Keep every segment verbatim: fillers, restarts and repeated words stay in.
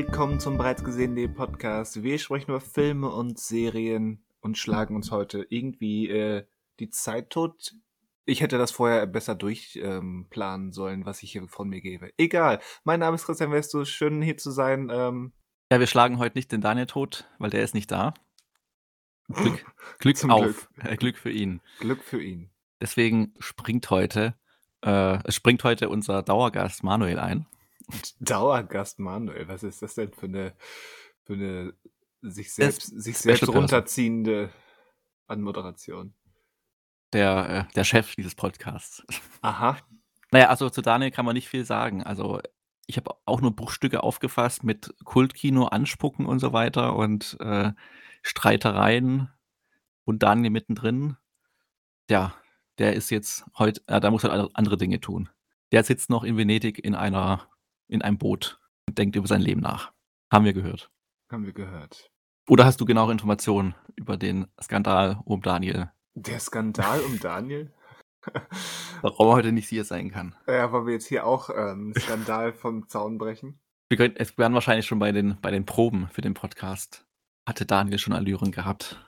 Willkommen zum bereits gesehenen Podcast. Wir sprechen über Filme und Serien und schlagen uns heute irgendwie äh, die Zeit tot. Ich hätte das vorher besser durchplanen ähm, sollen, was ich hier von mir gebe. Egal. Mein Name ist Christian Westo. Schön, hier zu sein. Ähm. Ja, wir schlagen heute nicht den Daniel tot, weil der ist nicht da. Glück, Glück auf. Glück. Äh, Glück für ihn. Glück für ihn. Deswegen springt heute, äh, springt heute unser Dauergast Manuel ein. Dauergast Manuel? Was ist das denn für eine, für eine sich selbst, sich selbst runterziehende Anmoderation? Der, der Chef dieses Podcasts. Aha. Naja, also zu Daniel kann man nicht viel sagen. Also ich habe auch nur Bruchstücke aufgefasst mit Kultkino, Anspucken und so weiter und äh, Streitereien und Daniel mittendrin. Ja, der ist jetzt heute, äh, da muss er halt andere Dinge tun. Der sitzt noch in Venedig in einer, in einem Boot und denkt über sein Leben nach. Haben wir gehört. Haben wir gehört. Oder hast du genauere Informationen über den Skandal um Daniel? Der Skandal um Daniel? Warum er heute nicht hier sein kann. Ja, weil wir jetzt hier auch ähm, Skandal vom Zaun brechen. Wir können, es werden wahrscheinlich schon bei den, bei den Proben für den Podcast. Hatte Daniel schon Allüren gehabt.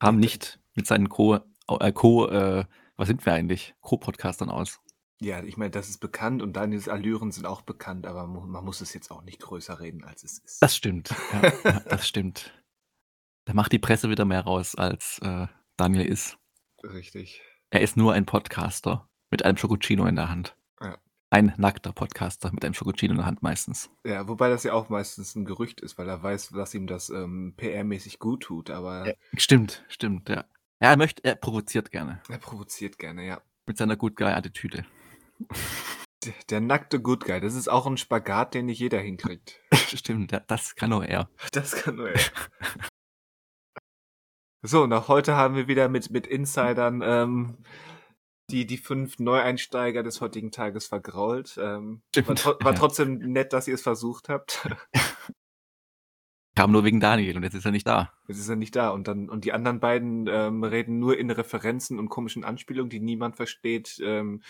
Kam nicht mit seinen Co, äh, Co äh, was sind wir eigentlich? Co-Podcastern aus. Ja, ich meine, das ist bekannt und Daniels Allüren sind auch bekannt, aber man muss es jetzt auch nicht größer reden, als es ist. Das stimmt. Ja, ja, das stimmt. Da macht die Presse wieder mehr raus als... Äh, Daniel ist. Richtig. Er ist nur ein Podcaster mit einem Schokoccino in der Hand. Ja. Ein nackter Podcaster mit einem Schokoccino in der Hand meistens. Ja, wobei das ja auch meistens ein Gerücht ist, weil er weiß, dass ihm das ähm, P R-mäßig gut tut, aber... Ja, stimmt, stimmt, ja. Ja, er möchte, er provoziert gerne. Er provoziert gerne, ja. Mit seiner Good Guy-Attitüde. Der, der nackte Good Guy, das ist auch ein Spagat, den nicht jeder hinkriegt. Stimmt, ja, das kann nur er. Das kann nur er. So, und auch heute haben wir wieder mit, mit Insidern ähm, die, die fünf Neueinsteiger des heutigen Tages vergrault. Ähm, war, to- war trotzdem nett, dass ihr es versucht habt. Kam nur wegen Daniel und jetzt ist er nicht da. Jetzt ist er nicht da und dann und die anderen beiden ähm, reden nur in Referenzen und komischen Anspielungen, die niemand versteht, ähm,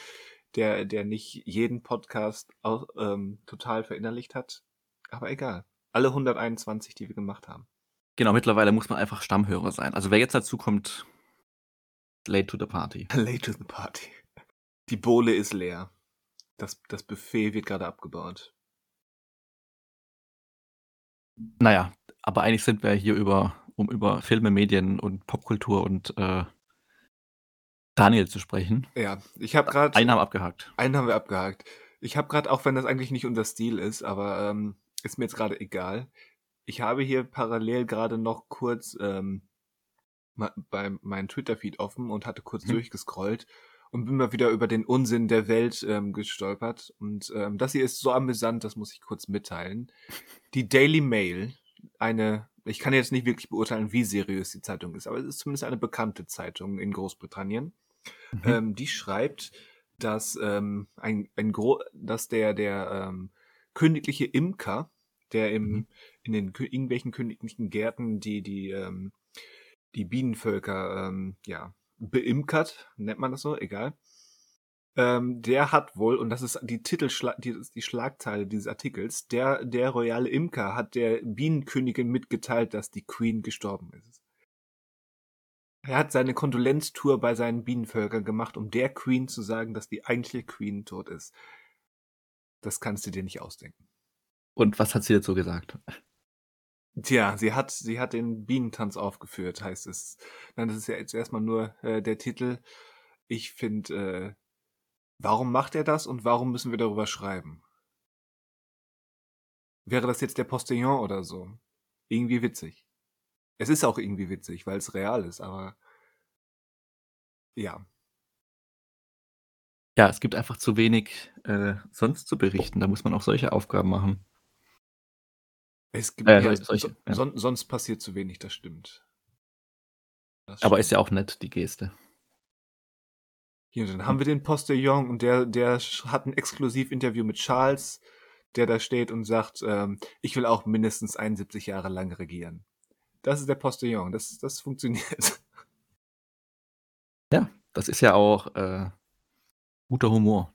der, der nicht jeden Podcast auch, ähm, total verinnerlicht hat. Aber egal. Alle hunderteinundzwanzig, die wir gemacht haben. Genau, mittlerweile muss man einfach Stammhörer sein. Also wer jetzt dazu kommt, late to the party. Late to the party. Die Bowle ist leer. Das, das Buffet wird gerade abgebaut. Naja, aber eigentlich sind wir hier über, um über Filme, Medien und Popkultur und äh, Daniel zu sprechen. Ja, ich habe gerade... Einen haben wir abgehakt. Einen haben wir abgehakt. Ich habe gerade, auch wenn das eigentlich nicht unser Stil ist, aber ähm, ist mir jetzt gerade egal... Ich habe hier parallel gerade noch kurz ähm, ma- bei meinem Twitter-Feed offen und hatte kurz mhm. durchgescrollt und bin mal wieder über den Unsinn der Welt ähm, gestolpert. Und ähm, das hier ist so amüsant, das muss ich kurz mitteilen. Die Daily Mail, eine, ich kann jetzt nicht wirklich beurteilen, wie seriös die Zeitung ist, aber es ist zumindest eine bekannte Zeitung in Großbritannien. Mhm. Ähm, die schreibt, dass ähm, ein, ein Gro- dass der, der ähm, königliche Imker, der im mhm. in den irgendwelchen königlichen Gärten die die ähm, die Bienenvölker ähm, ja beimkert, nennt man das so, egal. Ähm, der hat wohl, und das ist die Titelschla die, die Schlagzeile dieses Artikels, der der royale Imker hat der Bienenkönigin mitgeteilt, dass die Queen gestorben ist. Er hat seine Kondolenztour bei seinen Bienenvölkern gemacht, um der Queen zu sagen, dass die eigentliche Queen tot ist. Das kannst du dir nicht ausdenken. Und was hat sie dazu gesagt? Tja, sie hat, sie hat den Bienentanz aufgeführt, heißt es. Nein, das ist ja jetzt erstmal nur äh, der Titel. Ich finde, äh, warum macht er das und warum müssen wir darüber schreiben? Wäre das jetzt der Postillon oder so? Irgendwie witzig. Es ist auch irgendwie witzig, weil es real ist, aber ja. Ja, es gibt einfach zu wenig äh, sonst zu berichten. Da muss man auch solche Aufgaben machen. Es gibt äh, ja, solche, ja. Son- sonst passiert zu wenig, das stimmt. Das aber stimmt. Ist ja auch nett, die Geste. Hier, dann haben wir den Postillon und der, der hat ein Exklusivinterview mit Charles, der da steht und sagt, ähm, ich will auch mindestens einundsiebzig Jahre lang regieren. Das ist der Postillon, das, das funktioniert. Ja, das ist ja auch äh, guter Humor.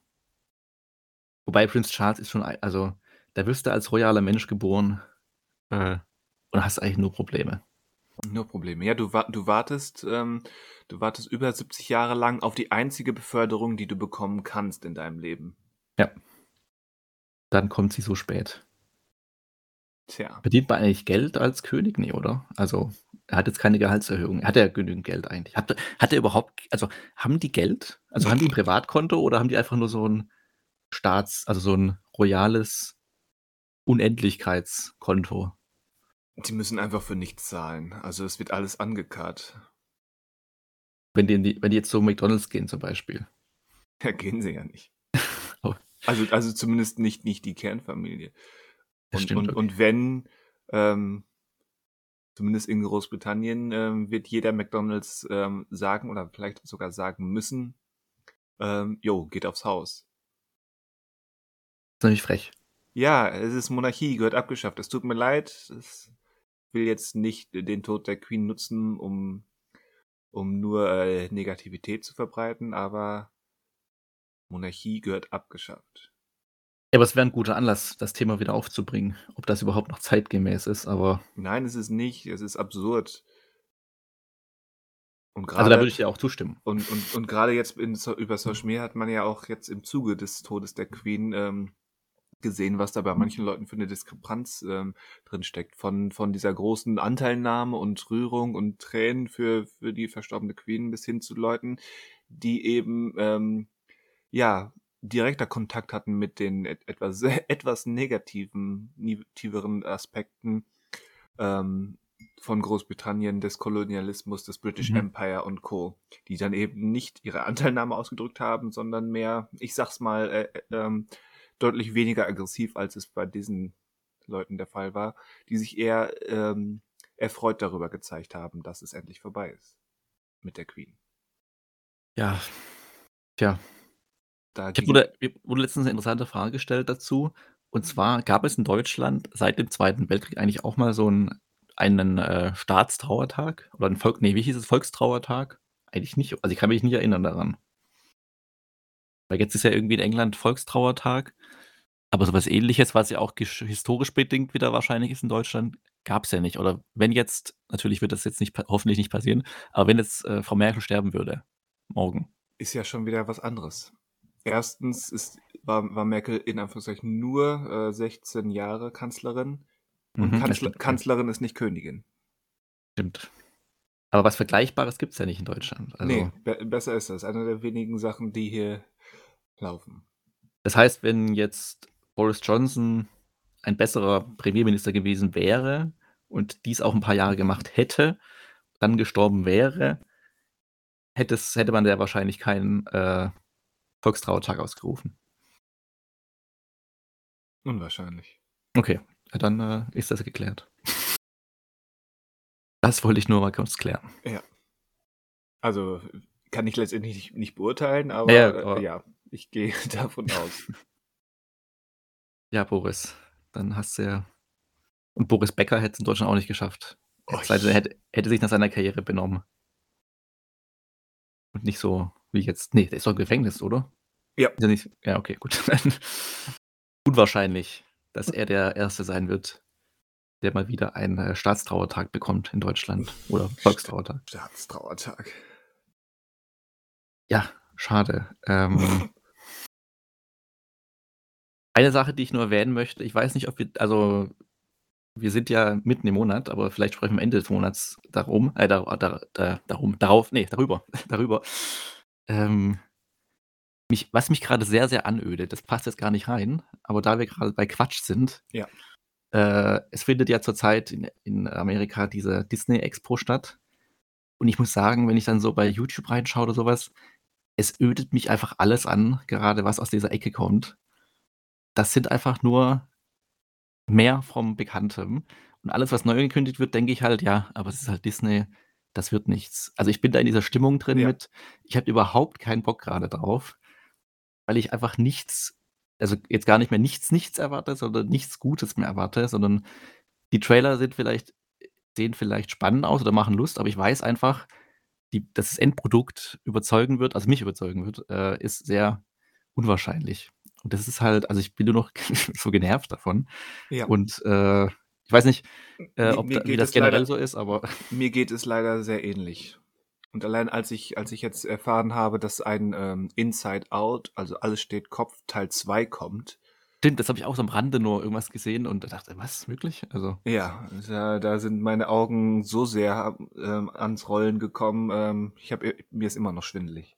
Wobei Prinz Charles ist schon, also der wirst du als royaler Mensch geboren, äh, und hast eigentlich nur Probleme. Nur Probleme. Ja, du, du wartest, ähm, du wartest über siebzig Jahre lang auf die einzige Beförderung, die du bekommen kannst in deinem Leben. Ja. Dann kommt sie so spät. Tja. Verdient man eigentlich Geld als König? Nee, oder? Also, er hat jetzt keine Gehaltserhöhung. Er hat ja genügend Geld eigentlich. Hat, hat er überhaupt, also, haben die Geld? Also, haben die ein Privatkonto oder haben die einfach nur so ein Staats-, also so ein royales Unendlichkeitskonto? Die müssen einfach für nichts zahlen. Also, es wird alles angekarrt. Wenn die, wenn die jetzt zu McDonald's gehen zum Beispiel. Ja, gehen sie ja nicht. Oh. Also, also zumindest nicht, nicht die Kernfamilie. Und, stimmt, und, okay. und wenn, ähm, zumindest in Großbritannien, ähm, wird jeder McDonald's ähm, sagen oder vielleicht sogar sagen müssen, ähm, jo, geht aufs Haus. Das ist nämlich frech. Ja, es ist Monarchie, gehört abgeschafft. Es tut mir leid, ich will jetzt nicht den Tod der Queen nutzen, um, um nur äh, Negativität zu verbreiten, aber Monarchie gehört abgeschafft. Ja, aber es wäre ein guter Anlass, das Thema wieder aufzubringen, ob das überhaupt noch zeitgemäß ist, aber... Nein, es ist nicht, es ist absurd. Und grade, also da würde ich dir auch zustimmen. Und, und, und gerade jetzt in, über Social Media hat man ja auch jetzt im Zuge des Todes der Queen ähm, gesehen, was da bei manchen Leuten für eine Diskrepanz ähm, drinsteckt. Von, von dieser großen Anteilnahme und Rührung und Tränen für, für die verstorbene Queen bis hin zu Leuten, die eben, ähm, ja... direkter Kontakt hatten mit den etwas, etwas negativen, negativeren Aspekten ähm, von Großbritannien, des Kolonialismus, des British mhm. Empire und Co., die dann eben nicht ihre Anteilnahme ausgedrückt haben, sondern mehr, ich sag's mal, äh, ähm, deutlich weniger aggressiv, als es bei diesen Leuten der Fall war, die sich eher ähm, erfreut darüber gezeigt haben, dass es endlich vorbei ist mit der Queen. Ja, tja. Ich wurde, wurde letztens eine interessante Frage gestellt dazu. Und zwar gab es in Deutschland seit dem Zweiten Weltkrieg eigentlich auch mal so einen, einen äh, Staatstrauertag? Oder einen Volk, nee, wie hieß es? Volkstrauertag? Eigentlich nicht. Also ich kann mich nicht erinnern daran. Weil jetzt ist ja irgendwie in England Volkstrauertag. Aber sowas Ähnliches, was ja auch gesch- historisch bedingt wieder wahrscheinlich ist in Deutschland, gab es ja nicht. Oder wenn jetzt, natürlich wird das jetzt nicht, hoffentlich nicht passieren, aber wenn jetzt äh, Frau Merkel sterben würde, morgen. Ist ja schon wieder was anderes. Erstens ist, war, war Merkel in Anführungszeichen nur äh, sechzehn Jahre Kanzlerin. Und mhm, Kanzler, Kanzlerin ist nicht Königin. Stimmt. Aber was Vergleichbares gibt es ja nicht in Deutschland. Also nee, be- besser ist das. Eine der wenigen Sachen, die hier laufen. Das heißt, wenn jetzt Boris Johnson ein besserer Premierminister gewesen wäre und dies auch ein paar Jahre gemacht hätte, dann gestorben wäre, hätte, es, hätte man ja wahrscheinlich keinen... Äh, Volkstrauertag ausgerufen. Unwahrscheinlich. Okay, dann äh, ist das geklärt. Das wollte ich nur mal kurz klären. Ja. Also, kann ich letztendlich nicht, nicht beurteilen, aber ja, aber äh, ja, ich gehe davon aus. Ja, Boris, dann hast du ja... Und Boris Becker hätte es in Deutschland auch nicht geschafft. Er hätte, hätte sich nach seiner Karriere benommen. Und nicht so... Wie jetzt? Nee, der ist doch im Gefängnis, oder? Ja. Ist er nicht? Ja, okay, gut. Unwahrscheinlich, dass er der Erste sein wird, der mal wieder einen Staatstrauertag bekommt in Deutschland. Oder Volkstrauertag. Staatstrauertag. Ja, schade. Ähm, eine Sache, die ich nur erwähnen möchte, ich weiß nicht, ob wir, also wir sind ja mitten im Monat, aber vielleicht sprechen wir am Ende des Monats darum, äh, dar, dar, dar, darum, darauf, nee, darüber, darüber. Ähm, mich, was mich gerade sehr, sehr anödet, das passt jetzt gar nicht rein, aber da wir gerade bei Quatsch sind, ja. äh, es findet ja zurzeit in, in Amerika diese Disney-Expo statt und ich muss sagen, wenn ich dann so bei YouTube reinschaue oder sowas, es ödet mich einfach alles an, gerade was aus dieser Ecke kommt. Das sind einfach nur mehr vom Bekannten und alles, was neu angekündigt wird, denke ich halt, ja, aber es ist halt Disney. Das wird nichts. Also ich bin da in dieser Stimmung drin ja. mit, ich habe überhaupt keinen Bock gerade drauf, weil ich einfach nichts, also jetzt gar nicht mehr nichts, nichts erwarte, sondern nichts Gutes mehr erwarte, sondern die Trailer sind vielleicht, sehen vielleicht spannend aus oder machen Lust, aber ich weiß einfach, die, dass das Endprodukt überzeugen wird, also mich überzeugen wird, äh, ist sehr unwahrscheinlich. Und das ist halt, also ich bin nur noch so genervt davon. Ja. Und äh, ich weiß nicht, äh, ob mir, mir da, wie das generell leider, so ist, aber... Mir geht es leider sehr ähnlich. Und allein als ich als ich jetzt erfahren habe, dass ein ähm, Inside Out, also alles steht Kopf, Teil zwei kommt. Stimmt, das habe ich auch so am Rande nur irgendwas gesehen und dachte, was ist möglich? Also ja, da, da sind meine Augen so sehr ähm, ans Rollen gekommen. Ähm, ich habe mir ist immer noch schwindelig.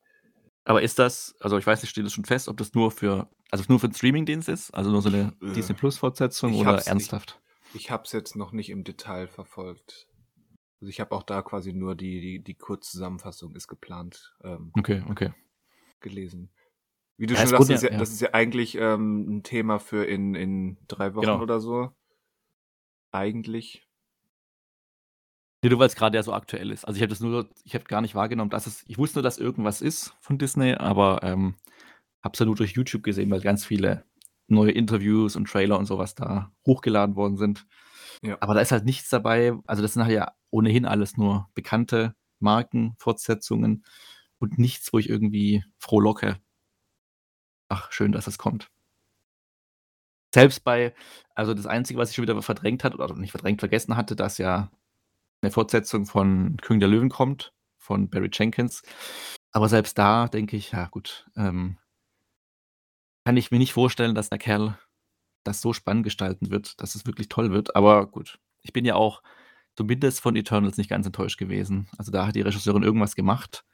Aber ist das, also ich weiß nicht, steht das schon fest, ob das nur für, also nur für den Streamingdienst ist? Also nur so eine äh, Disney Plus Fortsetzung oder ernsthaft? Ich, ich habe es jetzt noch nicht im Detail verfolgt. Also ich habe auch da quasi nur die, die, die Kurzzusammenfassung ist geplant. Ähm, okay, okay. Gelesen. Wie du ja, schon sagst, ja, ja. Das ist ja eigentlich ähm, ein Thema für in, in drei Wochen genau. oder so. Eigentlich. Nee, du, weil es gerade ja so aktuell ist. Also ich habe das nur, ich habe gar nicht wahrgenommen, dass es, ich wusste nur, dass irgendwas ist von Disney, aber ähm, hab's ja nur durch YouTube gesehen, weil ganz viele neue Interviews und Trailer und sowas da hochgeladen worden sind. Ja. Aber da ist halt nichts dabei, also das sind halt ja ohnehin alles nur bekannte Marken, Fortsetzungen und nichts, wo ich irgendwie frohlocke. Ach, schön, dass das kommt. Selbst bei, also das Einzige, was ich schon wieder verdrängt hatte, oder nicht verdrängt, vergessen hatte, dass ja eine Fortsetzung von König der Löwen kommt, von Barry Jenkins. Aber selbst da denke ich, ja gut, ähm, kann ich mir nicht vorstellen, dass der Kerl das so spannend gestalten wird, dass es wirklich toll wird. Aber gut, ich bin ja auch zumindest von Eternals nicht ganz enttäuscht gewesen. Also da hat die Regisseurin irgendwas gemacht,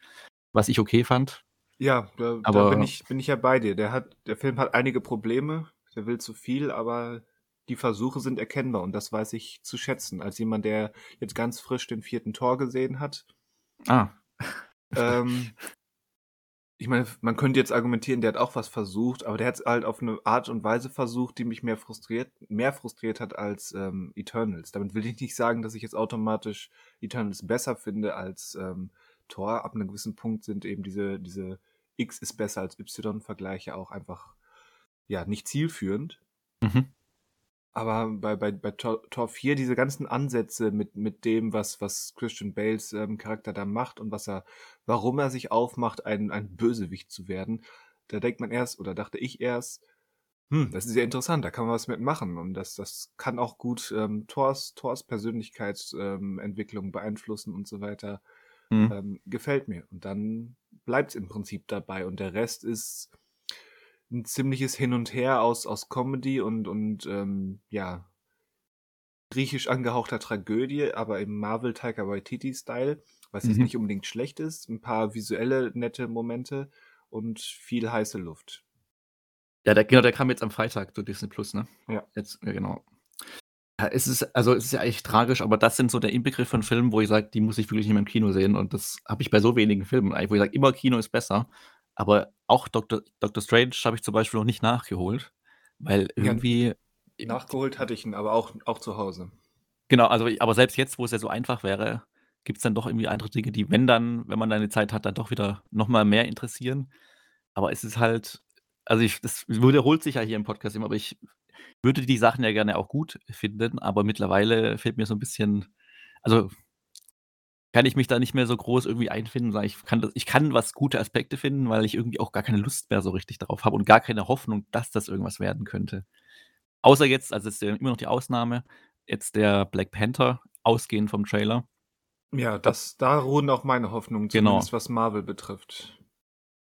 was ich okay fand. Ja, da, aber, da bin ich, bin ich ja bei dir. Der hat, der Film hat einige Probleme, der will zu viel, aber die Versuche sind erkennbar und das weiß ich zu schätzen. Als jemand, der jetzt ganz frisch den vierten Tor gesehen hat. Ah. Ähm, ich meine, man könnte jetzt argumentieren, der hat auch was versucht, aber der hat es halt auf eine Art und Weise versucht, die mich mehr frustriert, mehr frustriert hat als ähm, Eternals. Damit will ich nicht sagen, dass ich jetzt automatisch Eternals besser finde als ähm, Tor. Ab einem gewissen Punkt sind eben diese, diese X ist besser als Y-Vergleiche auch einfach ja nicht zielführend. Mhm. Aber bei, bei, bei Tor vier, diese ganzen Ansätze mit, mit dem, was, was Christian Bales ähm, Charakter da macht und was er, warum er sich aufmacht, ein, ein Bösewicht zu werden, da denkt man erst, oder dachte ich erst, hm, das ist ja interessant, da kann man was mitmachen. Und das, das kann auch gut ähm, Thors, Thors Persönlichkeitsentwicklung ähm, beeinflussen und so weiter. Mhm. Ähm, gefällt mir. Und dann bleibt es im Prinzip dabei. Und der Rest ist ein ziemliches Hin und Her aus, aus Comedy und, und ähm, ja, griechisch angehauchter Tragödie, aber im Marvel Taika Waititi-Style, was mhm. jetzt nicht unbedingt schlecht ist. Ein paar visuelle, nette Momente und viel heiße Luft. Ja, der, genau, der kam jetzt am Freitag zu Disney Plus, ne? Ja. Jetzt, ja, genau. Es ist, also es ist ja eigentlich tragisch, aber das sind so der Inbegriff von Filmen, wo ich sage, die muss ich wirklich nicht mehr im Kino sehen. Und das habe ich bei so wenigen Filmen eigentlich, wo ich sage, immer Kino ist besser. Aber auch Doktor, Doctor Strange habe ich zum Beispiel noch nicht nachgeholt, weil irgendwie... Ja, nachgeholt hatte ich ihn, aber auch, auch zu Hause. Genau, also aber selbst jetzt, wo es ja so einfach wäre, gibt es dann doch irgendwie andere Dinge, die, wenn dann, wenn man dann die Zeit hat, dann doch wieder nochmal mehr interessieren. Aber es ist halt... Also ich, das wiederholt sich ja hier im Podcast immer, aber ich würde die Sachen ja gerne auch gut finden, aber mittlerweile fehlt mir so ein bisschen, also kann ich mich da nicht mehr so groß irgendwie einfinden, sage ich, kann das, ich kann was gute Aspekte finden, weil ich irgendwie auch gar keine Lust mehr so richtig drauf habe und gar keine Hoffnung, dass das irgendwas werden könnte. Außer jetzt, also es ist ja immer noch die Ausnahme, jetzt der Black Panther, ausgehend vom Trailer. Ja, das, da ruhen auch meine Hoffnungen, zumindest genau. Was Marvel betrifft.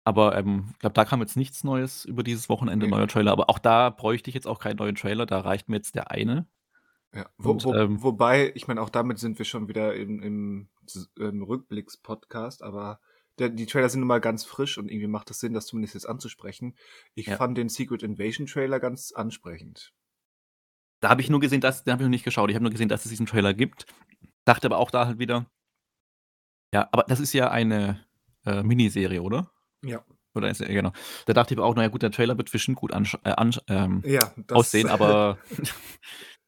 Aber ich ähm, glaube, da kam jetzt nichts Neues über dieses Wochenende, nee. Neuer Trailer. Aber auch da bräuchte ich jetzt auch keinen neuen Trailer. Da reicht mir jetzt der eine. Ja. Wo, Und, wo, ähm, wobei, ich meine, auch damit sind wir schon wieder im, im, im Rückblicks-Podcast. Aber der, die Trailer sind nun mal ganz frisch und irgendwie macht es Sinn, das zumindest jetzt anzusprechen. Ich ja. fand den Secret Invasion Trailer ganz ansprechend. Da habe ich nur gesehen, dass, den habe ich noch nicht geschaut. Ich habe nur gesehen, dass es diesen Trailer gibt. Dachte aber auch da halt wieder. Ja, aber das ist ja eine äh, Miniserie, oder? Ja. Oder ist, genau. Da dachte ich aber auch, naja gut, der Trailer wird bestimmt gut ansch- äh, ansch- ähm, ja, das aussehen, aber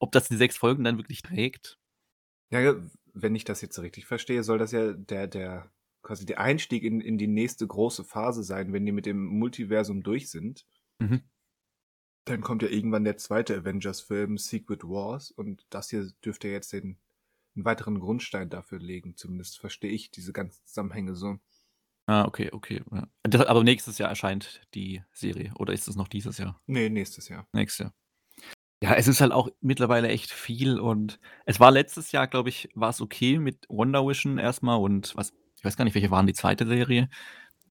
ob das die sechs Folgen dann wirklich trägt? Ja, wenn ich das jetzt richtig verstehe, soll das ja der, der quasi der Einstieg in, in die nächste große Phase sein, wenn die mit dem Multiversum durch sind. Mhm. Dann kommt ja irgendwann der zweite Avengers-Film, Secret Wars, und das hier dürfte jetzt den einen weiteren Grundstein dafür legen, zumindest verstehe ich diese ganzen Zusammenhänge so. Ah, okay, okay. Ja. Das, aber nächstes Jahr erscheint die Serie. Oder ist es noch dieses Jahr? Nee, nächstes Jahr. Nächstes Jahr. Ja, es ist halt auch mittlerweile echt viel und es war letztes Jahr, glaube ich, war es okay mit WandaVision erstmal und was, ich weiß gar nicht, welche waren die zweite Serie.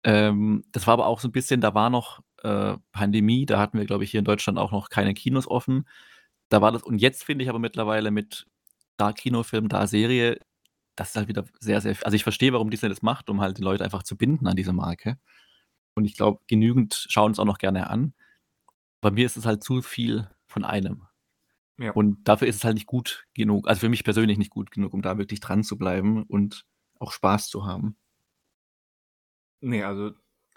Ähm, das war aber auch so ein bisschen, da war noch äh, Pandemie, da hatten wir, glaube ich, hier in Deutschland auch noch keine Kinos offen. Da war das, und jetzt finde ich aber mittlerweile mit da Kinofilm, da Serie, das ist halt wieder sehr, sehr, also ich verstehe, warum Disney das macht, um halt die Leute einfach zu binden an diese Marke. Und ich glaube, genügend schauen es auch noch gerne an. Bei mir ist es halt zu viel von einem. Ja. Und dafür ist es halt nicht gut genug, also für mich persönlich nicht gut genug, um da wirklich dran zu bleiben und auch Spaß zu haben. Nee, also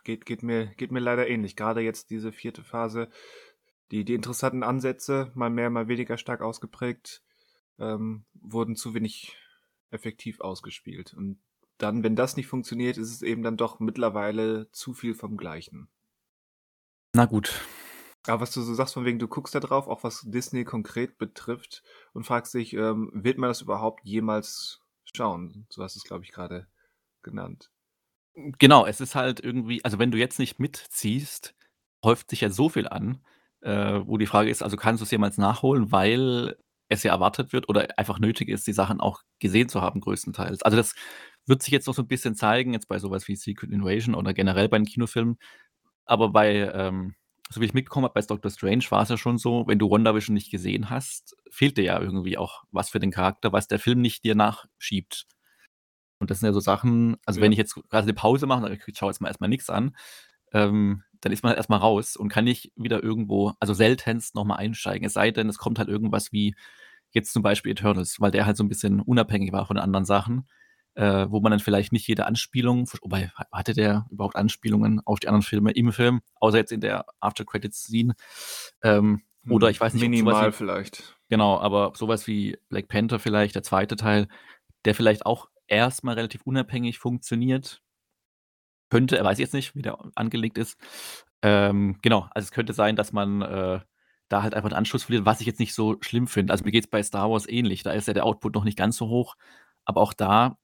geht, geht mir, geht mir leider ähnlich. Gerade jetzt diese vierte Phase, die, die interessanten Ansätze, mal mehr, mal weniger stark ausgeprägt, ähm, wurden zu wenig effektiv ausgespielt. Und dann, wenn das nicht funktioniert, ist es eben dann doch mittlerweile zu viel vom Gleichen. Na gut. Aber was du so sagst, von wegen, du guckst da drauf, auch was Disney konkret betrifft und fragst dich, ähm, wird man das überhaupt jemals schauen? So hast du es, glaube ich, gerade genannt. Genau, es ist halt irgendwie, also wenn du jetzt nicht mitziehst, häuft sich ja so viel an, äh, wo die Frage ist, also kannst du es jemals nachholen, weil es ja erwartet wird oder einfach nötig ist, die Sachen auch gesehen zu haben, größtenteils. Also das wird sich jetzt noch so ein bisschen zeigen, jetzt bei sowas wie Secret Invasion oder generell bei den Kinofilmen, aber bei, ähm, so wie ich mitbekommen habe, bei Doctor Strange war es ja schon so, wenn du WandaVision nicht gesehen hast, fehlt dir ja irgendwie auch was für den Charakter, was der Film nicht dir nachschiebt. Und das sind ja so Sachen, also ja. Wenn ich jetzt gerade eine Pause mache, dann schaue ich jetzt mal erstmal nichts an, ähm, dann ist man halt erstmal raus und kann nicht wieder irgendwo, also seltenst nochmal einsteigen. Es sei denn, es kommt halt irgendwas wie jetzt zum Beispiel Eternals, weil der halt so ein bisschen unabhängig war von anderen Sachen, äh, wo man dann vielleicht nicht jede Anspielung, wobei hatte der überhaupt Anspielungen auf die anderen Filme im Film, außer jetzt in der After-Credits-Scene, ähm, hm, oder ich weiß nicht. Minimal wie, vielleicht. Genau, aber sowas wie Black Panther vielleicht, der zweite Teil, der vielleicht auch erstmal relativ unabhängig funktioniert. Könnte, er weiß jetzt nicht, wie der angelegt ist. Ähm, genau, also es könnte sein, dass man äh, da halt einfach einen Anschluss verliert, was ich jetzt nicht so schlimm finde. Also mir geht es bei Star Wars ähnlich. Da ist ja der Output noch nicht ganz so hoch. Aber auch da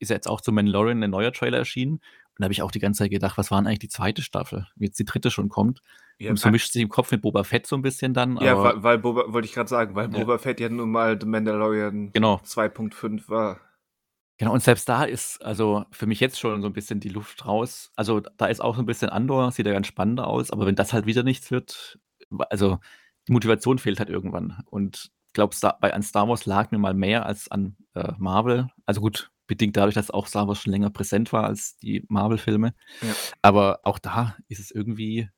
ist ja jetzt auch zu Mandalorian ein neuer Trailer erschienen. Und da habe ich auch die ganze Zeit gedacht, was war denn eigentlich die zweite Staffel? Wie jetzt die dritte schon kommt. Ja, und so mischt sich im Kopf mit Boba Fett so ein bisschen dann. Ja, aber, weil, weil Boba, wollte ich gerade sagen, weil ja. Boba Fett ja nun mal The Mandalorian genau. zwei Punkt fünf war. Genau, und selbst da ist also für mich jetzt schon so ein bisschen die Luft raus. Also da ist auch so ein bisschen Andor, sieht ja ganz spannend aus, aber wenn das halt wieder nichts wird, also die Motivation fehlt halt irgendwann. Und ich glaube, an Star Wars lag mir mal mehr als an äh, Marvel. Also gut, bedingt dadurch, dass auch Star Wars schon länger präsent war als die Marvel-Filme. Ja. Aber auch da ist es irgendwie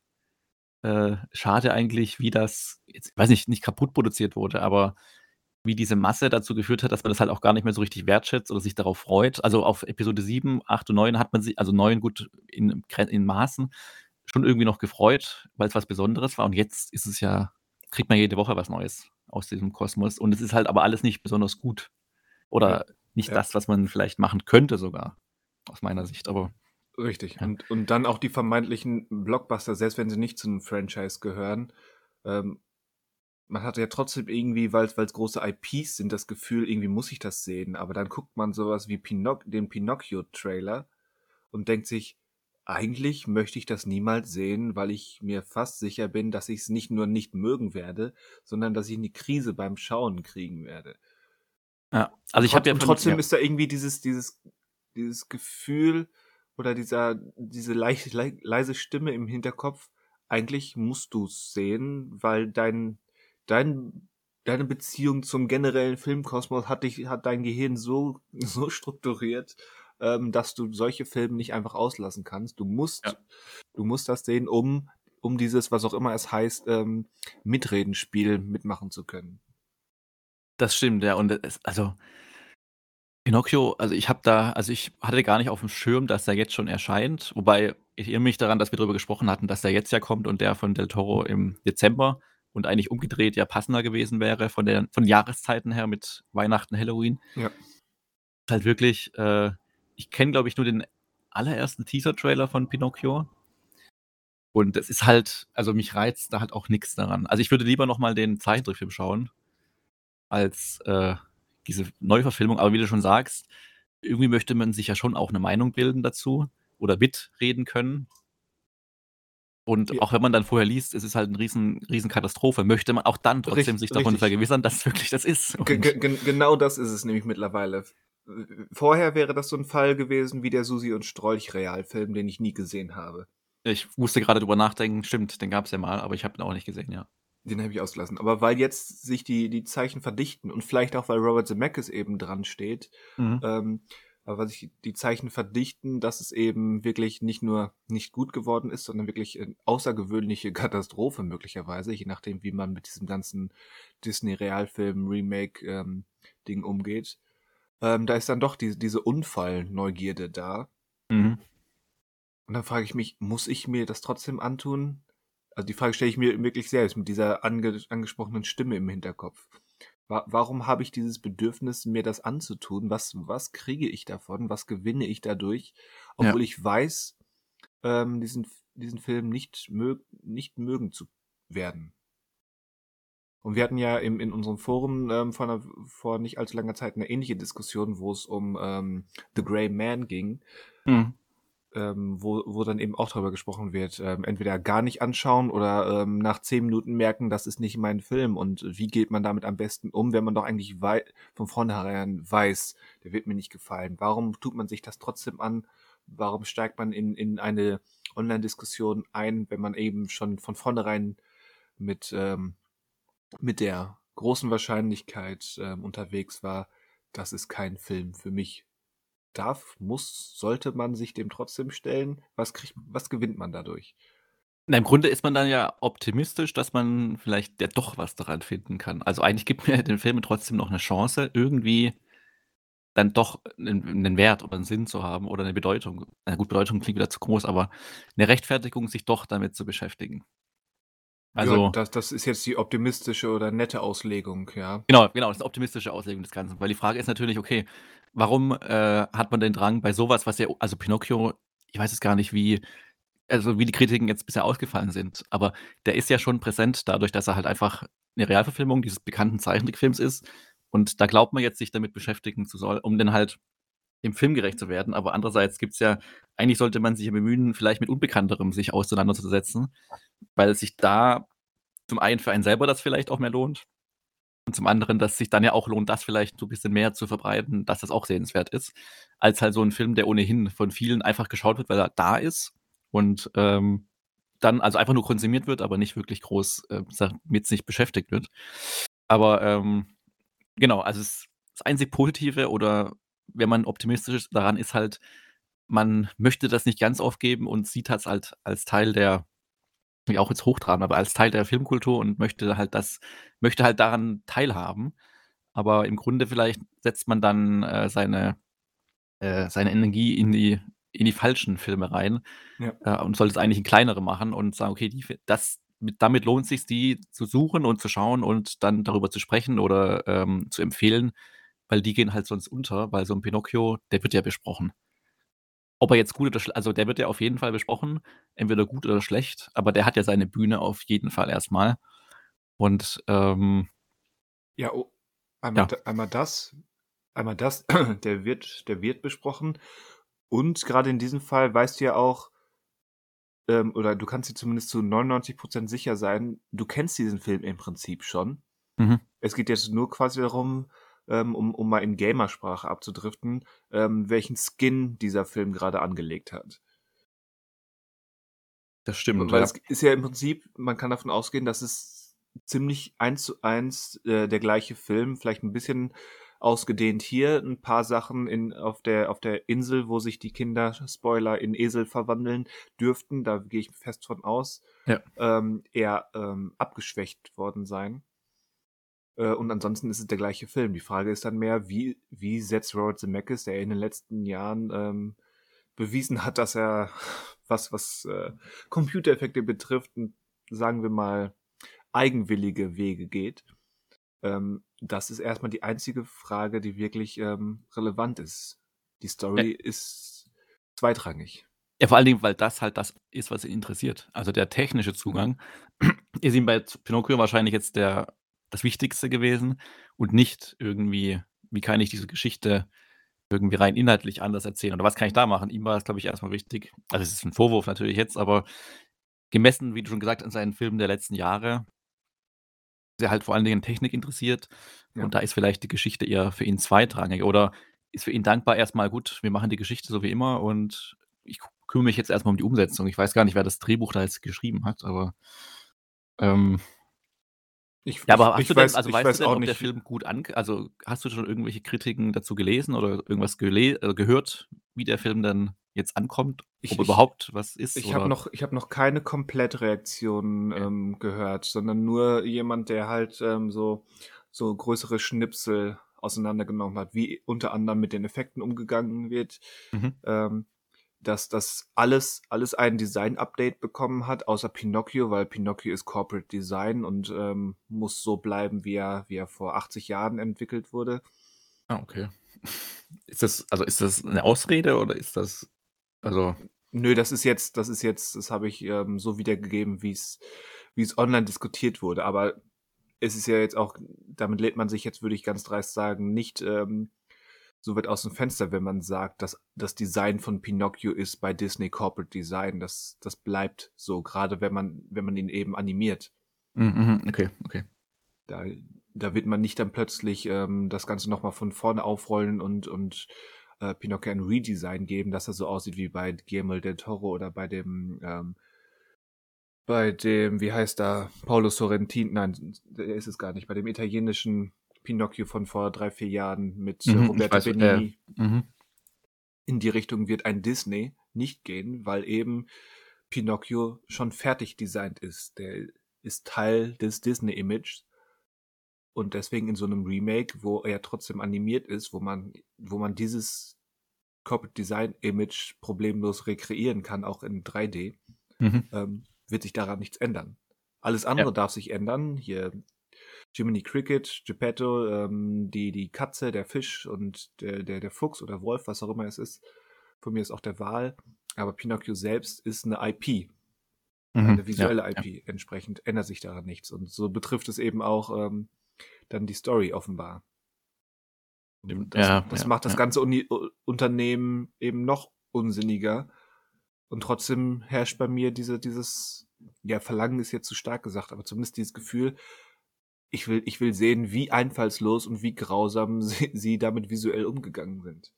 äh, schade eigentlich, wie das, jetzt, ich weiß nicht, nicht kaputt produziert wurde, aber wie diese Masse dazu geführt hat, dass man das halt auch gar nicht mehr so richtig wertschätzt oder sich darauf freut. Also auf Episode sieben, acht und neun hat man sich, also neun gut in, in Maßen, schon irgendwie noch gefreut, weil es was Besonderes war. Und jetzt ist es ja, kriegt man jede Woche was Neues aus diesem Kosmos. Und es ist halt aber alles nicht besonders gut. Oder ja. nicht ja. das, was man vielleicht machen könnte sogar, aus meiner Sicht. Aber richtig. Ja. Und, und dann auch die vermeintlichen Blockbuster, selbst wenn sie nicht zu einem Franchise gehören, ähm, man hatte ja trotzdem irgendwie, weil es große I Ps sind, das Gefühl, irgendwie muss ich das sehen. Aber dann guckt man sowas wie Pinoc- den Pinocchio-Trailer und denkt sich, eigentlich möchte ich das niemals sehen, weil ich mir fast sicher bin, dass ich es nicht nur nicht mögen werde, sondern dass ich eine Krise beim Schauen kriegen werde. Ja, also ich habe ja trotzdem ja. ist da irgendwie dieses dieses dieses Gefühl oder dieser diese leise, leise Stimme im Hinterkopf. Eigentlich musst du es sehen, weil dein Dein, deine Beziehung zum generellen Filmkosmos hat dich, hat dein Gehirn so, so strukturiert, ähm, dass du solche Filme nicht einfach auslassen kannst. Du musst, ja. du musst das sehen, um, um dieses, was auch immer es heißt, ähm, Mitredenspiel mitmachen zu können. Das stimmt, ja. Und es, also Pinocchio, also ich habe da, also ich hatte gar nicht auf dem Schirm, dass er jetzt schon erscheint. Wobei ich irre mich daran, dass wir darüber gesprochen hatten, dass der jetzt ja kommt und der von Del Toro im Dezember. Und eigentlich umgedreht ja passender gewesen wäre von den von Jahreszeiten her mit Weihnachten, Halloween. Ja. Halt wirklich, äh, ich kenne, glaube ich, nur den allerersten Teaser-Trailer von Pinocchio. Und es ist halt, also mich reizt da halt auch nichts daran. Also ich würde lieber nochmal den Zeichentrickfilm schauen, als äh, diese Neuverfilmung. Aber wie du schon sagst, irgendwie möchte man sich ja schon auch eine Meinung bilden dazu oder mitreden können. Und ja. auch wenn man dann vorher liest, es ist halt eine riesen, riesen Katastrophe, möchte man auch dann trotzdem richtig, sich davon richtig. vergewissern, dass es wirklich das ist. G- g- genau das ist es nämlich mittlerweile. Vorher wäre das so ein Fall gewesen wie der Susi und Strolch-Realfilm, den ich nie gesehen habe. Ich musste gerade drüber nachdenken, stimmt, den gab es ja mal, aber ich habe ihn auch nicht gesehen, ja. Den habe ich ausgelassen. Aber weil jetzt sich die, die Zeichen verdichten und vielleicht auch, weil Robert Zemeckis eben dran steht, mhm. ähm, aber weil sich die Zeichen verdichten, dass es eben wirklich nicht nur nicht gut geworden ist, sondern wirklich eine außergewöhnliche Katastrophe möglicherweise, je nachdem, wie man mit diesem ganzen Disney-Realfilm-Remake-Ding ähm, umgeht. Ähm, da ist dann doch die, diese Unfallneugierde da. Mhm. Und dann frage ich mich, muss ich mir das trotzdem antun? Also die Frage stelle ich mir wirklich selbst mit dieser ange- angesprochenen Stimme im Hinterkopf. Warum habe ich dieses Bedürfnis, mir das anzutun? Was, was kriege ich davon? Was gewinne ich dadurch? Obwohl ja. ich weiß, ähm, diesen, diesen Film nicht, mög- nicht mögen zu werden. Und wir hatten ja im, in unserem Forum ähm, vor, einer, vor nicht allzu langer Zeit eine ähnliche Diskussion, wo es um ähm, The Grey Man ging, mhm. ähm, wo, wo dann eben auch darüber gesprochen wird, ähm, entweder gar nicht anschauen oder ähm, nach zehn Minuten merken, das ist nicht mein Film. Und wie geht man damit am besten um, wenn man doch eigentlich wei- von vornherein weiß, der wird mir nicht gefallen. Warum tut man sich das trotzdem an? Warum steigt man in, in eine Online-Diskussion ein, wenn man eben schon von vornherein mit... Ähm, mit der großen Wahrscheinlichkeit ähm, unterwegs war, das ist kein Film für mich. Darf, muss, sollte man sich dem trotzdem stellen? Was kriegt, was gewinnt man dadurch? Na, im Grunde ist man dann ja optimistisch, dass man vielleicht ja doch was daran finden kann. Also eigentlich gibt mir den Film trotzdem noch eine Chance, irgendwie dann doch einen, einen Wert oder einen Sinn zu haben oder eine Bedeutung. Na gut, Bedeutung klingt wieder zu groß, aber eine Rechtfertigung, sich doch damit zu beschäftigen. Also, ja, das, das ist jetzt die optimistische oder nette Auslegung, ja. Genau, genau, das ist eine optimistische Auslegung des Ganzen. Weil die Frage ist natürlich, okay, warum äh, hat man den Drang bei sowas, was ja, also Pinocchio, ich weiß es gar nicht, wie, also wie die Kritiken jetzt bisher ausgefallen sind, aber der ist ja schon präsent dadurch, dass er halt einfach eine Realverfilmung dieses bekannten Zeichentrickfilms ist. Und da glaubt man jetzt, sich damit beschäftigen zu sollen, um dann halt dem Film gerecht zu werden. Aber andererseits gibt es ja, eigentlich sollte man sich ja bemühen, vielleicht mit Unbekannterem sich auseinanderzusetzen, weil sich da zum einen für einen selber das vielleicht auch mehr lohnt und zum anderen, dass sich dann ja auch lohnt, das vielleicht so ein bisschen mehr zu verbreiten, dass das auch sehenswert ist, als halt so ein Film, der ohnehin von vielen einfach geschaut wird, weil er da ist und ähm, dann also einfach nur konsumiert wird, aber nicht wirklich groß äh, mit sich beschäftigt wird. Aber ähm, genau, also es, das einzig Positive oder wenn man optimistisch ist, daran ist halt, man möchte das nicht ganz aufgeben und sieht das halt als Teil der, ja auch jetzt hochtrabend, aber als Teil der Filmkultur und möchte halt das, möchte halt daran teilhaben. Aber im Grunde vielleicht setzt man dann äh, seine, äh, seine Energie in die, in die falschen Filme rein ja. äh, und sollte es eigentlich in kleinere machen und sagen, okay, die, das, mit, damit lohnt es sich, die zu suchen und zu schauen und dann darüber zu sprechen oder ähm, zu empfehlen, weil die gehen halt sonst unter, weil so ein Pinocchio, der wird ja besprochen. Ob er jetzt gut oder schlecht, also der wird ja auf jeden Fall besprochen, entweder gut oder schlecht, aber der hat ja seine Bühne auf jeden Fall erstmal. Und, ähm, ja, oh, einmal, ja. Da, einmal das, einmal das, der wird, der wird besprochen. Und gerade in diesem Fall weißt du ja auch, ähm, oder du kannst dir zumindest zu neunundneunzig Prozent sicher sein, du kennst diesen Film im Prinzip schon. Mhm. Es geht jetzt nur quasi darum, Um, um mal in Gamersprache abzudriften, ähm, welchen Skin dieser Film gerade angelegt hat. Das stimmt. Weil ja. es ist ja im Prinzip, man kann davon ausgehen, dass es ziemlich eins zu eins äh, der gleiche Film, vielleicht ein bisschen ausgedehnt hier, ein paar Sachen in, auf der, auf der Insel, wo sich die Kinder, Spoiler, in Esel verwandeln dürften, da gehe ich fest von aus, ja. ähm, eher ähm, abgeschwächt worden sein. Und ansonsten ist es der gleiche Film. Die Frage ist dann mehr, wie, wie setzt Robert Zemeckis, der in den letzten Jahren ähm, bewiesen hat, dass er was, was äh, Computereffekte betrifft und sagen wir mal eigenwillige Wege geht. Ähm, das ist erstmal die einzige Frage, die wirklich ähm, relevant ist. Die Story ja. ist zweitrangig. Ja, vor allen Dingen, weil das halt das ist, was ihn interessiert. Also der technische Zugang ist ihm bei Pinocchio wahrscheinlich jetzt der das Wichtigste gewesen und nicht irgendwie, wie kann ich diese Geschichte irgendwie rein inhaltlich anders erzählen oder was kann ich da machen? Ihm war es, glaube ich, erstmal wichtig. Also es ist ein Vorwurf natürlich jetzt, aber gemessen, wie du schon gesagt hast, an seinen Filmen der letzten Jahre, ist er halt vor allen Dingen an Technik interessiert. Ja. Und da ist vielleicht die Geschichte eher für ihn zweitrangig. Oder ist für ihn dankbar erstmal, gut, wir machen die Geschichte so wie immer und ich kümmere mich jetzt erstmal um die Umsetzung. Ich weiß gar nicht, wer das Drehbuch da jetzt geschrieben hat, aber ähm, ich, ja, aber hast ich, du denn, weiß, also weißt weiß du denn, auch ob nicht. Der Film gut an... Also hast du schon irgendwelche Kritiken dazu gelesen oder irgendwas gele- äh, gehört, wie der Film dann jetzt ankommt? Ob ich, überhaupt was ist? Ich habe noch, hab noch keine Komplettreaktion okay. ähm, gehört, sondern nur jemand, der halt ähm, so, so größere Schnipsel auseinandergenommen hat, wie unter anderem mit den Effekten umgegangen wird, mhm. ähm, dass das alles, alles ein Design-Update bekommen hat, außer Pinocchio, weil Pinocchio ist Corporate Design und ähm, muss so bleiben, wie er, wie er vor achtzig Jahren entwickelt wurde. Ah, okay. Ist das, also ist das eine Ausrede oder ist das, also... Nö, das ist jetzt, das ist jetzt, das habe ich ähm, so wiedergegeben, wie es, wie es online diskutiert wurde, aber es ist ja jetzt auch, damit lädt man sich jetzt, würde ich ganz dreist sagen, nicht ähm, so weit aus dem Fenster, wenn man sagt, dass das Design von Pinocchio ist bei Disney Corporate Design. Das, das bleibt so, gerade wenn man, wenn man ihn eben animiert. Mhm, okay, okay. Da, da wird man nicht dann plötzlich ähm, das Ganze nochmal von vorne aufrollen und, und äh, Pinocchio ein Redesign geben, dass er so aussieht wie bei Guillermo del Toro oder bei dem... Ähm, Bei dem, wie heißt da, Paolo Sorrentino, nein, der ist es gar nicht, bei dem italienischen Pinocchio von vor drei, vier Jahren mit mhm, Roberto weiß, Benigni. Äh, mhm. In die Richtung wird ein Disney nicht gehen, weil eben Pinocchio schon fertig designt ist. Der ist Teil des Disney-Images und deswegen in so einem Remake, wo er trotzdem animiert ist, wo man, wo man dieses Corporate Design-Image problemlos rekreieren kann, auch in drei D, mhm. ähm, wird sich daran nichts ändern. Alles andere ja. darf sich ändern. Hier Jiminy Cricket, Geppetto, ähm, die, die Katze, der Fisch und der, der, der Fuchs oder Wolf, was auch immer es ist. Von mir ist auch der Wal. Aber Pinocchio selbst ist eine I P. Mhm. Eine visuelle ja. I P. Ja. Entsprechend ändert sich daran nichts. Und so betrifft es eben auch ähm, dann die Story offenbar. Das, ja, das ja, macht das ja. ganze Uni- Unternehmen eben noch unsinniger. Und trotzdem herrscht bei mir diese, dieses, ja, Verlangen ist jetzt zu stark gesagt, aber zumindest dieses Gefühl, ich will, ich will sehen, wie einfallslos und wie grausam sie, sie damit visuell umgegangen sind.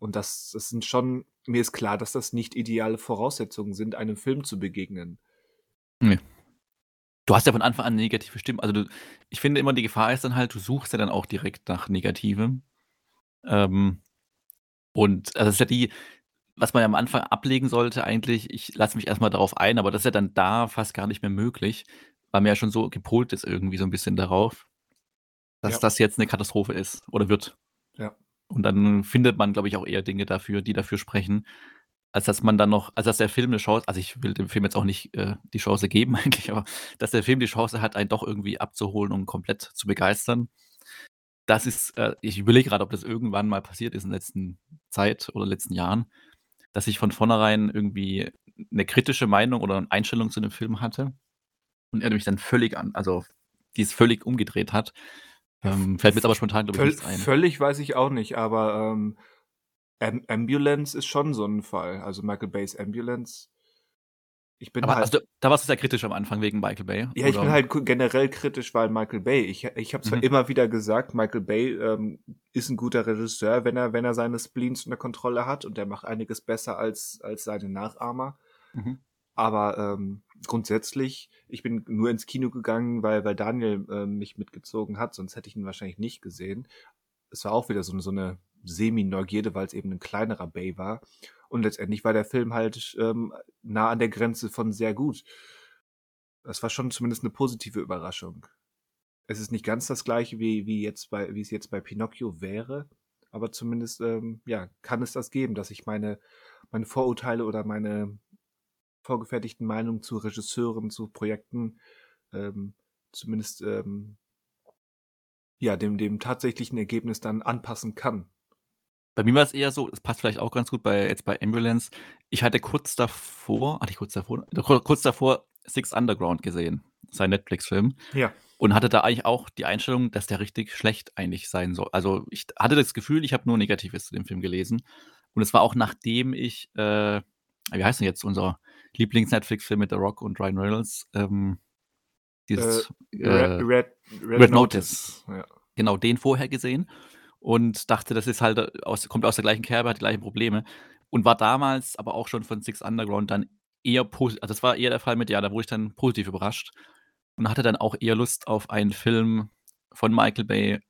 Und das, das sind schon, mir ist klar, dass das nicht ideale Voraussetzungen sind, einem Film zu begegnen. Nee. Du hast ja von Anfang an negative Stimmen. Also du, ich finde immer, die Gefahr ist dann halt, du suchst ja dann auch direkt nach Negativem. Ähm, und also das ist ja die... Was man am Anfang ablegen sollte eigentlich, ich lasse mich erstmal darauf ein, aber das ist ja dann da fast gar nicht mehr möglich, weil man ja schon so gepolt ist irgendwie so ein bisschen darauf, dass ja. das jetzt eine Katastrophe ist oder wird. Ja. Und dann findet man, glaube ich, auch eher Dinge dafür, die dafür sprechen, als dass man dann noch, als dass der Film eine Chance, also ich will dem Film jetzt auch nicht äh, die Chance geben eigentlich, aber dass der Film die Chance hat, einen doch irgendwie abzuholen und komplett zu begeistern. Das ist, äh, ich überlege gerade, ob das irgendwann mal passiert ist in der letzten Zeit oder letzten Jahren, dass ich von vornherein irgendwie eine kritische Meinung oder eine Einstellung zu dem Film hatte und er mich dann völlig an, also die es völlig umgedreht hat. Ähm, fällt mir jetzt aber spontan, glaube ich, Völ- nichts ein. Völlig weiß ich auch nicht, aber ähm, Am- Ambulance ist schon so ein Fall. Also Michael Bay's Ambulance. Ich bin aber halt, also, da warst du sehr kritisch am Anfang wegen Michael Bay. Ja, ich oder? bin halt generell kritisch, weil Michael Bay, ich, ich habe zwar mhm. immer wieder gesagt, Michael Bay ähm, ist ein guter Regisseur, wenn er, wenn er seine Spleens unter Kontrolle hat und der macht einiges besser als, als seine Nachahmer. Mhm. Aber ähm, grundsätzlich, ich bin nur ins Kino gegangen, weil, weil Daniel äh, mich mitgezogen hat, sonst hätte ich ihn wahrscheinlich nicht gesehen. Es war auch wieder so, so eine Semi-Neugierde, weil es eben ein kleinerer Bay war. Und letztendlich war der Film halt ähm, nah an der Grenze von sehr gut. Das war schon zumindest eine positive Überraschung. Es ist nicht ganz das Gleiche, wie, wie, jetzt bei, wie es jetzt bei Pinocchio wäre, aber zumindest ähm, ja, kann es das geben, dass ich meine, meine Vorurteile oder meine vorgefertigten Meinungen zu Regisseuren, zu Projekten ähm, zumindest ähm, ja, dem, dem tatsächlichen Ergebnis dann anpassen kann. Bei mir war es eher so, es passt vielleicht auch ganz gut bei jetzt bei Ambulance. Ich hatte kurz davor, hatte ich kurz davor, kurz davor Six Underground gesehen, sein Netflix-Film. Ja. Und hatte da eigentlich auch die Einstellung, dass der richtig schlecht eigentlich sein soll. Also ich hatte das Gefühl, ich habe nur Negatives zu dem Film gelesen. Und es war auch nachdem ich, äh, wie heißt denn jetzt unser Lieblings-Netflix-Film mit The Rock und Ryan Reynolds. Ähm, dieses, äh, Red, äh, Red, Red, Red Notice. Notice. Ja. Genau, den vorher gesehen und dachte, das ist halt aus, kommt aus der gleichen Kerbe, hat die gleichen Probleme. Und war damals aber auch schon von Six Underground dann eher positiv. Also das war eher der Fall mit, ja, da wurde ich dann positiv überrascht. Und hatte dann auch eher Lust auf einen Film von Michael Bay,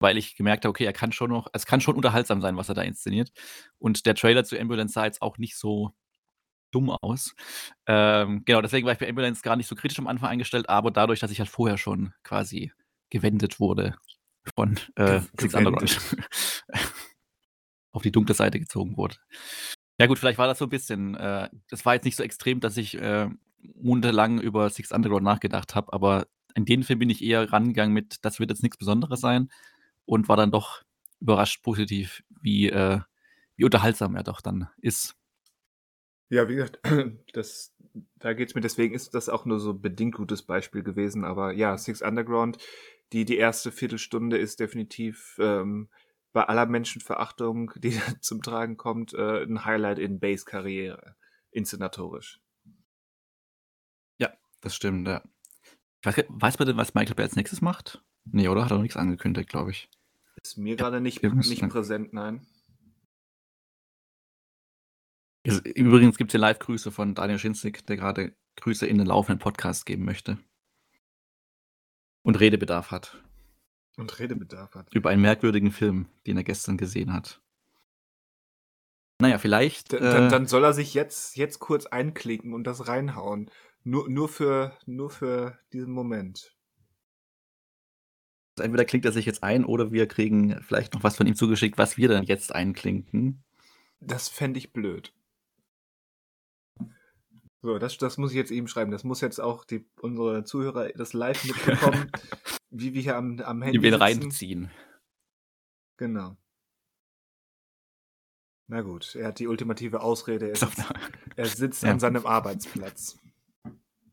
weil ich gemerkt habe, okay, er kann schon noch, es kann schon unterhaltsam sein, was er da inszeniert. Und der Trailer zu Ambulance sah jetzt auch nicht so dumm aus. Ähm, genau, deswegen war ich bei Ambulance gar nicht so kritisch am Anfang eingestellt, aber dadurch, dass ich halt vorher schon quasi gewendet wurde von äh, Six Underground auf die dunkle Seite gezogen wurde. Ja gut, vielleicht war das so ein bisschen, äh, das war jetzt nicht so extrem, dass ich äh, monatelang über Six Underground nachgedacht habe, aber in den Film bin ich eher rangegangen mit, das wird jetzt nichts Besonderes sein und war dann doch überrascht positiv, wie, äh, wie unterhaltsam er doch dann ist. Ja, wie gesagt, das, da geht's mir, deswegen ist das auch nur so bedingt gutes Beispiel gewesen, aber ja, Six Underground, die, die erste Viertelstunde ist definitiv ähm, bei aller Menschenverachtung, die da zum Tragen kommt, äh, ein Highlight in Bays Karriere, inszenatorisch. Ja, das stimmt, ja. Ich weiß, weiß man denn, was Michael Bay als nächstes macht? Nee, oder? Hat er noch nichts angekündigt, glaube ich. Ist mir ja, gerade nicht, nicht präsent, nein. Übrigens gibt es hier Live-Grüße von Daniel Schinzig, der gerade Grüße in den laufenden Podcast geben möchte. Und Redebedarf hat. Und Redebedarf hat. Über einen merkwürdigen Film, den er gestern gesehen hat. Naja, vielleicht... D- dann, äh, dann soll er sich jetzt, jetzt kurz einklinken und das reinhauen. Nur, nur, für, nur für diesen Moment. Entweder klingt er sich jetzt ein oder wir kriegen vielleicht noch was von ihm zugeschickt, was wir dann jetzt einklinken. Das fände ich blöd. So, das, das muss ich jetzt eben schreiben. Das muss jetzt auch die, unsere Zuhörer das live mitbekommen, wie wir hier am, am Handy die will reinziehen. Genau. Na gut, er hat die ultimative Ausrede. Er sitzt, er sitzt ja. an seinem Arbeitsplatz.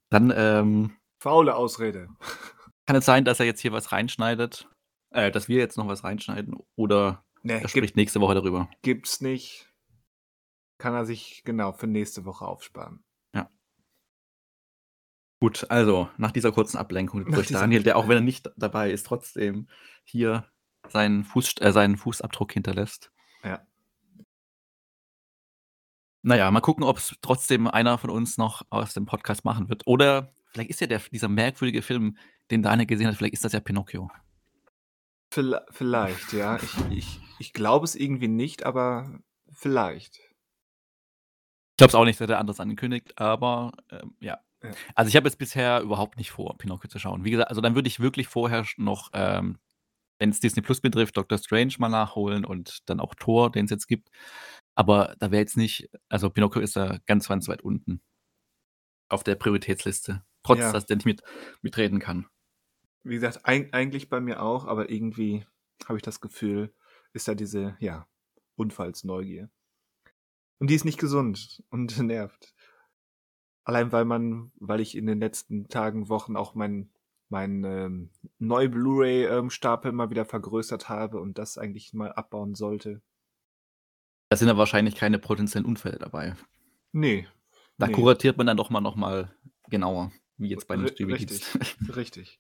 Dann, ähm... faule Ausrede. Kann es sein, dass er jetzt hier was reinschneidet? Äh, dass wir jetzt noch was reinschneiden? Oder nee, er spricht gibt, nächste Woche darüber? Gibt's nicht. Kann er sich, genau, für nächste Woche aufsparen. Gut, also nach dieser kurzen Ablenkung durch Daniel, der auch wenn er nicht dabei ist, trotzdem hier seinen, Fuß, äh, seinen Fußabdruck hinterlässt. Ja. Naja, mal gucken, ob es trotzdem einer von uns noch aus dem Podcast machen wird. Oder vielleicht ist ja der, dieser merkwürdige Film, den Daniel gesehen hat, vielleicht ist das ja Pinocchio. Vielleicht, ja. Ich, ich, ich glaube es irgendwie nicht, aber vielleicht. Ich glaube es auch nicht, das hat er anders angekündigt, aber ähm, ja. Ja. Also ich habe jetzt bisher überhaupt nicht vor, Pinocchio zu schauen. Wie gesagt, also dann würde ich wirklich vorher noch, ähm, wenn es Disney Plus betrifft, Doctor Strange mal nachholen und dann auch Thor, den es jetzt gibt. Aber da wäre jetzt nicht, also Pinocchio ist da ganz, ganz weit unten auf der Prioritätsliste. Trotz, ja. dass der nicht mit, mitreden kann. Wie gesagt, ein, eigentlich bei mir auch, aber irgendwie habe ich das Gefühl, ist da diese, ja, Unfallsneugier. Und die ist nicht gesund und nervt. Allein weil man, weil ich in den letzten Tagen, Wochen auch meinen mein, ähm, neu Blu-ray-Stapel ähm, mal wieder vergrößert habe und das eigentlich mal abbauen sollte. Da sind ja wahrscheinlich keine potenziellen Unfälle dabei. Nee. Da nee. kuratiert man dann doch mal nochmal genauer, wie jetzt bei den Streaming-Diensten. Richtig, richtig.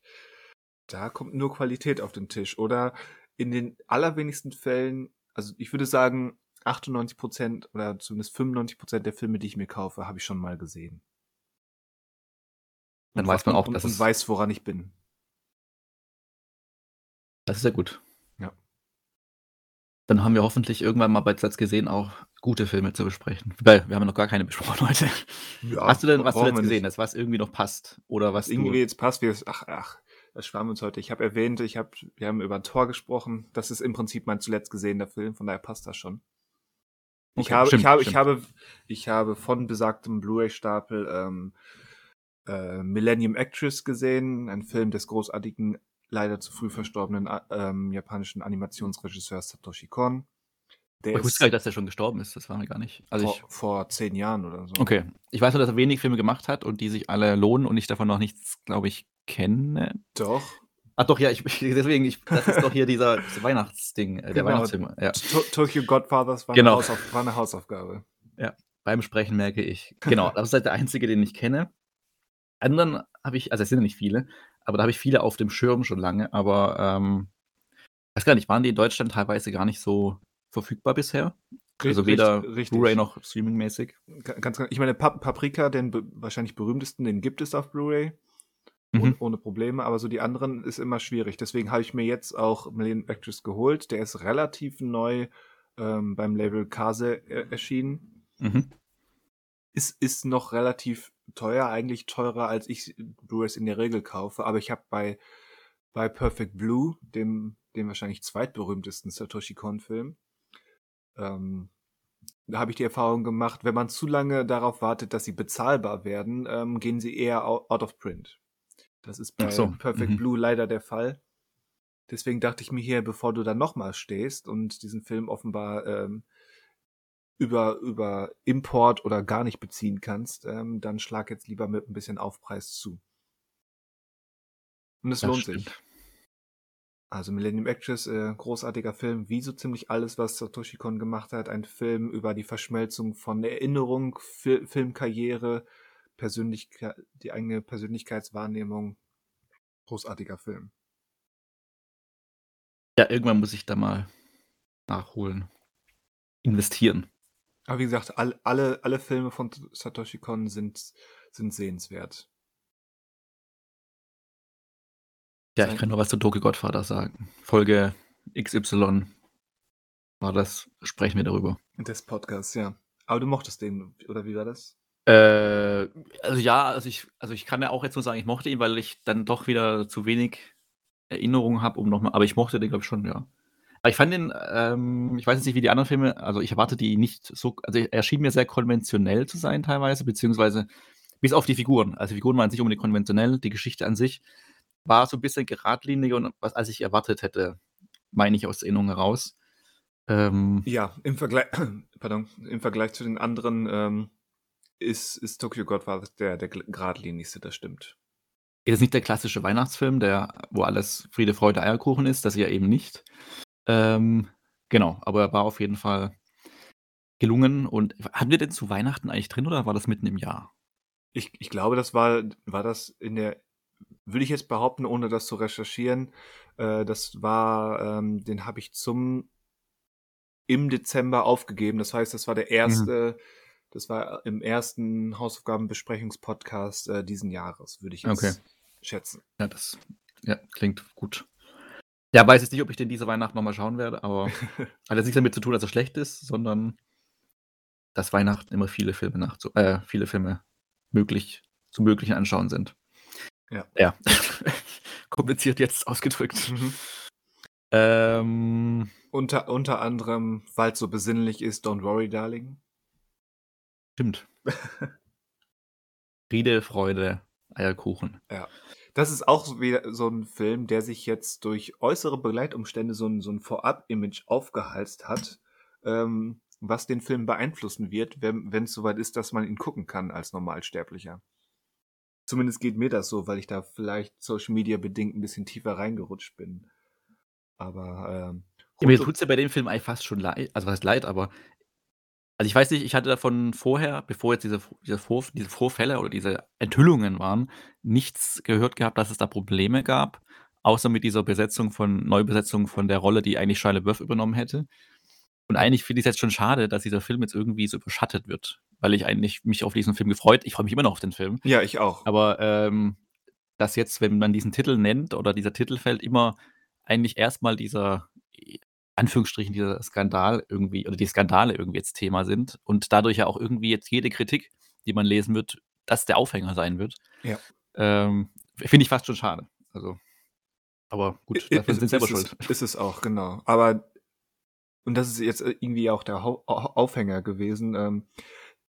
Da kommt nur Qualität auf den Tisch. Oder in den allerwenigsten Fällen, also ich würde sagen, achtundneunzig Prozent oder zumindest fünfundneunzig Prozent der Filme, die ich mir kaufe, habe ich schon mal gesehen. Dann weiß man auch, dass es... Und weiß, woran ich bin. Das ist ja gut. Ja. Dann haben wir hoffentlich irgendwann mal bei Satz gesehen, auch gute Filme zu besprechen. Weil wir haben ja noch gar keine besprochen heute. Ja, hast du denn was zuletzt gesehen, das was irgendwie noch passt? Oder was irgendwie du... jetzt passt, wie es... Ach, ach, das schwammen uns heute. Ich habe erwähnt, ich hab, wir haben über Thor gesprochen. Das ist im Prinzip mein zuletzt gesehener Film, von daher passt das schon. Ich, okay, habe, stimmt, ich, habe, ich, habe, ich habe von besagtem Blu-ray-Stapel ähm, äh, Millennium Actress gesehen, ein Film des großartigen, leider zu früh verstorbenen ähm, japanischen Animationsregisseurs Satoshi Kon. Der ich wusste gar nicht, dass er schon gestorben ist, das war mir gar nicht. Also vor, ich, vor zehn Jahren oder so. Okay, ich weiß nur, dass er wenig Filme gemacht hat und die sich alle lohnen und ich davon noch nichts, glaube ich, kenne. Doch. Ach doch, ja, ich, deswegen, ich, das ist doch hier dieser Weihnachtsding, äh, der genau. Weihnachtsfilm. Ja. Tokyo Godfathers war, genau. eine Hausauf- war eine Hausaufgabe. Ja, beim Sprechen merke ich. Genau, das ist halt der einzige, den ich kenne. Anderen habe ich, also es sind ja nicht viele, aber da habe ich viele auf dem Schirm schon lange, aber ähm, weiß gar nicht, waren die in Deutschland teilweise gar nicht so verfügbar bisher? Also weder richtig. Blu-ray noch streamingmäßig. Ganz, ganz, ich meine, Paprika, den be- wahrscheinlich berühmtesten, den gibt es auf Blu-ray. Mhm. Und ohne Probleme, aber so die anderen ist immer schwierig. Deswegen habe ich mir jetzt auch Millennium Actress geholt. Der ist relativ neu ähm, beim Label Kase äh, erschienen. Mhm. Ist, ist noch relativ teuer, eigentlich teurer, als ich Blu-rays in der Regel kaufe. Aber ich habe bei, bei Perfect Blue, dem, dem wahrscheinlich zweitberühmtesten Satoshi Kon Film, Ähm, da habe ich die Erfahrung gemacht, wenn man zu lange darauf wartet, dass sie bezahlbar werden, ähm, gehen sie eher out of print. Das ist bei so. Perfect mhm. Blue leider der Fall. Deswegen dachte ich mir hier, bevor du da nochmal stehst und diesen Film offenbar ähm, über, über Import oder gar nicht beziehen kannst, ähm, dann schlag jetzt lieber mit ein bisschen Aufpreis zu. Und es lohnt stimmt. sich. Also Millennium Actress, äh, großartiger Film, wie so ziemlich alles, was Satoshi Kon gemacht hat. Ein Film über die Verschmelzung von Erinnerung, Fi- Filmkarriere, Persönlichkeit, die eigene Persönlichkeitswahrnehmung. Großartiger Film. Ja, irgendwann muss ich da mal nachholen. Investieren. Aber wie gesagt, all, alle, alle Filme von Satoshi Kon sind, sind sehenswert. Ja, ich kann nur was zu Tokyo Godfathers sagen. Folge X Y war das, sprechen wir darüber. Des Podcasts, ja. Aber du mochtest den, oder wie war das? Äh, also ja, also ich, also ich kann ja auch jetzt nur sagen, ich mochte ihn, weil ich dann doch wieder zu wenig Erinnerungen habe, um nochmal, aber ich mochte den, glaube ich, schon, ja. Aber ich fand den, ähm, ich weiß jetzt nicht, wie die anderen Filme, also ich erwarte die nicht so, also er schien mir sehr konventionell zu sein teilweise, beziehungsweise bis auf die Figuren. Also die Figuren waren nicht unbedingt konventionell, die Geschichte an sich war so ein bisschen geradliniger und was als ich erwartet hätte, meine ich aus Erinnerung heraus. Ähm, ja, im Vergleich, pardon, im Vergleich zu den anderen ähm, ist, ist Tokyo Godfathers der, der geradlinigste, das stimmt. Ist es nicht der klassische Weihnachtsfilm, der, wo alles Friede, Freude, Eierkuchen ist, das ja eben nicht. Ähm, genau, aber er war auf jeden Fall gelungen. Und hatten wir denn zu Weihnachten eigentlich drin oder war das mitten im Jahr? Ich, ich glaube, das war, war das in der würde ich jetzt behaupten, ohne das zu recherchieren, äh, das war, ähm, den habe ich zum im Dezember aufgegeben. Das heißt, das war der erste, mhm. das war im ersten Hausaufgabenbesprechungspodcast äh, diesen Jahres, würde ich jetzt okay. schätzen. Ja, das ja, klingt gut. Ja, weiß jetzt nicht, ob ich den diese Weihnachten nochmal schauen werde, aber hat also nichts damit zu tun, dass er schlecht ist, sondern dass Weihnachten immer viele Filme nachzu- äh, viele Filme möglich zum möglichen Anschauen sind. Ja, ja. Kompliziert jetzt ausgedrückt. Mhm. Ähm, unter, unter anderem, weil es so besinnlich ist, Don't Worry, Darling. Stimmt. Friede, Freude, Eierkuchen. Ja. Das ist auch wieder so ein Film, der sich jetzt durch äußere Begleitumstände so ein, so ein Vorab-Image aufgehalst hat, ähm, was den Film beeinflussen wird, wenn es soweit ist, dass man ihn gucken kann als Normalsterblicher. Zumindest geht mir das so, weil ich da vielleicht Social Media bedingt ein bisschen tiefer reingerutscht bin. Aber ähm, ja, mir tut's ja bei dem Film eigentlich fast schon leid, also was heißt leid, aber also ich weiß nicht, ich hatte davon vorher, bevor jetzt diese, diese, Vor, diese Vorfälle oder diese Enthüllungen waren, nichts gehört gehabt, dass es da Probleme gab, außer mit dieser Besetzung von, Neubesetzung von der Rolle, die eigentlich Shia LaBeouf übernommen hätte. Und eigentlich finde ich es jetzt schon schade, dass dieser Film jetzt irgendwie so überschattet wird, weil ich eigentlich mich auf diesen Film gefreut. Ich freue mich immer noch auf den Film. Ja, ich auch. Aber ähm, dass jetzt, wenn man diesen Titel nennt oder dieser Titel fällt, immer eigentlich erstmal dieser, Anführungsstrichen, dieser Skandal irgendwie oder die Skandale irgendwie jetzt Thema sind und dadurch ja auch irgendwie jetzt jede Kritik, die man lesen wird, das der Aufhänger sein wird. Ja. Ähm, finde ich fast schon schade. Also, aber gut, dafür sind selber schuld. Ist es auch, genau. Aber und das ist jetzt irgendwie auch der Aufhänger gewesen. Ähm,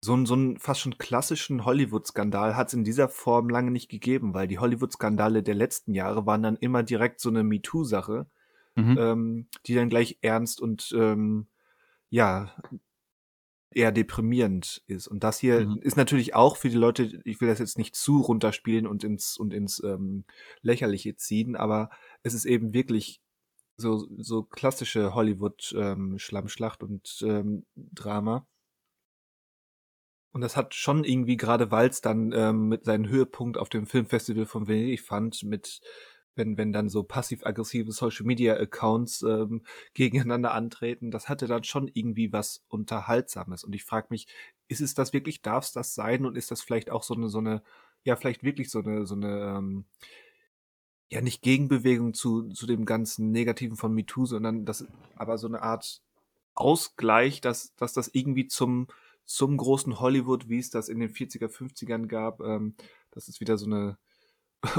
so einen so einen fast schon klassischen Hollywood-Skandal hat es in dieser Form lange nicht gegeben, weil die Hollywood-Skandale der letzten Jahre waren dann immer direkt so eine MeToo-Sache, mhm. ähm, die dann gleich ernst und ähm, ja eher deprimierend ist. Und das hier mhm. ist natürlich auch für die Leute, ich will das jetzt nicht zu runterspielen und ins und ins ähm, Lächerliche ziehen, aber es ist eben wirklich So, so klassische Hollywood-Schlammschlacht ähm, und ähm, Drama. Und das hat schon irgendwie, gerade weil es dann ähm, mit seinem Höhepunkt auf dem Filmfestival von Venedig fand, mit wenn wenn dann so passiv-aggressive Social-Media-Accounts ähm, gegeneinander antreten, das hatte dann schon irgendwie was Unterhaltsames. Und ich frage mich, ist es das wirklich, darf es das sein? Und ist das vielleicht auch so eine, so eine, ja, vielleicht wirklich so eine, so eine, ähm, ja, nicht Gegenbewegung zu zu dem ganzen Negativen von MeToo, sondern das, aber so eine Art Ausgleich, dass dass das irgendwie zum zum großen Hollywood, wie es das in den vierziger, fünfzigern gab, ähm, dass es wieder so eine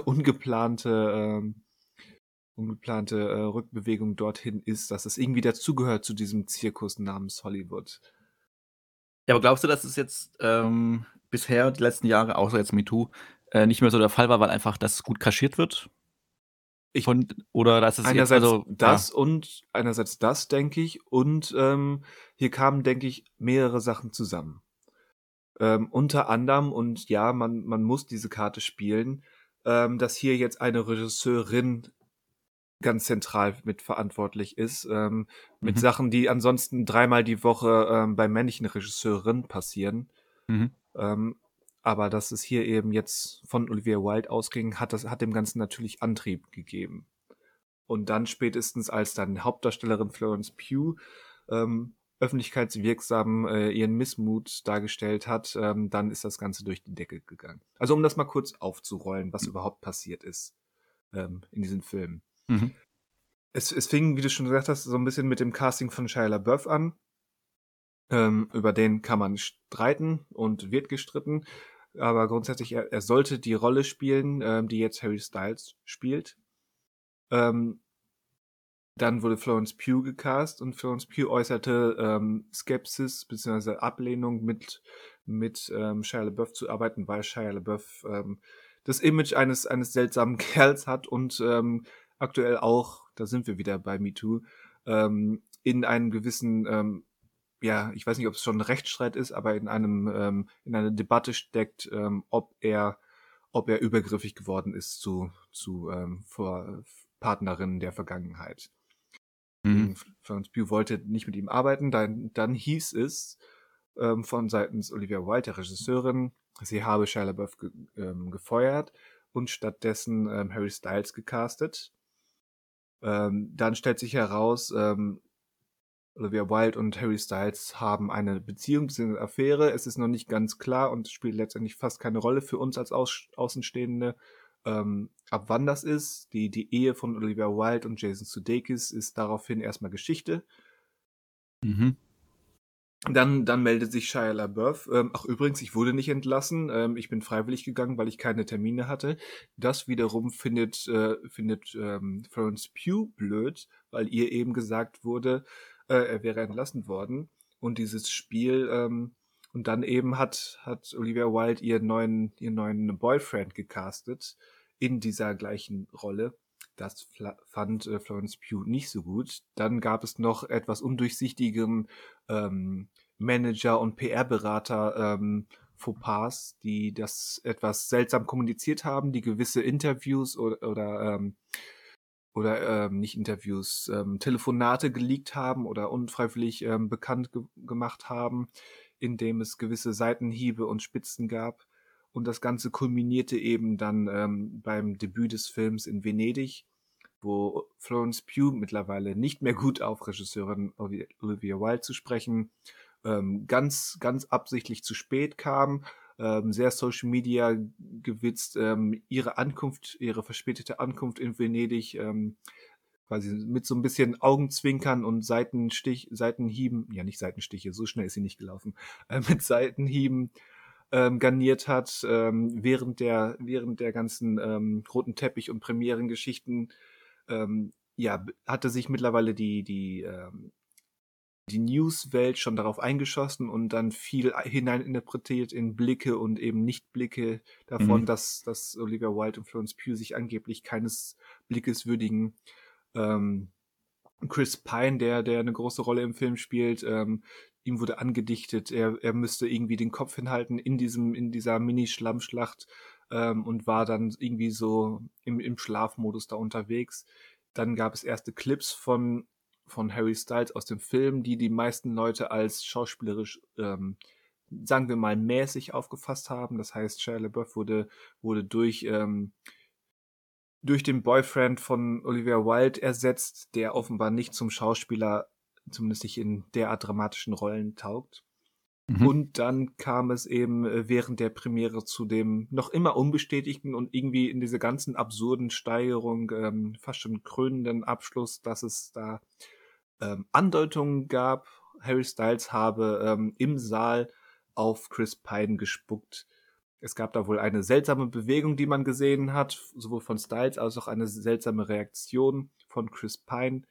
ungeplante, ähm, ungeplante äh, Rückbewegung dorthin ist, dass es irgendwie dazugehört zu diesem Zirkus namens Hollywood. Ja, aber glaubst du, dass es jetzt ähm, bisher die letzten Jahre, außer jetzt MeToo, äh, nicht mehr so der Fall war, weil einfach das gut kaschiert wird? Ich, Von, oder dass es einerseits jetzt, also, das ja. und einerseits das, denke ich, und ähm, hier kamen, denke ich, mehrere Sachen zusammen. Ähm, unter anderem, und ja, man, man muss diese Karte spielen, ähm, dass hier jetzt eine Regisseurin ganz zentral mitverantwortlich ist, ähm, mit mhm. Sachen, die ansonsten dreimal die Woche ähm, bei männlichen Regisseurinnen passieren. Mhm. Ähm, Aber dass es hier eben jetzt von Olivia Wilde ausging, hat das hat dem Ganzen natürlich Antrieb gegeben. Und dann spätestens, als dann Hauptdarstellerin Florence Pugh ähm, öffentlichkeitswirksam äh, ihren Missmut dargestellt hat, ähm, dann ist das Ganze durch die Decke gegangen. Also um das mal kurz aufzurollen, was mhm. überhaupt passiert ist ähm, in diesem Film. Mhm. Es, es fing, wie du schon gesagt hast, so ein bisschen mit dem Casting von Shia LaBeouf an. Ähm, über den kann man streiten und wird gestritten. Aber grundsätzlich, er, er sollte die Rolle spielen, ähm, die jetzt Harry Styles spielt. Ähm, dann wurde Florence Pugh gecast und Florence Pugh äußerte ähm, Skepsis bzw. Ablehnung, mit, mit ähm, Shia LaBeouf zu arbeiten, weil Shia LaBeouf ähm, das Image eines, eines seltsamen Kerls hat und ähm, aktuell auch, da sind wir wieder bei MeToo, ähm, in einem gewissen... Ähm, ja, ich weiß nicht, ob es schon ein Rechtsstreit ist, aber in einem ähm, in einer Debatte steckt, ähm, ob er ob er übergriffig geworden ist zu zu ähm, vor Partnerinnen der Vergangenheit. Mhm. Florence Pugh wollte nicht mit ihm arbeiten, dann dann hieß es ähm, von seitens Olivia Wilde, der Regisseurin, sie habe Shia LaBeouf ge- ähm, gefeuert und stattdessen ähm, Harry Styles gecastet. Ähm, dann stellt sich heraus, ähm, Olivia Wilde und Harry Styles haben eine Beziehung bzw. eine Affäre. Es ist noch nicht ganz klar und spielt letztendlich fast keine Rolle für uns als Aus- Außenstehende, ähm, ab wann das ist. Die, die Ehe von Olivia Wilde und Jason Sudeikis ist daraufhin erstmal Geschichte. Mhm. Dann, dann meldet sich Shia LaBeouf. Ähm, ach übrigens, ich wurde nicht entlassen. Ähm, ich bin freiwillig gegangen, weil ich keine Termine hatte. Das wiederum findet, äh, findet ähm, Florence Pugh blöd, weil ihr eben gesagt wurde, er wäre entlassen worden, und dieses Spiel ähm, und dann eben hat hat Olivia Wilde ihren neuen ihren neuen Boyfriend gecastet in dieser gleichen Rolle. Das fla- fand äh, Florence Pugh nicht so gut. Dann gab es noch etwas undurchsichtigen ähm, Manager und P R-Berater ähm, Fauxpas, die das etwas seltsam kommuniziert haben, die gewisse Interviews oder, oder ähm, oder ähm, nicht Interviews, ähm, Telefonate geleakt haben oder unfreiwillig ähm, bekannt ge- gemacht haben, indem es gewisse Seitenhiebe und Spitzen gab. Und das Ganze kulminierte eben dann ähm, beim Debüt des Films in Venedig, wo Florence Pugh mittlerweile nicht mehr gut auf Regisseurin Olivia Wilde zu sprechen, ähm, ganz, ganz absichtlich zu spät kam, Ähm, sehr Social Media gewitzt, ähm, ihre Ankunft, ihre verspätete Ankunft in Venedig, ähm, quasi mit so ein bisschen Augenzwinkern und Seitenstich, Seitenhieben, ja nicht Seitenstiche, so schnell ist sie nicht gelaufen, äh, mit Seitenhieben ähm, garniert hat, ähm, während der, während der ganzen ähm, roten Teppich- und Premierengeschichten, ähm, ja, hatte sich mittlerweile die, die, ähm, die Newswelt schon darauf eingeschossen und dann viel hineininterpretiert in Blicke und eben Nichtblicke davon, mhm. dass, dass Olivia Wilde und Florence Pugh sich angeblich keines Blickes würdigen. Ähm, Chris Pine, der, der eine große Rolle im Film spielt, ähm, ihm wurde angedichtet, er, er müsste irgendwie den Kopf hinhalten in diesem, in dieser Mini-Schlammschlacht, ähm, und war dann irgendwie so im, im Schlafmodus da unterwegs. Dann gab es erste Clips von von Harry Styles aus dem Film, die die meisten Leute als schauspielerisch ähm, sagen wir mal, mäßig aufgefasst haben. Das heißt, Shia LaBeouf wurde, wurde durch, ähm, durch den Boyfriend von Olivia Wilde ersetzt, der offenbar nicht zum Schauspieler, zumindest nicht in derart dramatischen Rollen, taugt. Mhm. Und dann kam es eben während der Premiere zu dem noch immer unbestätigten und irgendwie in diese ganzen absurden Steigerung ähm, fast schon krönenden Abschluss, dass es da ähm, Andeutungen gab, Harry Styles habe ähm, im Saal auf Chris Pine gespuckt. Es gab da wohl eine seltsame Bewegung, die man gesehen hat, sowohl von Styles als auch eine seltsame Reaktion von Chris Pine.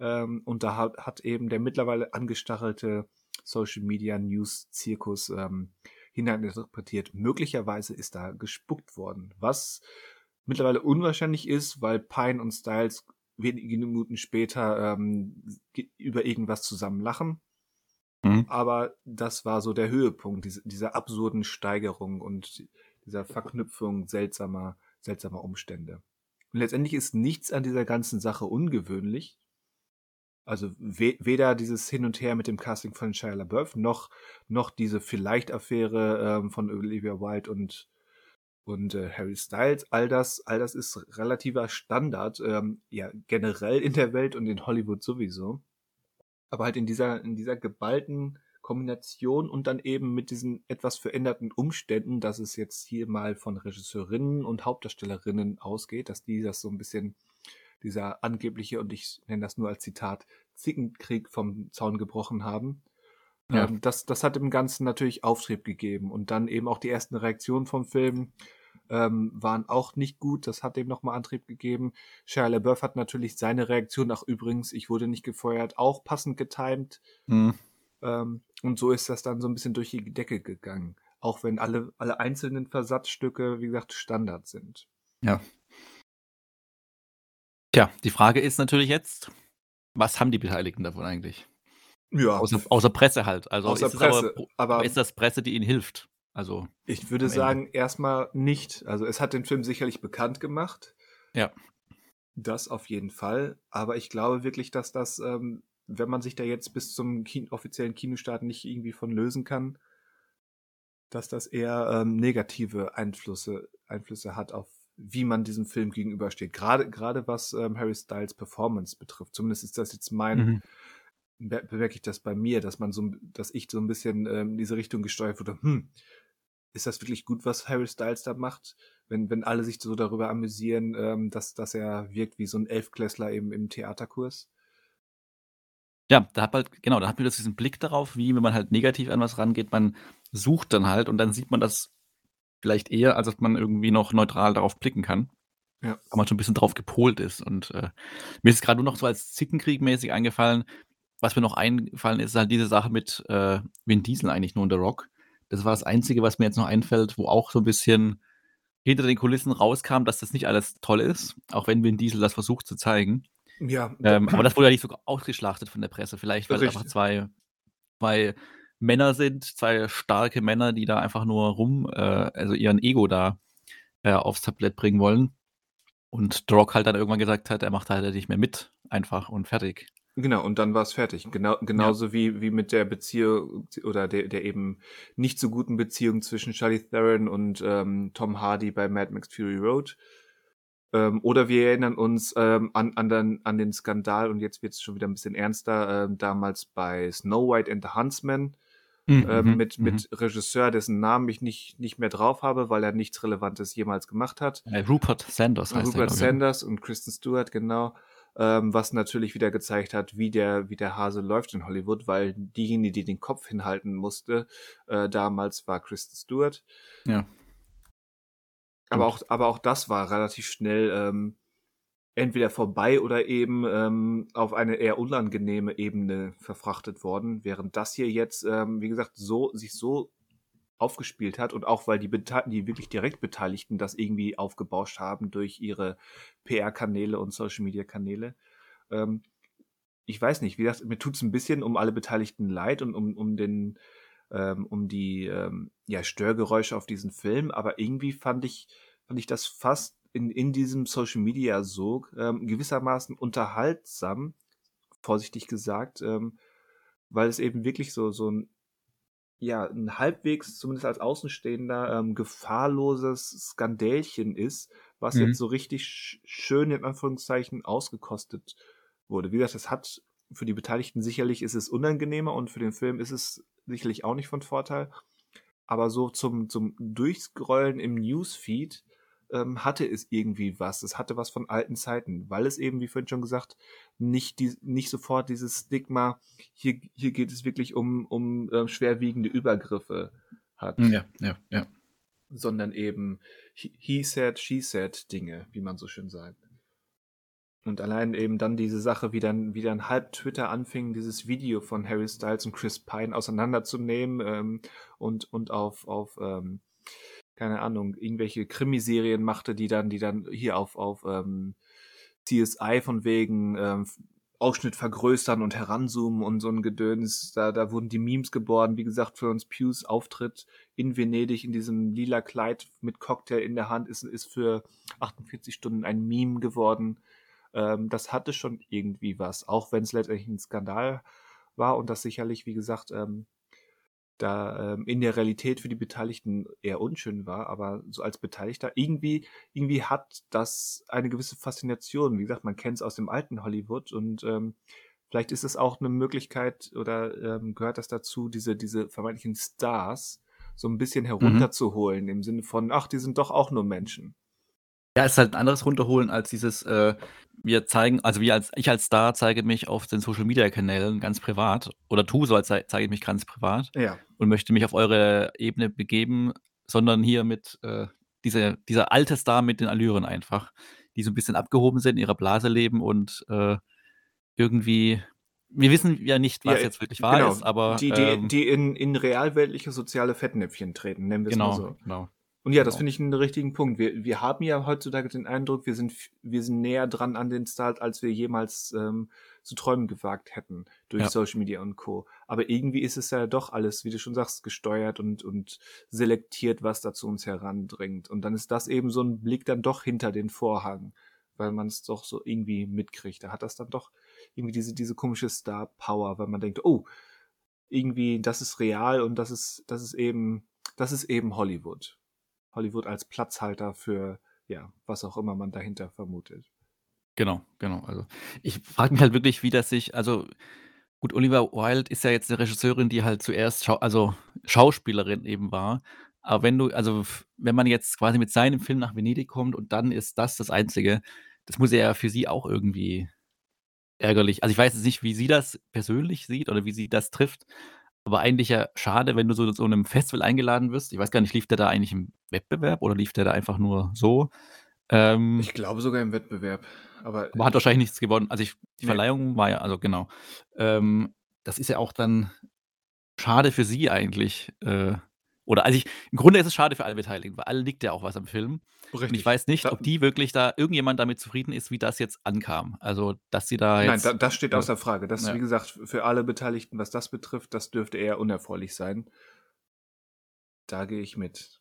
Ähm, und da hat, hat eben der mittlerweile angestachelte Social-Media-News-Zirkus ähm, hineininterpretiert. Möglicherweise ist da gespuckt worden, was mittlerweile unwahrscheinlich ist, weil Pine und Styles wenige Minuten später ähm, über irgendwas zusammen lachen. Mhm. Aber das war so der Höhepunkt diese, dieser absurden Steigerung und dieser Verknüpfung seltsamer, seltsamer Umstände. Und letztendlich ist nichts an dieser ganzen Sache ungewöhnlich. Also we- weder dieses Hin und Her mit dem Casting von Shia LaBeouf, noch, noch diese Vielleicht-Affäre ähm, von Olivia Wilde und, und äh, Harry Styles. All das, all das ist relativer Standard, ähm, ja, generell in der Welt und in Hollywood sowieso. Aber halt in dieser, in dieser geballten Kombination und dann eben mit diesen etwas veränderten Umständen, dass es jetzt hier mal von Regisseurinnen und Hauptdarstellerinnen ausgeht, dass die das so ein bisschen... dieser angebliche, und ich nenne das nur als Zitat, Zickenkrieg vom Zaun gebrochen haben. Ja. Ähm, das, das hat dem Ganzen natürlich Auftrieb gegeben. Und dann eben auch die ersten Reaktionen vom Film ähm, waren auch nicht gut. Das hat dem nochmal Antrieb gegeben. Shia LaBeouf hat natürlich seine Reaktion, ach übrigens, ich wurde nicht gefeuert, auch passend getimt. Mhm. Ähm, und so ist das dann so ein bisschen durch die Decke gegangen. Auch wenn alle, alle einzelnen Versatzstücke, wie gesagt, Standard sind. Ja. Tja, die Frage ist natürlich jetzt, was haben die Beteiligten davon eigentlich? Ja. Außer, außer Presse halt. Also außer ist Presse. Aber, aber ist das Presse, die ihnen hilft? Also ich würde sagen, erstmal nicht. Also es hat den Film sicherlich bekannt gemacht. Ja. Das auf jeden Fall. Aber ich glaube wirklich, dass das, ähm, wenn man sich da jetzt bis zum Kino, offiziellen Kinostart nicht irgendwie von lösen kann, dass das eher ähm, negative Einflüsse, Einflüsse hat auf wie man diesem Film gegenübersteht. Gerade, gerade was ähm, Harry Styles Performance betrifft. Zumindest ist das jetzt mein, mhm. be- bemerke ich das bei mir, dass man so, dass ich so ein bisschen ähm, in diese Richtung gesteuert wurde. Hm, ist das wirklich gut, was Harry Styles da macht? Wenn, wenn alle sich so darüber amüsieren, ähm, dass, dass er wirkt wie so ein Elfklässler eben im Theaterkurs. Ja, da hat halt, genau, da hat mir das diesen Blick darauf, wie wenn man halt negativ an was rangeht, man sucht dann halt und dann sieht man das vielleicht eher, als dass man irgendwie noch neutral darauf blicken kann. Ja. Weil man schon ein bisschen drauf gepolt ist. Und äh, mir ist gerade nur noch so als Zickenkrieg-mäßig eingefallen. Was mir noch eingefallen ist, ist halt diese Sache mit äh, Vin Diesel eigentlich nur in The Rock. Das war das Einzige, was mir jetzt noch einfällt, wo auch so ein bisschen hinter den Kulissen rauskam, dass das nicht alles toll ist, auch wenn Vin Diesel das versucht zu zeigen. Ja. Ähm, aber das wurde ja nicht so ausgeschlachtet von der Presse. Vielleicht, weil einfach zwei, zwei Männer sind, zwei starke Männer, die da einfach nur rum, äh, also ihren Ego da äh, aufs Tablett bringen wollen. Und The Rock halt dann irgendwann gesagt hat, er macht halt nicht mehr mit, einfach und fertig. Genau, und dann war es fertig. Genau, genauso ja. wie, wie mit der Beziehung oder der, der eben nicht so guten Beziehung zwischen Charlie Theron und ähm, Tom Hardy bei Mad Max Fury Road. Ähm, oder wir erinnern uns ähm, an, an, den, an den Skandal, und jetzt wird es schon wieder ein bisschen ernster, ähm, damals bei Snow White and the Huntsman. Mhm, ähm, mit, mhm. mit Regisseur, dessen Namen ich nicht, nicht mehr drauf habe, weil er nichts Relevantes jemals gemacht hat. Äh, Rupert Sanders heißt Rupert er. Rupert Sanders und Kristen Stewart, genau. Ähm, was natürlich wieder gezeigt hat, wie der, wie der Hase läuft in Hollywood, weil diejenige, die den Kopf hinhalten musste, äh, damals war Kristen Stewart. Ja. Aber auch, aber auch das war relativ schnell ähm, entweder vorbei oder eben ähm, auf eine eher unangenehme Ebene verfrachtet worden, während das hier jetzt, ähm, wie gesagt, so sich so aufgespielt hat und auch weil die, Bete- die wirklich direkt Beteiligten das irgendwie aufgebauscht haben durch ihre P R-Kanäle und Social-Media-Kanäle. Ähm, ich weiß nicht, wie gesagt, mir tut's ein bisschen um alle Beteiligten leid und um, um den um die ähm, ja, Störgeräusche auf diesen Film, aber irgendwie fand ich, fand ich das fast in, in diesem Social-Media-Sog ähm, gewissermaßen unterhaltsam, vorsichtig gesagt, ähm, weil es eben wirklich so, so ein ja ein halbwegs, zumindest als Außenstehender, ähm, gefahrloses Skandälchen ist, was mhm. jetzt so richtig sch- schön in Anführungszeichen ausgekostet wurde. Wie gesagt, das hat für die Beteiligten sicherlich ist es unangenehmer und für den Film ist es sicherlich auch nicht von Vorteil. Aber so zum, zum Durchscrollen im Newsfeed ähm, hatte es irgendwie was. Es hatte was von alten Zeiten, weil es eben, wie vorhin schon gesagt, nicht die, nicht sofort dieses Stigma, hier, hier geht es wirklich um, um äh, schwerwiegende Übergriffe hat. Ja, ja, ja. Sondern eben he said, she said Dinge, wie man so schön sagt. Und allein eben dann diese Sache, wie dann, wie dann halb Twitter anfing, dieses Video von Harry Styles und Chris Pine auseinanderzunehmen ähm, und, und auf, auf ähm, keine Ahnung, irgendwelche Krimiserien machte, die dann, die dann hier auf, auf ähm, C S I von wegen ähm, Ausschnitt vergrößern und heranzoomen und so ein Gedöns. Da, da wurden die Memes geboren, wie gesagt, Florence Pughs Auftritt in Venedig in diesem lila Kleid mit Cocktail in der Hand ist, ist für achtundvierzig Stunden ein Meme geworden. Das hatte schon irgendwie was, auch wenn es letztendlich ein Skandal war und das sicherlich, wie gesagt, ähm, da ähm, in der Realität für die Beteiligten eher unschön war, aber so als Beteiligter, irgendwie, irgendwie hat das eine gewisse Faszination. Wie gesagt, man kennt es aus dem alten Hollywood und ähm, vielleicht ist es auch eine Möglichkeit oder ähm, gehört das dazu, diese, diese vermeintlichen Stars so ein bisschen herunterzuholen, mhm. im Sinne von, ach, die sind doch auch nur Menschen. Ja, es ist halt ein anderes Runterholen als dieses, äh, wir zeigen, also wir als ich als Star zeige mich auf den Social-Media-Kanälen ganz privat oder tue so, als zeige ich mich ganz privat ja. und möchte mich auf eure Ebene begeben, sondern hier mit äh, dieser, dieser alte Star mit den Allüren einfach, die so ein bisschen abgehoben sind, in ihrer Blase leben und äh, irgendwie, wir wissen ja nicht, was ja, jetzt wirklich wahr genau. ist, aber... Die, die, ähm, die in, in realweltliche soziale Fettnäpfchen treten, nennen wir es genau, mal so. Genau. Und ja, das finde ich einen richtigen Punkt. Wir, wir haben ja heutzutage den Eindruck, wir sind, wir sind näher dran an den Start, als wir jemals ähm, zu träumen gewagt hätten durch ja. Social Media und Co. Aber irgendwie ist es ja doch alles, wie du schon sagst, gesteuert und, und selektiert, was da zu uns herandringt. Und dann ist das eben so ein Blick dann doch hinter den Vorhang, weil man es doch so irgendwie mitkriegt. Da hat das dann doch irgendwie diese, diese komische Star-Power, weil man denkt, oh, irgendwie, das ist real und das ist, das ist eben, das ist eben Hollywood. Hollywood als Platzhalter für, ja, was auch immer man dahinter vermutet. Genau, genau. Also ich frage mich halt wirklich, wie das sich, also gut, Olivia Wilde ist ja jetzt eine Regisseurin, die halt zuerst, Schau- also Schauspielerin eben war, aber wenn du, also wenn man jetzt quasi mit seinem Film nach Venedig kommt und dann ist das das Einzige, das muss ja für sie auch irgendwie ärgerlich, also ich weiß jetzt nicht, wie sie das persönlich sieht oder wie sie das trifft, aber eigentlich ja schade, wenn du so zu so einem Festival eingeladen wirst. Ich weiß gar nicht, lief der da eigentlich im Wettbewerb oder lief der da einfach nur so? Ähm, ich glaube sogar im Wettbewerb. Aber, aber hat wahrscheinlich nichts gewonnen. Also ich, die Verleihung nee. war ja, also genau. Ähm, das ist ja auch dann schade für sie eigentlich. Äh, oder also ich, im Grunde ist es schade für alle Beteiligten, weil alle liegt ja auch was am Film. Richtig. Und ich weiß nicht, ob die wirklich da irgendjemand damit zufrieden ist, wie das jetzt ankam. Also, dass sie da jetzt... Nein, da, das steht äh, außer Frage. Das ist, ja. wie gesagt, für alle Beteiligten, was das betrifft, das dürfte eher unerfreulich sein. Da gehe ich mit.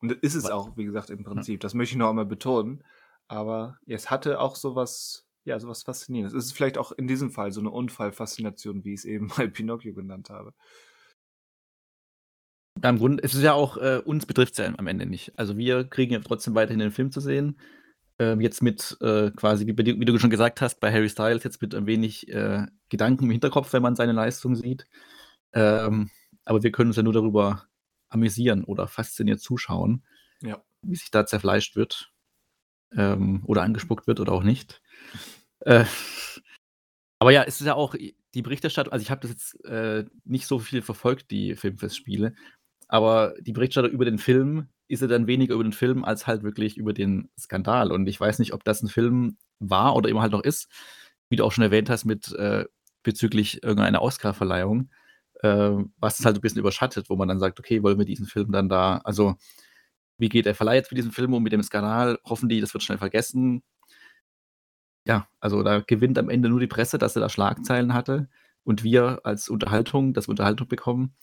Und das ist es was? auch, wie gesagt, im Prinzip. Ja. Das möchte ich noch einmal betonen. Aber es hatte auch sowas, ja, sowas Faszinierendes. Es ist vielleicht auch in diesem Fall so eine Unfallfaszination, wie ich es eben bei Pinocchio genannt habe. Ja, im Grunde, es ist ja auch, äh, uns betrifft es ja am Ende nicht. Also wir kriegen ja trotzdem weiterhin den Film zu sehen. Ähm, jetzt mit äh, quasi, wie, wie du schon gesagt hast, bei Harry Styles, jetzt mit ein wenig äh, Gedanken im Hinterkopf, wenn man seine Leistung sieht. Ähm, aber wir können uns ja nur darüber amüsieren oder fasziniert zuschauen, ja. wie sich da zerfleischt wird ähm, oder angespuckt wird oder auch nicht. Äh, aber ja, es ist ja auch die Berichterstattung, also ich habe das jetzt äh, nicht so viel verfolgt, die Filmfestspiele, aber die Berichterstattung über den Film ist ja dann weniger über den Film als halt wirklich über den Skandal. Und ich weiß nicht, ob das ein Film war oder immer halt noch ist, wie du auch schon erwähnt hast, mit äh, bezüglich irgendeiner Oscar-Verleihung, äh, was es halt ein bisschen überschattet, wo man dann sagt, okay, wollen wir diesen Film dann da, also wie geht der Verleih jetzt mit diesem Film um, mit dem Skandal, hoffen die, das wird schnell vergessen. Ja, also da gewinnt am Ende nur die Presse, dass er da Schlagzeilen hatte und wir als Unterhaltung, dass wir Unterhaltung bekommen.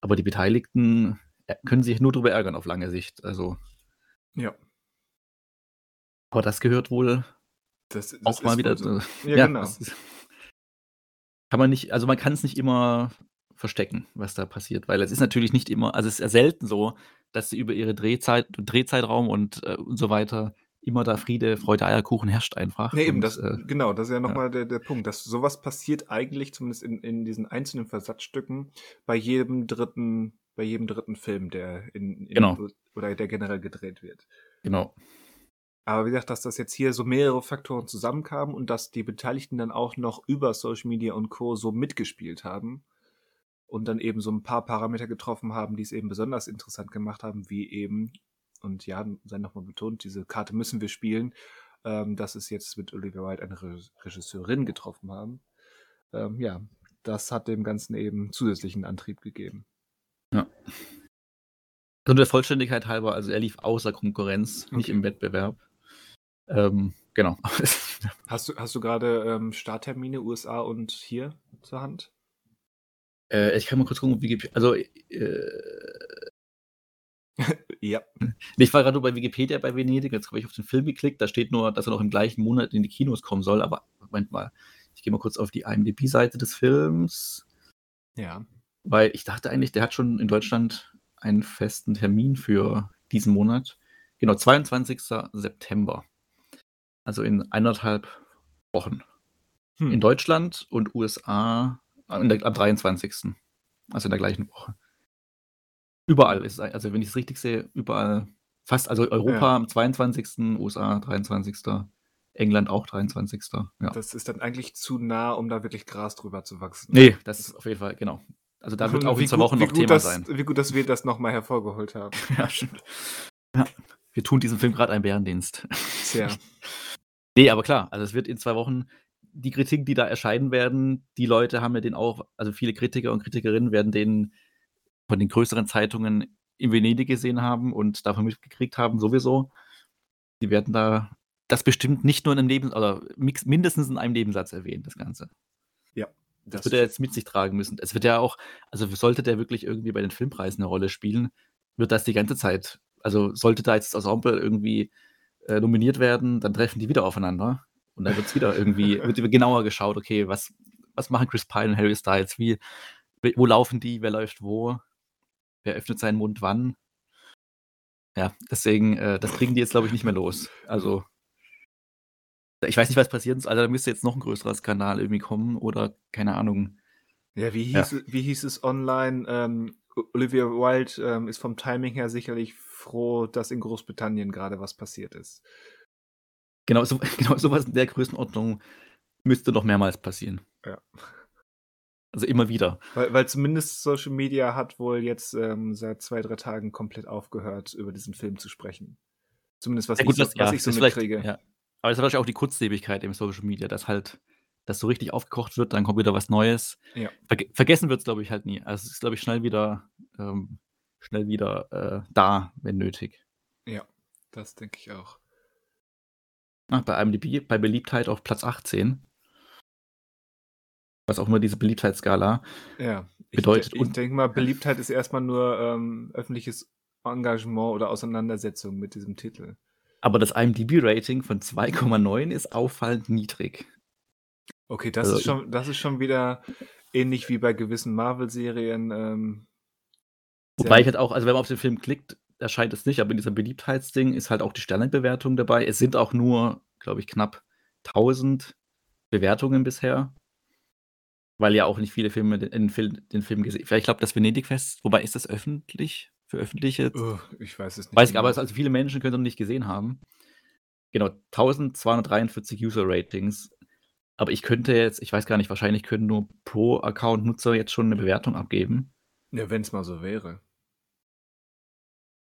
Aber die Beteiligten können sich nur darüber ärgern auf lange Sicht. Also ja. Aber das gehört wohl das, das auch mal wieder. So. Ja, ja, genau. Ist, kann man nicht, also man kann es nicht immer verstecken, was da passiert. Weil es ist natürlich nicht immer, also es ist ja selten so, dass sie über ihre Drehzeit, Drehzeitraum und, äh, und so weiter immer da Friede, Freude, Eierkuchen herrscht einfach. Nee, eben, und, das, äh, genau, das ist ja nochmal ja. der, der Punkt, dass sowas passiert eigentlich, zumindest in, in diesen einzelnen Versatzstücken, bei jedem dritten, bei jedem dritten Film, der in, in genau. oder der generell gedreht wird. Genau. Aber wie gesagt, dass das jetzt hier so mehrere Faktoren zusammenkamen und dass die Beteiligten dann auch noch über Social Media und Co. so mitgespielt haben und dann eben so ein paar Parameter getroffen haben, die es eben besonders interessant gemacht haben, wie eben, und ja, sei nochmal betont, diese Karte müssen wir spielen, ähm, dass es jetzt mit Olivia Wilde eine Re- Regisseurin getroffen haben. Ähm, ja, das hat dem Ganzen eben zusätzlichen Antrieb gegeben. Ja. Nur der Vollständigkeit halber, also er lief außer Konkurrenz, okay. nicht im Wettbewerb. Ähm, genau. Hast du, hast du gerade ähm, Starttermine U S A und hier zur Hand? Äh, ich kann mal kurz gucken, Wikipedia. Also, äh, ja. Ich war gerade nur bei Wikipedia bei Venedig, jetzt habe ich auf den Film geklickt, da steht nur, dass er noch im gleichen Monat in die Kinos kommen soll, aber Moment mal, ich gehe mal kurz auf die I M D B-Seite des Films. Ja. Weil ich dachte eigentlich, der hat schon in Deutschland einen festen Termin für diesen Monat. Genau, zweiundzwanzigster September. Also in eineinhalb Wochen. Hm. In Deutschland und U S A der, am dreiundzwanzigsten Also in der gleichen Woche. Überall ist, also wenn ich es richtig sehe, überall, fast, also Europa ja. am zweiundzwanzigsten U S A dreiundzwanzigsten England auch dreiundzwanzigsten Ja. Das ist dann eigentlich zu nah, um da wirklich Gras drüber zu wachsen. Nee, das ist auf jeden Fall, genau. Also da wird auch in zwei Wochen noch Thema sein. Wie gut, dass wir das nochmal hervorgeholt haben. Ja, stimmt. Ja, wir tun diesem Film gerade einen Bärendienst. Tja. Nee, aber klar, also es wird in zwei Wochen, die Kritiken, die da erscheinen werden, die Leute haben ja den auch, also viele Kritiker und Kritikerinnen werden den von den größeren Zeitungen in Venedig gesehen haben und davon mitgekriegt haben sowieso. Die werden da, das bestimmt nicht nur in einem Nebens, oder mindestens in einem Nebensatz erwähnen, das Ganze. Ja. Das, das wird er jetzt mit sich tragen müssen. Es wird ja auch, also sollte der wirklich irgendwie bei den Filmpreisen eine Rolle spielen, wird das die ganze Zeit, also sollte da jetzt das Ensemble irgendwie äh, nominiert werden, dann treffen die wieder aufeinander und dann wird es wieder irgendwie, wird genauer geschaut, okay, was, was machen Chris Pine und Harry Styles, wie, wo laufen die, wer läuft wo, wer öffnet seinen Mund wann. Ja, deswegen, äh, das kriegen die jetzt, glaube ich, nicht mehr los. Also ich weiß nicht, was passiert ist. Also da müsste jetzt noch ein größerer Skandal irgendwie kommen oder keine Ahnung. Ja, wie hieß, ja. Wie hieß es online? Ähm, Olivia Wilde ähm, ist vom Timing her sicherlich froh, dass in Großbritannien gerade was passiert ist. Genau, so, genau sowas in der Größenordnung müsste noch mehrmals passieren. Ja. Also immer wieder. Weil, weil zumindest Social Media hat wohl jetzt ähm, seit zwei, drei Tagen komplett aufgehört, über diesen Film zu sprechen. Zumindest was ja, gut, ich, was, ja, was ich so mitkriege. Ja. Aber das ist wahrscheinlich auch die Kurzlebigkeit im Social Media, dass halt, dass so richtig aufgekocht wird, dann kommt wieder was Neues. Ja. Ver- vergessen wird es, glaube ich, halt nie. Also es ist, glaube ich, schnell wieder, ähm, schnell wieder äh, da, wenn nötig. Ja, das denke ich auch. Ach, bei I M D B, bei Beliebtheit auf Platz achtzehn. Was auch immer diese Beliebtheitsskala ja, ich bedeutet. De- ich denke mal, Beliebtheit ist erstmal nur ähm, öffentliches Engagement oder Auseinandersetzung mit diesem Titel. Aber das I M D B-Rating von zwei Komma neun ist auffallend niedrig. Okay, das, also, ist schon, das ist schon wieder ähnlich wie bei gewissen Marvel-Serien. Ähm, wobei ich halt auch, also wenn man auf den Film klickt, erscheint es nicht, aber in diesem Beliebtheitsding ist halt auch die Sternebewertung dabei. Es sind auch nur, glaube ich, knapp tausend Bewertungen bisher, weil ja auch nicht viele Filme den, den Film gesehen haben. Ich glaube, das Venedig-Fest, wobei ist das öffentlich? Öffentliche. Oh, ich weiß es nicht. Weiß ich, aber also viele Menschen können es noch nicht gesehen haben. Genau, zwölfhundertdreiundvierzig User-Ratings. Aber ich könnte jetzt, ich weiß gar nicht, wahrscheinlich können nur pro Account-Nutzer jetzt schon eine Bewertung abgeben. Ja, wenn es mal so wäre.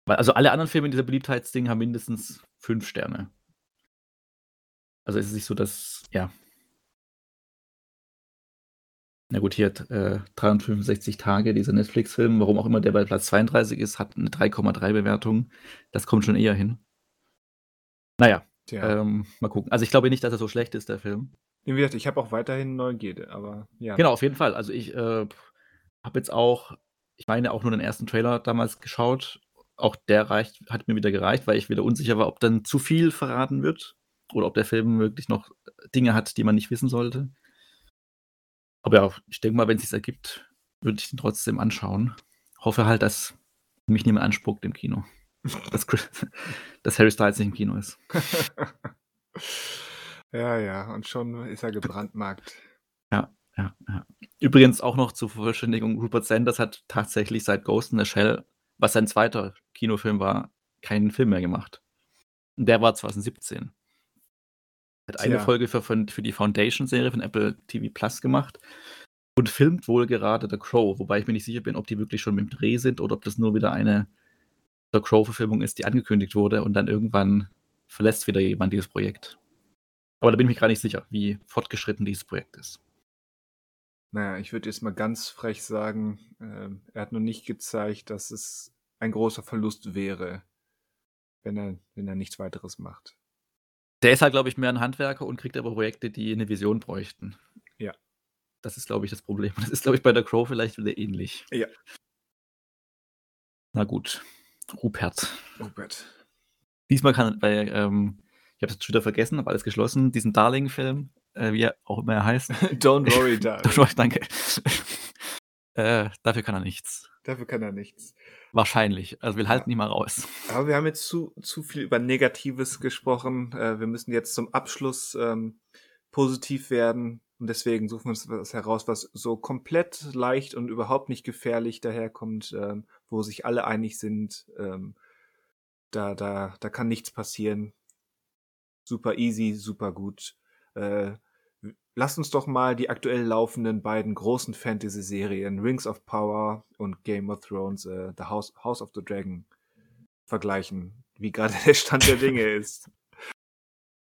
Weil, also alle anderen Filme in dieser Beliebtheitsding haben mindestens fünf Sterne. Also ist es nicht so, dass, ja. Na gut, hier hat äh, dreihundertfünfundsechzig Tage, dieser Netflix-Film, warum auch immer der bei Platz zweiunddreißig ist, hat eine drei Komma drei Bewertung. Das kommt schon eher hin. Naja, ja. ähm, mal gucken. Also ich glaube nicht, dass er so schlecht ist, der Film. Wie gesagt, ich habe auch weiterhin Neugierde, aber ja. Genau, auf jeden Fall. Also ich äh, habe jetzt auch, ich meine auch nur den ersten Trailer damals geschaut. Auch der reicht, hat mir wieder gereicht, weil ich wieder unsicher war, ob dann zu viel verraten wird oder ob der Film wirklich noch Dinge hat, die man nicht wissen sollte. Aber ja, ich denke mal, wenn es sich ergibt, würde ich den trotzdem anschauen. Hoffe halt, dass mich niemand anspuckt im Kino. dass, dass Harry Styles nicht im Kino ist. Ja, ja, und schon ist er gebrandmarkt. Ja, ja, ja. Übrigens auch noch zur Vervollständigung, Rupert Sanders hat tatsächlich seit Ghost in the Shell, was sein zweiter Kinofilm war, keinen Film mehr gemacht. Der war zwanzig siebzehn. Er hat eine ja. Folge für, für die Foundation-Serie von Apple T V Plus gemacht und filmt wohl gerade The Crow, wobei ich mir nicht sicher bin, ob die wirklich schon mit dem Dreh sind oder ob das nur wieder eine The Crow-Verfilmung ist, die angekündigt wurde und dann irgendwann verlässt wieder jemand dieses Projekt. Aber da bin ich mir gar nicht sicher, wie fortgeschritten dieses Projekt ist. Naja, ich würde jetzt mal ganz frech sagen, äh, er hat noch nicht gezeigt, dass es ein großer Verlust wäre, wenn er, wenn er nichts weiteres macht. Der ist halt, glaube ich, mehr ein Handwerker und kriegt aber Projekte, die eine Vision bräuchten. Ja. Das ist, glaube ich, das Problem. Das ist, glaube ich, bei der Crow vielleicht wieder ähnlich. Ja. Na gut. Rupert. Rupert. Diesmal kann bei, ähm, ich habe es jetzt wieder vergessen, habe alles geschlossen, diesen Darling-Film, äh, wie er auch immer er heißt. Don't worry, Darling. Don't worry, danke. äh, dafür kann er nichts. Dafür kann er nichts. Wahrscheinlich. Also wir halten ja. ihn mal raus. Aber wir haben jetzt zu, zu viel über Negatives gesprochen. Äh, wir müssen jetzt zum Abschluss ähm, positiv werden. Und deswegen suchen wir uns was heraus, was so komplett leicht und überhaupt nicht gefährlich daherkommt, ähm, wo sich alle einig sind. Ähm, da, da, da kann nichts passieren. Super easy, super gut. Äh, Lasst uns doch mal die aktuell laufenden beiden großen Fantasy-Serien Rings of Power und Game of Thrones, äh, The House, House of the Dragon, vergleichen, wie gerade der Stand der Dinge ist.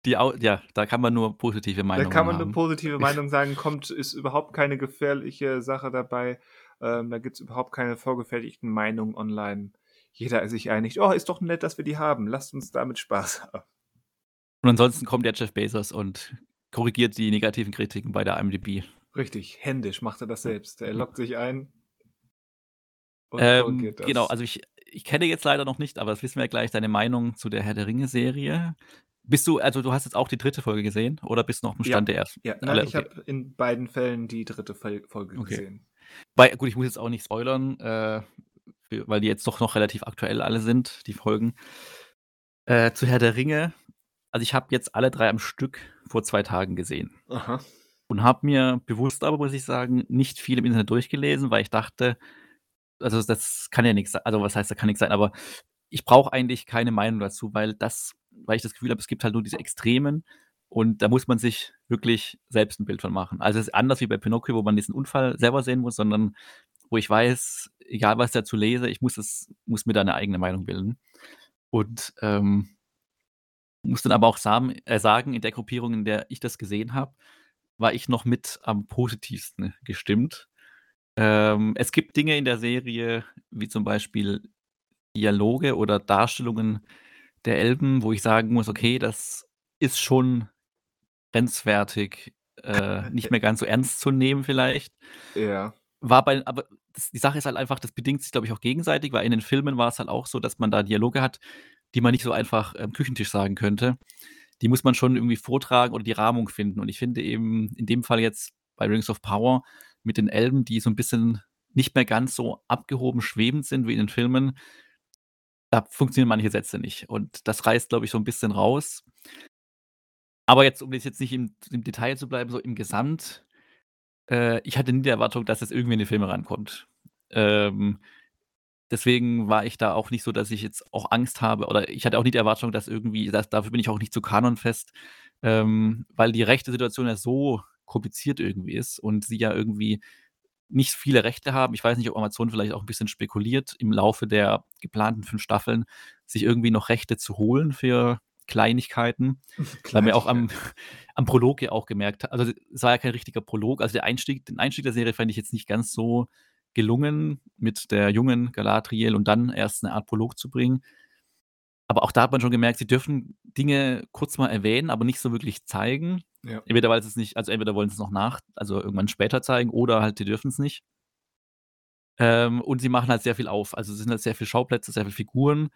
Die Au- ja, da kann man nur positive Meinungen Da kann man haben. Nur positive Meinung sagen, kommt, ist überhaupt keine gefährliche Sache dabei, ähm, da gibt es überhaupt keine vorgefertigten Meinungen online. Jeder ist sich einig, oh, ist doch nett, dass wir die haben, lasst uns damit Spaß haben. Und ansonsten kommt der Jeff Bezos und korrigiert die negativen Kritiken bei der I M D B. Richtig, händisch macht er das selbst. Er lockt sich ein und ähm, korrigiert das. Genau, also ich, ich kenne jetzt leider noch nicht, aber das wissen wir ja gleich, deine Meinung zu der Herr der Ringe-Serie. Bist du, also du hast jetzt auch die dritte Folge gesehen oder bist du noch im Stand ja, der ersten? Ja, nein, Alle, ich okay. habe in beiden Fällen die dritte Folge okay. gesehen. Bei, gut, ich muss jetzt auch nicht spoilern, äh, für, weil die jetzt doch noch relativ aktuell alle sind, die Folgen. Äh, zu Herr der Ringe. Also ich habe jetzt alle drei am Stück vor zwei Tagen gesehen. Aha. Und habe mir bewusst aber, muss ich sagen, nicht viel im Internet durchgelesen, weil ich dachte, also das kann ja nichts sein, also was heißt, da kann nichts sein, aber ich brauche eigentlich keine Meinung dazu, weil das, weil ich das Gefühl habe, es gibt halt nur diese Extremen und da muss man sich wirklich selbst ein Bild von machen. Also es ist anders wie bei Pinocchio, wo man diesen Unfall selber sehen muss, sondern wo ich weiß, egal was ich dazu lese, ich muss, es, muss mir da eine eigene Meinung bilden. Und ähm, muss dann aber auch sagen, in der Gruppierung, in der ich das gesehen habe, war ich noch mit am positivsten gestimmt. Ähm, es gibt Dinge in der Serie, wie zum Beispiel Dialoge oder Darstellungen der Elben, wo ich sagen muss, okay, das ist schon grenzwertig, äh, nicht mehr ganz so ernst zu nehmen vielleicht. Ja. War bei, aber das, die Sache ist halt einfach, das bedingt sich, glaube ich, auch gegenseitig, weil in den Filmen war es halt auch so, dass man da Dialoge hat, die man nicht so einfach am Küchentisch sagen könnte. Die muss man schon irgendwie vortragen oder die Rahmung finden. Und ich finde eben in dem Fall jetzt bei Rings of Power mit den Elben, die so ein bisschen nicht mehr ganz so abgehoben schwebend sind wie in den Filmen, da funktionieren manche Sätze nicht. Und das reißt, glaube ich, so ein bisschen raus. Aber jetzt, um jetzt nicht im, im Detail zu bleiben, so im Gesamt, äh, ich hatte nie die Erwartung, dass das irgendwie in die Filme rankommt. Ähm, Deswegen war ich da auch nicht so, dass ich jetzt auch Angst habe oder ich hatte auch nicht die Erwartung, dass irgendwie, dass, dafür bin ich auch nicht zu kanonfest, ähm, weil die rechte Situation ja so kompliziert irgendwie ist und sie ja irgendwie nicht viele Rechte haben. Ich weiß nicht, ob Amazon vielleicht auch ein bisschen spekuliert, im Laufe der geplanten fünf Staffeln sich irgendwie noch Rechte zu holen für Kleinigkeiten. Kleinigkeit. Weil wir auch am, am Prolog ja auch gemerkt haben, also es war ja kein richtiger Prolog, also der Einstieg, den Einstieg der Serie fand ich jetzt nicht ganz so gelungen mit der jungen Galadriel und dann erst eine Art Prolog zu bringen. Aber auch da hat man schon gemerkt, sie dürfen Dinge kurz mal erwähnen, aber nicht so wirklich zeigen. Ja. Entweder weil sie es nicht, also entweder wollen sie es noch nach, also irgendwann später zeigen, oder halt sie dürfen es nicht. Ähm, und sie machen halt sehr viel auf. Also es sind halt sehr viele Schauplätze, sehr viele Figuren.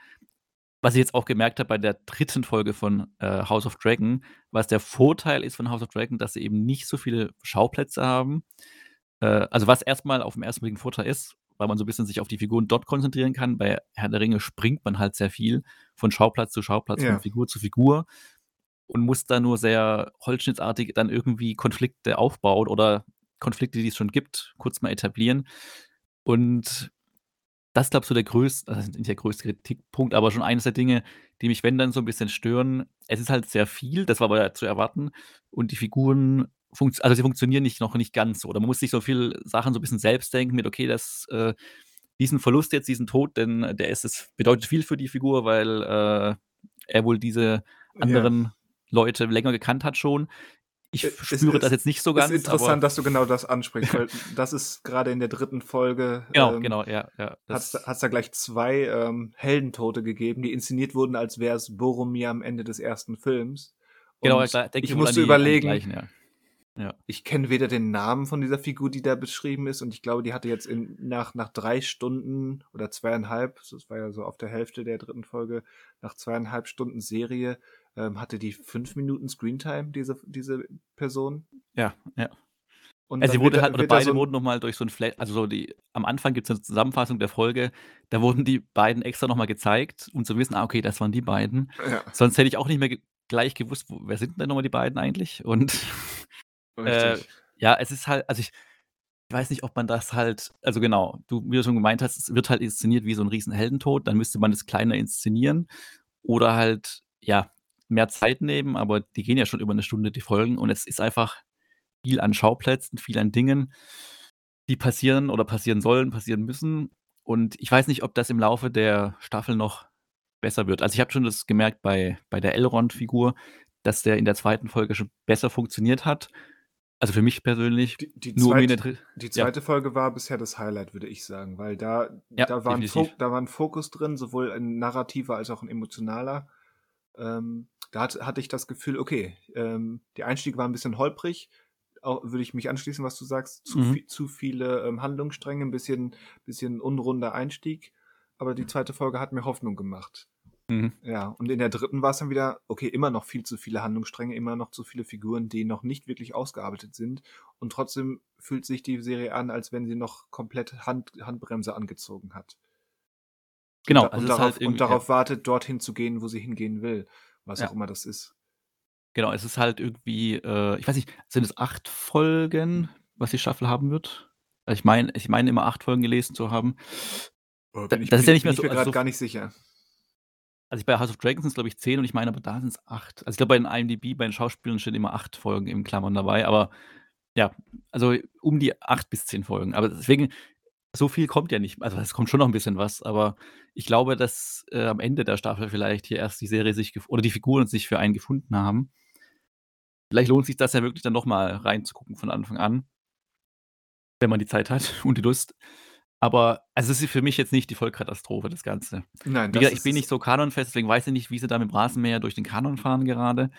Was ich jetzt auch gemerkt habe bei der dritten Folge von äh, House of Dragon, was der Vorteil ist von House of Dragon, dass sie eben nicht so viele Schauplätze haben, Äh, also was erstmal auf dem ersten Blick ein Vorteil ist, weil man so ein bisschen sich auf die Figuren dort konzentrieren kann. Bei Herr der Ringe springt man halt sehr viel von Schauplatz zu Schauplatz, ja. von Figur zu Figur und muss da nur sehr holzschnittartig dann irgendwie Konflikte aufbauen oder Konflikte, die es schon gibt, kurz mal etablieren. Und das, glaube ich, so der größte, also nicht der größte Kritikpunkt, aber schon eines der Dinge, die mich, wenn dann, so ein bisschen stören. Es ist halt sehr viel, das war aber zu erwarten. Und die Figuren, funkt- also sie funktionieren nicht, noch nicht ganz. Oder man muss sich so viele Sachen so ein bisschen selbst denken, mit okay, das, äh, diesen Verlust jetzt, diesen Tod, denn der ist, es bedeutet viel für die Figur, weil äh, er wohl diese anderen yeah. Leute länger gekannt hat schon. Ich es, spüre es, das jetzt nicht so ganz. Es ist interessant, aber dass du genau das ansprichst, weil das ist gerade in der dritten Folge. Genau, ähm, genau, ja. ja hat es da gleich zwei ähm, Heldentote gegeben, die inszeniert wurden, als wäre es Boromir am Ende des ersten Films. Und genau, da denke ich, ich musste überlegen, ja. Ja. Ich kenne weder den Namen von dieser Figur, die da beschrieben ist, und ich glaube, die hatte jetzt in, nach, nach drei Stunden oder zweieinhalb, das war ja so auf der Hälfte der dritten Folge, nach zweieinhalb Stunden Serie, hatte die fünf Minuten Screentime, diese, diese Person? Ja, ja. Und also sie wurde wird, halt, oder beide so wurden nochmal durch so ein Flash, also so die, am Anfang gibt es eine Zusammenfassung der Folge, da wurden die beiden extra nochmal gezeigt, um zu wissen, ah, okay, das waren die beiden. Ja. Sonst hätte ich auch nicht mehr ge- gleich gewusst, wo, wer sind denn nochmal die beiden eigentlich? Und äh, ja, es ist halt, also ich, ich weiß nicht, ob man das halt, also genau, du, wie du schon gemeint hast, es wird halt inszeniert wie so ein riesen Heldentod, dann müsste man das kleiner inszenieren oder halt, ja, mehr Zeit nehmen, aber die gehen ja schon über eine Stunde, die Folgen, und es ist einfach viel an Schauplätzen, viel an Dingen, die passieren oder passieren sollen, passieren müssen, und ich weiß nicht, ob das im Laufe der Staffel noch besser wird. Also ich habe schon das gemerkt bei, bei der Elrond-Figur, dass der in der zweiten Folge schon besser funktioniert hat, also für mich persönlich. Die, die, nur zweit, Tri- die zweite ja. Folge war bisher das Highlight, würde ich sagen, weil da, ja, da, war ein Fo- da war ein Fokus drin, sowohl ein narrativer als auch ein emotionaler. Ähm, da hat, hatte ich das Gefühl, okay, ähm, der Einstieg war ein bisschen holprig, auch, würde ich mich anschließen, was du sagst, zu, mhm. viel, zu viele ähm, Handlungsstränge, ein bisschen, bisschen unrunder Einstieg, aber die zweite Folge hat mir Hoffnung gemacht. Mhm. Ja, und in der dritten war es dann wieder, okay, immer noch viel zu viele Handlungsstränge, immer noch zu viele Figuren, die noch nicht wirklich ausgearbeitet sind, und trotzdem fühlt sich die Serie an, als wenn sie noch komplett Hand, Handbremse angezogen hat. Genau, und, also und, darauf, halt und darauf wartet, dorthin zu gehen, wo sie hingehen will, was ja. auch immer das ist. Genau, es ist halt irgendwie, äh, ich weiß nicht, sind es acht Folgen, was die Staffel haben wird? Also ich meine, ich meine immer acht Folgen gelesen zu haben. Bin da, ich, das ist ja nicht mehr so. Ich bin mir gerade also so, gar nicht sicher. Also ich, bei House of Dragons sind es, glaube ich, zehn, und ich meine, aber da sind es acht. Also ich glaube, bei den I M D B, bei den Schauspielern stehen immer acht Folgen im Klammern dabei, aber ja, also um die acht bis zehn Folgen. Aber deswegen, so viel kommt ja nicht, also es kommt schon noch ein bisschen was, aber ich glaube, dass äh, am Ende der Staffel vielleicht hier erst die Serie sich, gef- oder die Figuren sich für einen gefunden haben. Vielleicht lohnt sich das ja wirklich dann nochmal reinzugucken von Anfang an, wenn man die Zeit hat und die Lust. Aber also es ist für mich jetzt nicht die Vollkatastrophe, das Ganze. Nein, das wie gesagt, ich bin nicht so kanonfest, deswegen weiß ich nicht, wie sie da mit dem Rasenmäher durch den Kanon fahren gerade,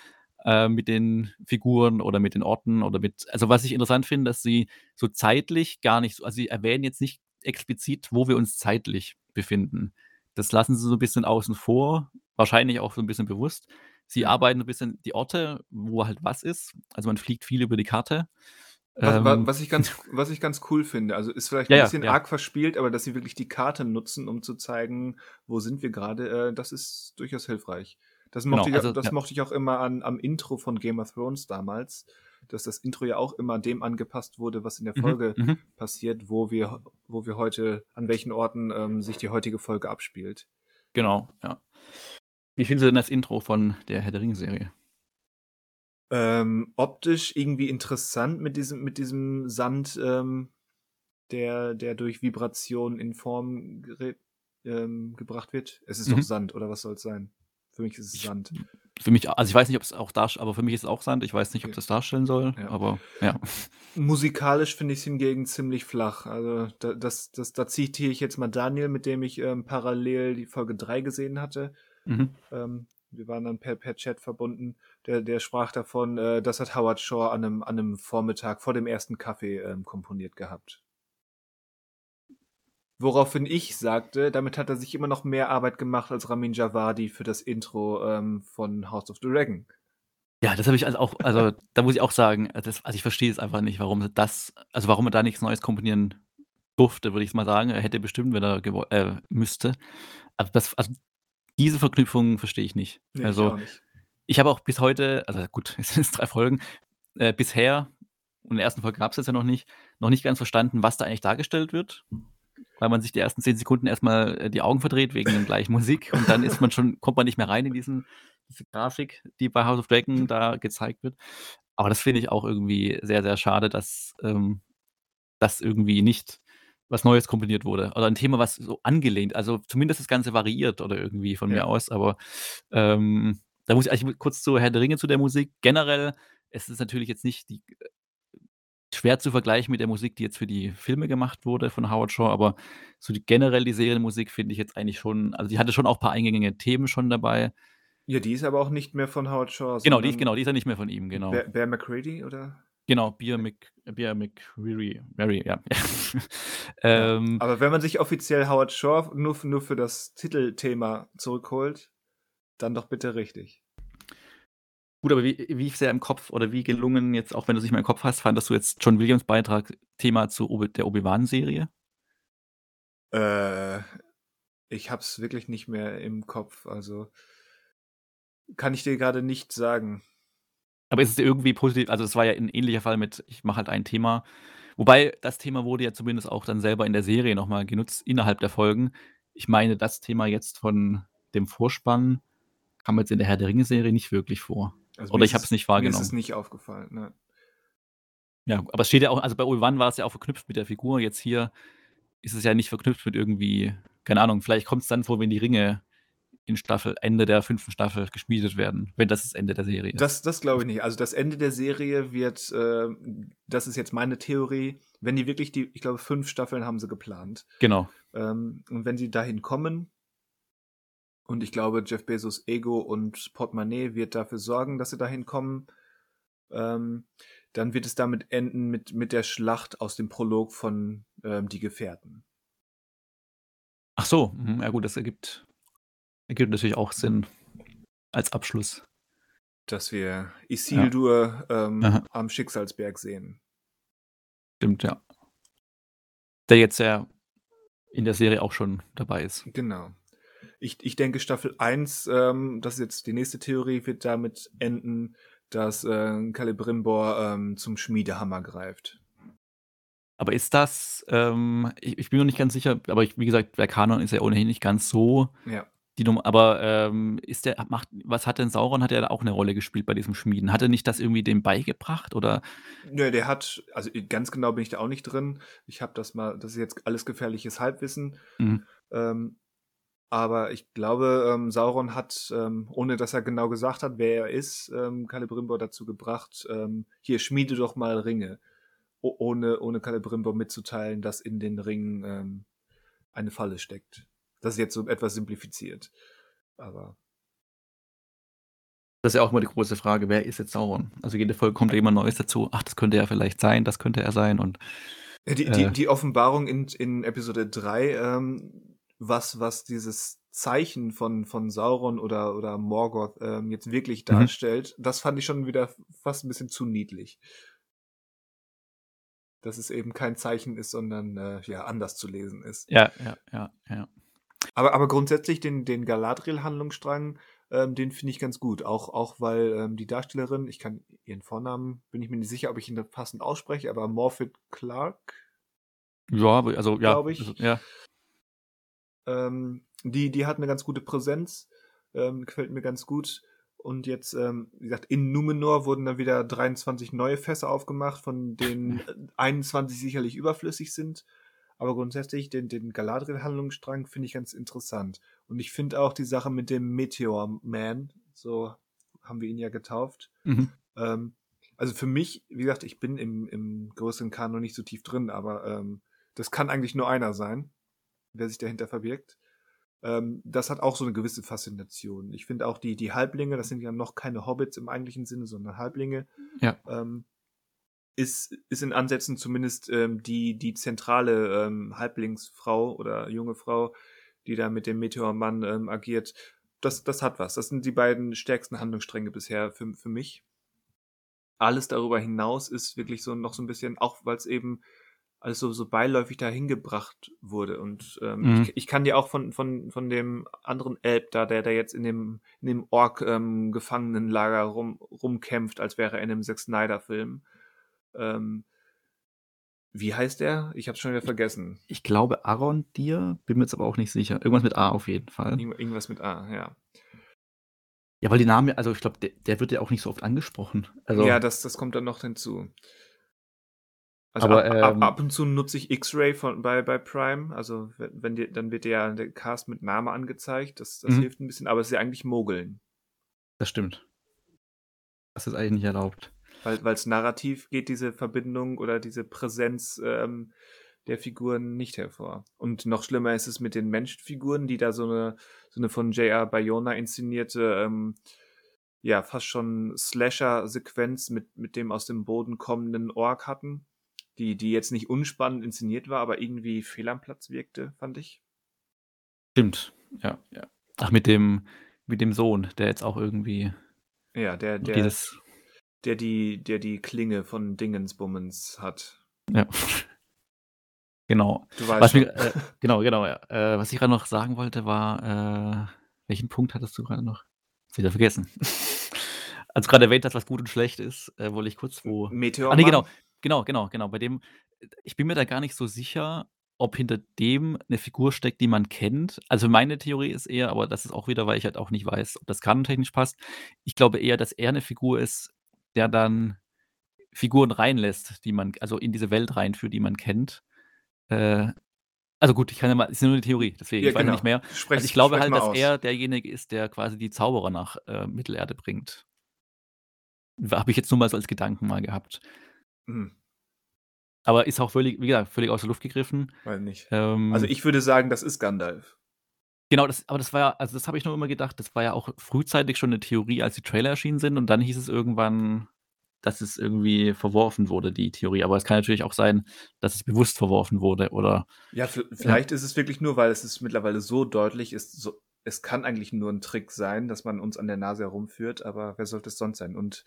äh, mit den Figuren oder mit den Orten oder mit, also was ich interessant finde, dass sie so zeitlich gar nicht, also sie erwähnen jetzt nicht explizit, wo wir uns zeitlich befinden. Das lassen sie so ein bisschen außen vor, wahrscheinlich auch so ein bisschen bewusst. Sie arbeiten ein bisschen die Orte, wo halt was ist. Also man fliegt viel über die Karte. Was, ähm, was, ich, ganz, was ich ganz cool finde, also ist vielleicht ein ja, bisschen ja. arg verspielt, aber dass sie wirklich die Karte nutzen, um zu zeigen, wo sind wir gerade, äh, das ist durchaus hilfreich. Das, genau, mochte, ich, also, das ja. mochte ich auch immer an, am Intro von Game of Thrones damals, dass das Intro ja auch immer dem angepasst wurde, was in der Folge mhm, passiert, wo wir, wo wir heute, an welchen Orten ähm, sich die heutige Folge abspielt. Genau, ja. Wie findest du denn das Intro von der Herr der Ringe-Serie? Ähm, optisch irgendwie interessant mit diesem, mit diesem Sand, ähm, der, der durch Vibrationen in Form gere- ähm, gebracht wird. Es ist mhm. doch Sand, oder was soll es sein? Für mich ist es Sand. Für mich, also ich weiß nicht, ob es auch darstellt, aber für mich ist es auch Sand. Ich weiß nicht, ob das darstellen soll, ja. aber ja. Musikalisch finde ich es hingegen ziemlich flach. Also da, das, das, da zitiere ich jetzt mal Daniel, mit dem ich ähm, parallel die Folge drei gesehen hatte. Mhm. Ähm, wir waren dann per, per Chat verbunden. Der, der sprach davon, äh, das hat Howard Shore an einem, an einem Vormittag vor dem ersten Kaffee ähm, komponiert gehabt. Woraufhin ich sagte, damit hat er sich immer noch mehr Arbeit gemacht als Ramin Djawadi für das Intro ähm, von House of the Dragon. Ja, das habe ich also auch, also da muss ich auch sagen, das, also ich verstehe es einfach nicht, warum das, also warum er da nichts Neues komponieren durfte, würde ich es mal sagen. Er hätte bestimmt, wenn er gewo- äh, müsste. Also, das, also diese Verknüpfung verstehe ich nicht. Nee, ich auch Also nicht. ich habe auch bis heute, also gut, es sind drei Folgen, äh, bisher, und in der ersten Folge gab es jetzt ja noch nicht, noch nicht ganz verstanden, was da eigentlich dargestellt wird, weil man sich die ersten zehn Sekunden erstmal äh, die Augen verdreht wegen der gleichen Musik und dann ist man schon, kommt man nicht mehr rein in diesen, diese Grafik, die bei House of Dragon da gezeigt wird. Aber das finde ich auch irgendwie sehr, sehr schade, dass ähm, das irgendwie nicht was Neues komponiert wurde. Oder ein Thema, was so angelehnt, also zumindest das Ganze variiert oder irgendwie von mir Ja. aus, aber ähm, da muss ich eigentlich kurz zu Herr der Ringe, zu der Musik. Generell, es ist natürlich jetzt nicht die, schwer zu vergleichen mit der Musik, die jetzt für die Filme gemacht wurde von Howard Shore, aber so die, generell die Serienmusik finde ich jetzt eigentlich schon, also die hatte schon auch ein paar eingängige Themen schon dabei. Ja, die ist aber auch nicht mehr von Howard Shore, Genau, die, ist- sondern genau, die ist ja nicht mehr von ihm, genau. Bear, Bear McCready, oder? Genau, Beer Mc, Beer McCreary, Mary, ja. Ja. ähm, Aber wenn man sich offiziell Howard Shore nur, f- nur für das Titelthema zurückholt, dann doch bitte richtig. Gut, aber wie, wie sehr im Kopf oder wie gelungen jetzt, auch wenn du es nicht mehr im Kopf hast, fandest du jetzt John Williams Beitrag Thema zu Obi- der Obi-Wan-Serie? Äh, ich hab's wirklich nicht mehr im Kopf, also kann ich dir gerade nicht sagen. Aber ist es dir irgendwie positiv? Also, es war ja ein ähnlicher Fall mit, ich mache halt ein Thema. Wobei, das Thema wurde ja zumindest auch dann selber in der Serie nochmal genutzt, innerhalb der Folgen. Ich meine, das Thema jetzt von dem Vorspann kam jetzt in der Herr der Ringe-Serie nicht wirklich vor. Also mir Oder ist ich habe es nicht Mir ist es wahrgenommen. nicht aufgefallen, ne? Ja, aber es steht ja auch, also bei Obi-Wan war es ja auch verknüpft mit der Figur. Jetzt hier ist es ja nicht verknüpft mit irgendwie, keine Ahnung, vielleicht kommt es dann vor, wenn die Ringe in Staffel, Ende der fünften Staffel geschmiedet werden, wenn das das Ende der Serie ist. Das, das glaube ich nicht. Also das Ende der Serie wird, äh, das ist jetzt meine Theorie, wenn die wirklich die, ich glaube, fünf Staffeln haben sie geplant. Genau. Ähm, und wenn sie dahin kommen, und ich glaube, Jeff Bezos Ego und Portemonnaie wird dafür sorgen, dass sie dahin kommen, ähm, dann wird es damit enden mit, mit der Schlacht aus dem Prolog von ähm, Die Gefährten. Ach so, mhm, ja gut, das ergibt, ergibt natürlich auch Sinn als Abschluss. Dass wir Isildur ähm, Aha. am Schicksalsberg sehen. Stimmt, ja. Der jetzt ja in der Serie auch schon dabei ist. Genau. Ich, ich denke, Staffel eins, ähm, das ist jetzt die nächste Theorie, wird damit enden, dass äh, Celebrimbor ähm, zum Schmiedehammer greift. Aber ist das, ähm, ich, ich bin noch nicht ganz sicher, aber ich, wie gesagt, der Kanon ist ja ohnehin nicht ganz so Ja. die Nummer, aber ähm, ist der, macht, was hat denn Sauron, hat er da auch eine Rolle gespielt bei diesem Schmieden? Hat er nicht das irgendwie dem beigebracht oder? Nö, der hat, also ganz genau bin ich da auch nicht drin. Ich habe das mal, das ist jetzt alles gefährliches Halbwissen. Mhm. Ähm, aber ich glaube, ähm, Sauron hat, ähm, ohne dass er genau gesagt hat, wer er ist, ähm, Celebrimbor dazu gebracht, ähm, hier schmiede doch mal Ringe. O ohne, ohne Celebrimbor mitzuteilen, dass in den Ringen ähm, eine Falle steckt. Das ist jetzt so etwas simplifiziert. Aber Das ist ja auch immer die große Frage, wer ist jetzt Sauron? Also jede Folge kommt da jemand Neues dazu. Ach, das könnte er vielleicht sein, das könnte er sein und Ja, Die, die, Äh. die Offenbarung in, in Episode drei, ähm, was, was dieses Zeichen von, von Sauron oder, oder Morgoth ähm, jetzt wirklich Mhm. darstellt, das fand ich schon wieder fast ein bisschen zu niedlich. Dass es eben kein Zeichen ist, sondern äh, ja, anders zu lesen ist. ja, ja, ja, ja. Aber, aber grundsätzlich den, den Galadriel-Handlungsstrang, ähm, den finde ich ganz gut. Auch, auch weil ähm, die Darstellerin, ich kann ihren Vornamen, bin ich mir nicht sicher, ob ich ihn da passend ausspreche, aber Morphid Clark, Ja, aber- also ja, Glaub ich. also, ja. Ähm, die, die hat eine ganz gute Präsenz, ähm, gefällt mir ganz gut. Und jetzt, ähm, wie gesagt, in Numenor wurden dann wieder dreiundzwanzig neue Fässer aufgemacht, von denen äh, einundzwanzig sicherlich überflüssig sind. Aber grundsätzlich den, den Galadriel-Handlungsstrang finde ich ganz interessant. Und ich finde auch die Sache mit dem Meteor Man, so haben wir ihn ja getauft. Mhm. Ähm, also für mich, wie gesagt, ich bin im, im größeren Kanon nicht so tief drin, aber ähm, das kann eigentlich nur einer sein, wer sich dahinter verbirgt. Ähm, das hat auch so eine gewisse Faszination. Ich finde auch die, die Halblinge, das sind ja noch keine Hobbits im eigentlichen Sinne, sondern Halblinge, Ja. ähm, ist, ist in Ansätzen zumindest ähm, die, die zentrale ähm, Halblingsfrau oder junge Frau, die da mit dem Meteormann ähm, agiert, das, das hat was. Das sind die beiden stärksten Handlungsstränge bisher für, für mich. Alles darüber hinaus ist wirklich so noch so ein bisschen, auch weil es eben alles so, so beiläufig dahin gebracht wurde. Und ähm, mhm. ich, ich kann dir auch von, von, von dem anderen Elb da, der da jetzt in dem, in dem Ork-Gefangenenlager ähm, rum, rumkämpft, als wäre er in einem Zack Snyder-Film. Ähm, wie heißt er? Ich hab's schon wieder vergessen. Ich, ich glaube Aaron Dir, bin mir jetzt aber auch nicht sicher. Irgendwas mit A auf jeden Fall. Irgendwas mit A, ja. Ja, weil die Namen, also ich glaube, der, der wird ja auch nicht so oft angesprochen. Also, ja, das, das kommt dann noch hinzu. Also aber, ab, ähm, ab, ab und zu nutze ich X-Ray von, bei, bei Prime. Also wenn dir, dann wird dir ja der Cast mit Name angezeigt. Das, das m- hilft ein bisschen, aber es ist ja eigentlich Mogeln. Das stimmt. Das ist eigentlich nicht erlaubt. Weil es narrativ geht diese Verbindung oder diese Präsenz ähm, der Figuren nicht hervor. Und noch schlimmer ist es mit den Menschenfiguren, die da so eine, so eine von J R. Bayona inszenierte, ähm, ja, fast schon Slasher-Sequenz mit, mit dem aus dem Boden kommenden Ork hatten, die, die jetzt nicht unspannend inszeniert war, aber irgendwie fehl am Platz wirkte, fand ich. Stimmt, ja, ja. Ach, mit dem, mit dem Sohn, der jetzt auch irgendwie. Ja, der, der, dieses... der, die, der die Klinge von Dingensbummens hat. Ja. Genau. Du weißt was mir, äh, genau, genau, ja. Äh, was ich gerade noch sagen wollte, war, äh, welchen Punkt hattest du gerade noch? Hab's wieder vergessen. Als du gerade erwähnt hast, was gut und schlecht ist, äh, wollte ich kurz wo. Meteor. Ah, nee, genau, genau, genau, genau. Bei dem, ich bin mir da gar nicht so sicher, ob hinter dem eine Figur steckt, die man kennt. Also meine Theorie ist eher, aber das ist auch wieder, weil ich halt auch nicht weiß, ob das kanontechnisch passt. Ich glaube eher, dass er eine Figur ist, der dann Figuren reinlässt, die man, also in diese Welt reinführt, die man kennt. Also gut, ich kann ja mal, es ist nur eine Theorie, deswegen ja, ich weiß genau. nicht mehr. Sprech, also ich glaube halt, dass aus. er derjenige ist, der quasi die Zauberer nach äh, Mittelerde bringt. Habe ich jetzt nur mal so als Gedanken mal gehabt. Mhm. Aber ist auch völlig, wie gesagt, völlig aus der Luft gegriffen. Weil nicht. Ähm, also ich würde sagen, das ist Gandalf. Genau, das, aber das war ja, also das habe ich nur immer gedacht, das war ja auch frühzeitig schon eine Theorie, als die Trailer erschienen sind und dann hieß es irgendwann, dass es irgendwie verworfen wurde, die Theorie. Aber es kann natürlich auch sein, dass es bewusst verworfen wurde, oder? Ja, vielleicht ja. ist es wirklich nur, weil es ist mittlerweile so deutlich ist, so, es kann eigentlich nur ein Trick sein, dass man uns an der Nase herumführt, aber wer sollte es sonst sein? Und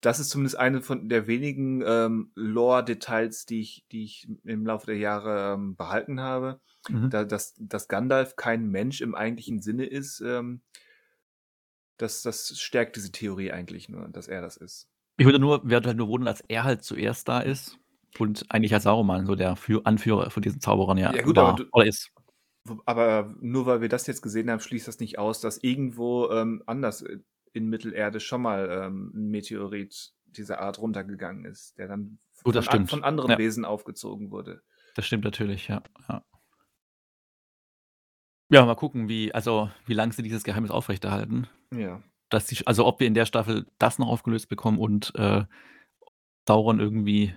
das ist zumindest eine von der wenigen ähm, Lore-Details, die ich, die ich im Laufe der Jahre ähm, behalten habe, mhm. da, dass, dass Gandalf kein Mensch im eigentlichen Sinne ist, ähm, das, das stärkt diese Theorie eigentlich nur, dass er das ist. Ich würde nur, werde halt nur wundern, als er halt zuerst da ist und eigentlich als Saruman, so der Für- Anführer von diesen Zauberern, ja, ja gut, war, aber du, oder ist. Aber nur weil wir das jetzt gesehen haben, schließt das nicht aus, dass irgendwo ähm, anders in Mittelerde schon mal ähm, ein Meteorit dieser Art runtergegangen ist, der dann von, gut, an, von anderen ja. Wesen aufgezogen wurde. Das stimmt natürlich, ja. Ja, ja mal gucken, wie, also, wie lange sie dieses Geheimnis aufrechterhalten. Ja. Dass die, also ob wir in der Staffel das noch aufgelöst bekommen und äh, Sauron irgendwie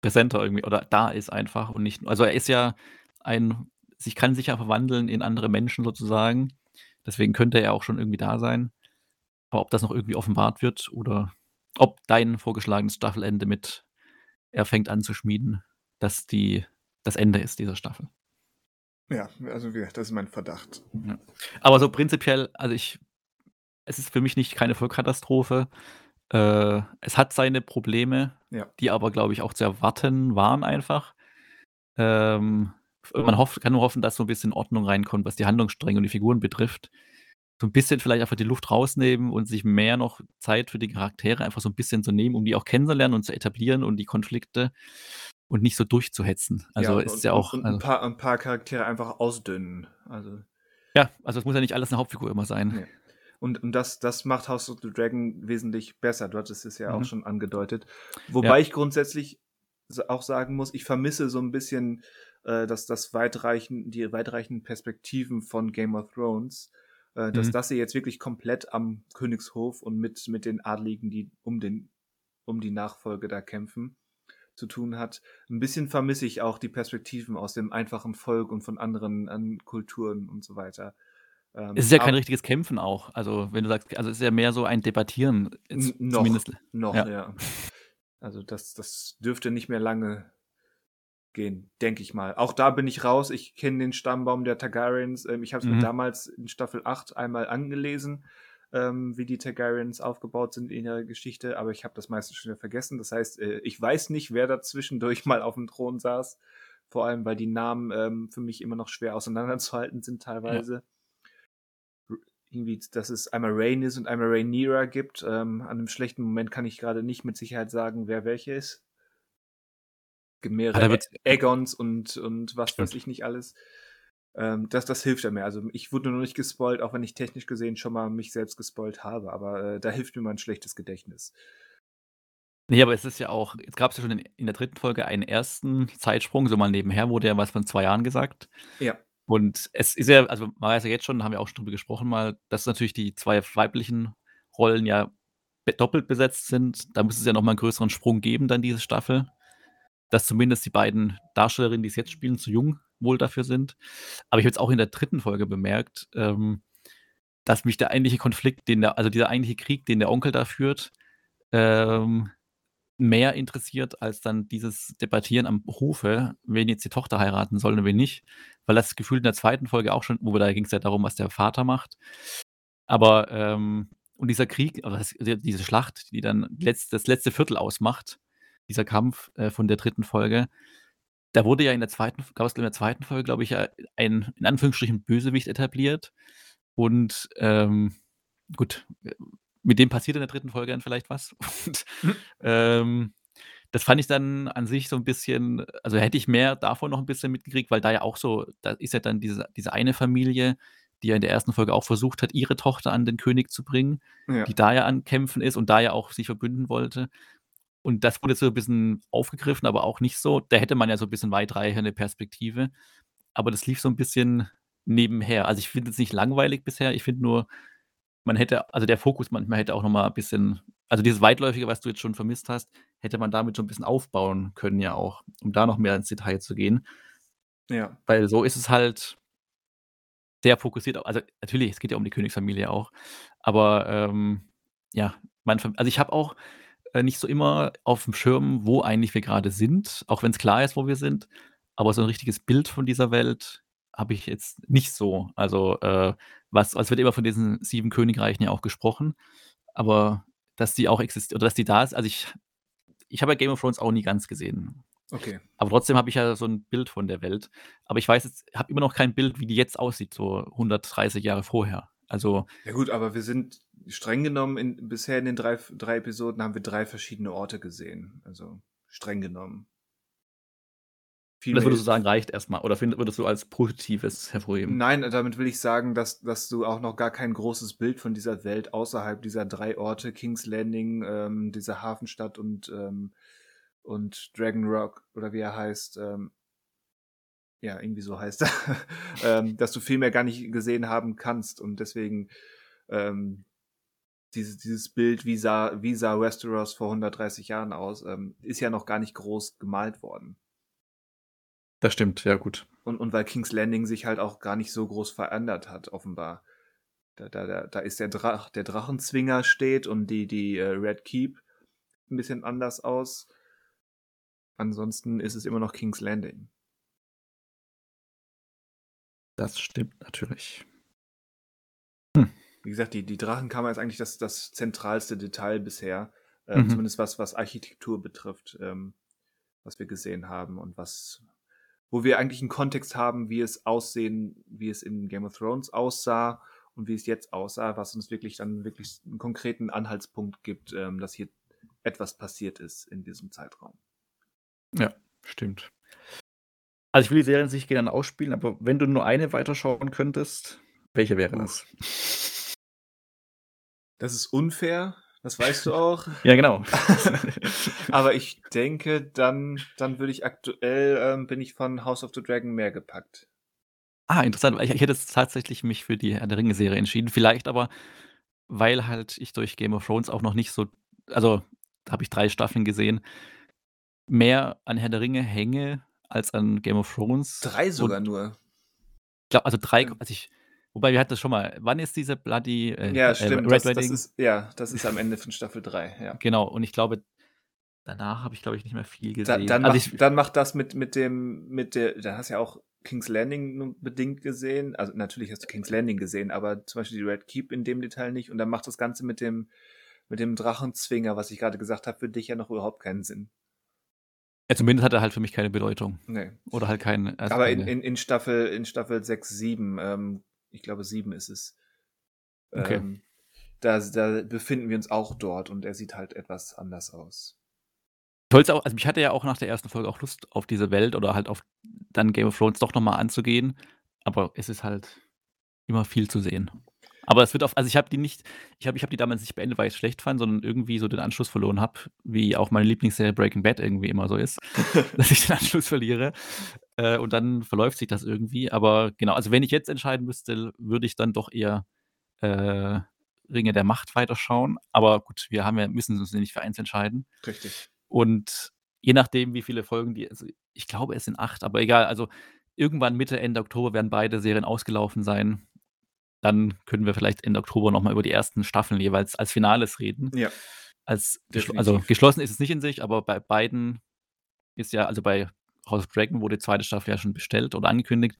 präsenter irgendwie oder da ist einfach und nicht, also er ist ja ein, sich kann sich ja verwandeln in andere Menschen sozusagen, deswegen könnte er ja auch schon irgendwie da sein, aber ob das noch irgendwie offenbart wird oder ob dein vorgeschlagenes Staffelende mit er fängt an zu schmieden, dass die, das Ende ist dieser Staffel. Ja, also das ist mein Verdacht. Ja. Aber so prinzipiell, also ich es ist für mich nicht keine Vollkatastrophe. Äh, es hat seine Probleme, ja. die aber, glaube ich, auch zu erwarten waren einfach. Ähm, man hofft, kann nur hoffen, dass so ein bisschen Ordnung reinkommt, was die Handlungsstränge und die Figuren betrifft. So ein bisschen vielleicht einfach die Luft rausnehmen und sich mehr noch Zeit für die Charaktere einfach so ein bisschen zu so nehmen, um die auch kennenzulernen und zu etablieren und die Konflikte und nicht so durchzuhetzen. Also ja, ist und, ja auch. Und also ein, paar, ein paar Charaktere einfach ausdünnen. Also. Ja, also es muss ja nicht alles eine Hauptfigur immer sein. Nee. Und, und das, das macht House of the Dragon wesentlich besser. Du hattest es ja mhm. auch schon angedeutet. Wobei ja. ich grundsätzlich auch sagen muss, ich vermisse so ein bisschen äh, dass das weitreichen, die weitreichenden Perspektiven von Game of Thrones. Äh, dass mhm. das hier jetzt wirklich komplett am Königshof und mit, mit den Adligen, die um, den, um die Nachfolge da kämpfen, zu tun hat. Ein bisschen vermisse ich auch die Perspektiven aus dem einfachen Volk und von anderen an Kulturen und so weiter. Ähm, es ist ja kein richtiges Kämpfen auch, also wenn du sagst, also es ist ja mehr so ein Debattieren. N- noch, zumindest. noch, ja. ja. Also das, das dürfte nicht mehr lange gehen, denke ich mal. Auch da bin ich raus. Ich kenne den Stammbaum der Targaryens. Ähm, ich habe es mhm. mir damals in Staffel acht einmal angelesen, ähm, wie die Targaryens aufgebaut sind in ihrer Geschichte, aber ich habe das meiste schon wieder vergessen. Das heißt, äh, ich weiß nicht, wer da zwischendurch mal auf dem Thron saß. Vor allem, weil die Namen ähm, für mich immer noch schwer auseinanderzuhalten sind teilweise. Ja. Irgendwie, dass es einmal Rhaenys und einmal Rhaenyra gibt. Ähm, an einem schlechten Moment kann ich gerade nicht mit Sicherheit sagen, wer welche ist. Mehrere Aegons und, und was stimmt. weiß ich nicht alles. Ähm, das, das hilft ja mir. Also ich wurde noch nicht gespoilt, auch wenn ich technisch gesehen schon mal mich selbst gespoilt habe. Aber äh, da hilft mir mein schlechtes Gedächtnis. Nee, aber es ist ja auch, jetzt gab es ja schon in, in der dritten Folge einen ersten Zeitsprung, so mal nebenher wurde ja was von zwei Jahren gesagt. Ja. Und es ist ja, also man weiß ja jetzt schon, haben wir auch schon drüber gesprochen mal, dass natürlich die zwei weiblichen Rollen ja doppelt besetzt sind. Da muss es ja nochmal einen größeren Sprung geben, dann diese Staffel. Dass zumindest die beiden Darstellerinnen, die es jetzt spielen, zu jung wohl dafür sind. Aber ich habe jetzt auch in der dritten Folge bemerkt, ähm, dass mich der eigentliche Konflikt, den der, also dieser eigentliche Krieg, den der Onkel da führt, ähm, mehr interessiert als dann dieses Debattieren am Hofe, wen jetzt die Tochter heiraten soll und wen nicht. Weil das Gefühl in der zweiten Folge auch schon, wo da ging es ja darum, was der Vater macht. Aber ähm, und dieser Krieg, also diese Schlacht, die dann letzt, das letzte Viertel ausmacht, dieser Kampf äh, von der dritten Folge, da wurde ja in der zweiten, gab es in der zweiten Folge, glaube ich, ja ein, in Anführungsstrichen, Bösewicht etabliert. Und ähm, gut, mit dem passiert in der dritten Folge dann vielleicht was. Und, ähm, das fand ich dann an sich so ein bisschen, also hätte ich mehr davon noch ein bisschen mitgekriegt, weil da ja auch so, da ist ja dann diese, diese eine Familie, die ja in der ersten Folge auch versucht hat, ihre Tochter an den König zu bringen, ja. die da ja an Kämpfen ist und da ja auch sich verbünden wollte. Und das wurde so ein bisschen aufgegriffen, aber auch nicht so. Da hätte man ja so ein bisschen weitreichende Perspektive. Aber das lief so ein bisschen nebenher. Also ich finde es nicht langweilig bisher. Ich finde nur, man hätte, also der Fokus manchmal hätte auch nochmal ein bisschen, also dieses Weitläufige, was du jetzt schon vermisst hast, hätte man damit schon ein bisschen aufbauen können ja auch, um da noch mehr ins Detail zu gehen. Ja. Weil so ist es halt sehr fokussiert. Also natürlich, es geht ja um die Königsfamilie auch. Aber ähm, ja, man, also ich habe auch nicht so immer auf dem Schirm, wo eigentlich wir gerade sind, auch wenn es klar ist, wo wir sind. Aber so ein richtiges Bild von dieser Welt habe ich jetzt nicht so. Also äh, was, es wird immer von diesen sieben Königreichen ja auch gesprochen, aber dass die auch existieren oder dass die da ist. Also ich, ich habe ja Game of Thrones auch nie ganz gesehen. Okay. Aber trotzdem habe ich ja so ein Bild von der Welt. Aber ich weiß jetzt, habe immer noch kein Bild, wie die jetzt aussieht, so hundertdreißig Jahre vorher. Also, ja gut, aber wir sind streng genommen, in, bisher in den drei, drei Episoden haben wir drei verschiedene Orte gesehen. Also streng genommen. Viel das würdest du sagen, reicht erstmal? Oder find, würdest du als Positives hervorheben? Nein, damit will ich sagen, dass, dass du auch noch gar kein großes Bild von dieser Welt außerhalb dieser drei Orte, King's Landing, ähm, dieser Hafenstadt und, ähm, und Dragon Rock, oder wie er heißt, ähm, ja, irgendwie so heißt er, ähm, dass du viel mehr gar nicht gesehen haben kannst. Und deswegen ähm, dieses, dieses Bild, wie sah, wie sah Westeros vor hundertdreißig Jahren aus, ähm, ist ja noch gar nicht groß gemalt worden. Das stimmt, ja gut. Und, und weil King's Landing sich halt auch gar nicht so groß verändert hat, offenbar. Da, da, da, da ist der, Drach, der Drachenzwinger steht und die, die äh, Red Keep ein bisschen anders aus. Ansonsten ist es immer noch King's Landing. Das stimmt natürlich. Hm. Wie gesagt, die, die Drachenkammer ist eigentlich das, das zentralste Detail bisher, äh, mhm. zumindest was, was Architektur betrifft, ähm, was wir gesehen haben und was, wo wir eigentlich einen Kontext haben, wie es aussehen, wie es in Game of Thrones aussah und wie es jetzt aussah, was uns wirklich dann wirklich einen konkreten Anhaltspunkt gibt, ähm, dass hier etwas passiert ist in diesem Zeitraum. Ja, stimmt. Also ich will die Serien nicht gerne ausspielen, aber wenn du nur eine weiterschauen könntest, welche wäre das? Das ist unfair, das weißt du auch. Ja, genau. Aber ich denke, dann, dann würde ich aktuell, ähm, bin ich von House of the Dragon mehr gepackt. Ah, interessant. Ich, ich hätte tatsächlich mich für die Herr der Ringe-Serie entschieden. Vielleicht aber, weil halt ich durch Game of Thrones auch noch nicht so, also da habe ich drei Staffeln gesehen, mehr an Herr der Ringe hänge als an Game of Thrones. Drei sogar und, nur. Ich glaube, also drei, also ich, wobei wir hatten das schon mal, wann ist diese bloody äh, ja, stimmt, äh, Red das, Wedding? Das ist, ja, das ist am Ende von Staffel drei, ja. Genau, und ich glaube, Danach habe ich, glaube ich, nicht mehr viel gesehen. Da, dann, also mach, ich, dann mach das mit, mit dem, mit der, da hast du ja auch King's Landing nur bedingt gesehen. Also natürlich hast du King's Landing gesehen, aber zum Beispiel die Red Keep in dem Detail nicht. Und dann macht das Ganze mit dem, mit dem Drachenzwinger, was ich gerade gesagt habe, für dich ja noch überhaupt keinen Sinn. Ja, zumindest hat er halt für mich keine Bedeutung. Nee. Oder halt keinen. Also aber in, in, in Staffel, in Staffel sechs, sieben, ähm, ich glaube sieben ist es. Okay. Ähm, da, da befinden wir uns auch dort und er sieht halt etwas anders aus. Toll's auch, also mich hatte ja auch nach der ersten Folge auch Lust auf diese Welt oder halt auf dann Game of Thrones doch nochmal anzugehen, aber es ist halt immer viel zu sehen. Aber es wird auf, also ich habe die nicht, ich habe ich hab die damals nicht beendet, weil ich es schlecht fand, sondern irgendwie so den Anschluss verloren habe, wie auch meine Lieblingsserie Breaking Bad irgendwie immer so ist, dass ich den Anschluss verliere äh, und dann verläuft sich das irgendwie, aber genau, also wenn ich jetzt entscheiden müsste, würde ich dann doch eher äh, Ringe der Macht weiterschauen, aber gut, wir haben ja, müssen uns nicht für eins entscheiden. Richtig. Und je nachdem, wie viele Folgen die, also ich glaube es sind acht, aber egal, also irgendwann Mitte, Ende Oktober werden beide Serien ausgelaufen sein. Dann können wir vielleicht Ende Oktober nochmal über die ersten Staffeln jeweils als Finales reden. Ja. Als geschl- also geschlossen ist es nicht in sich, aber bei beiden ist ja, also bei House of Dragon wurde die zweite Staffel ja schon bestellt oder angekündigt.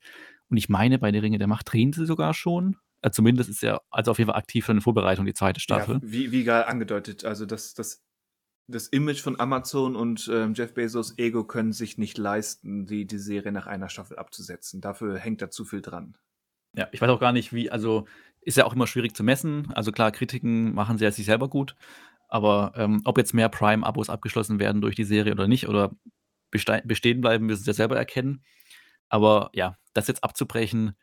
Und ich meine, bei den Ringe der Macht drehen sie sogar schon. Also zumindest ist ja, also auf jeden Fall aktiv schon in Vorbereitung die zweite Staffel. Ja, wie, wie geil angedeutet. Also das, das, das Image von Amazon und ähm, Jeff Bezos Ego können sich nicht leisten, die, die Serie nach einer Staffel abzusetzen. Dafür hängt da zu viel dran. Ja, ich weiß auch gar nicht, wie, also ist ja auch immer schwierig zu messen. Also klar, Kritiken machen sie ja sich selber gut. Aber ähm, ob jetzt mehr Prime-Abos abgeschlossen werden durch die Serie oder nicht oder beste- bestehen bleiben, müssen sie ja selber erkennen. Aber ja, das jetzt abzubrechen,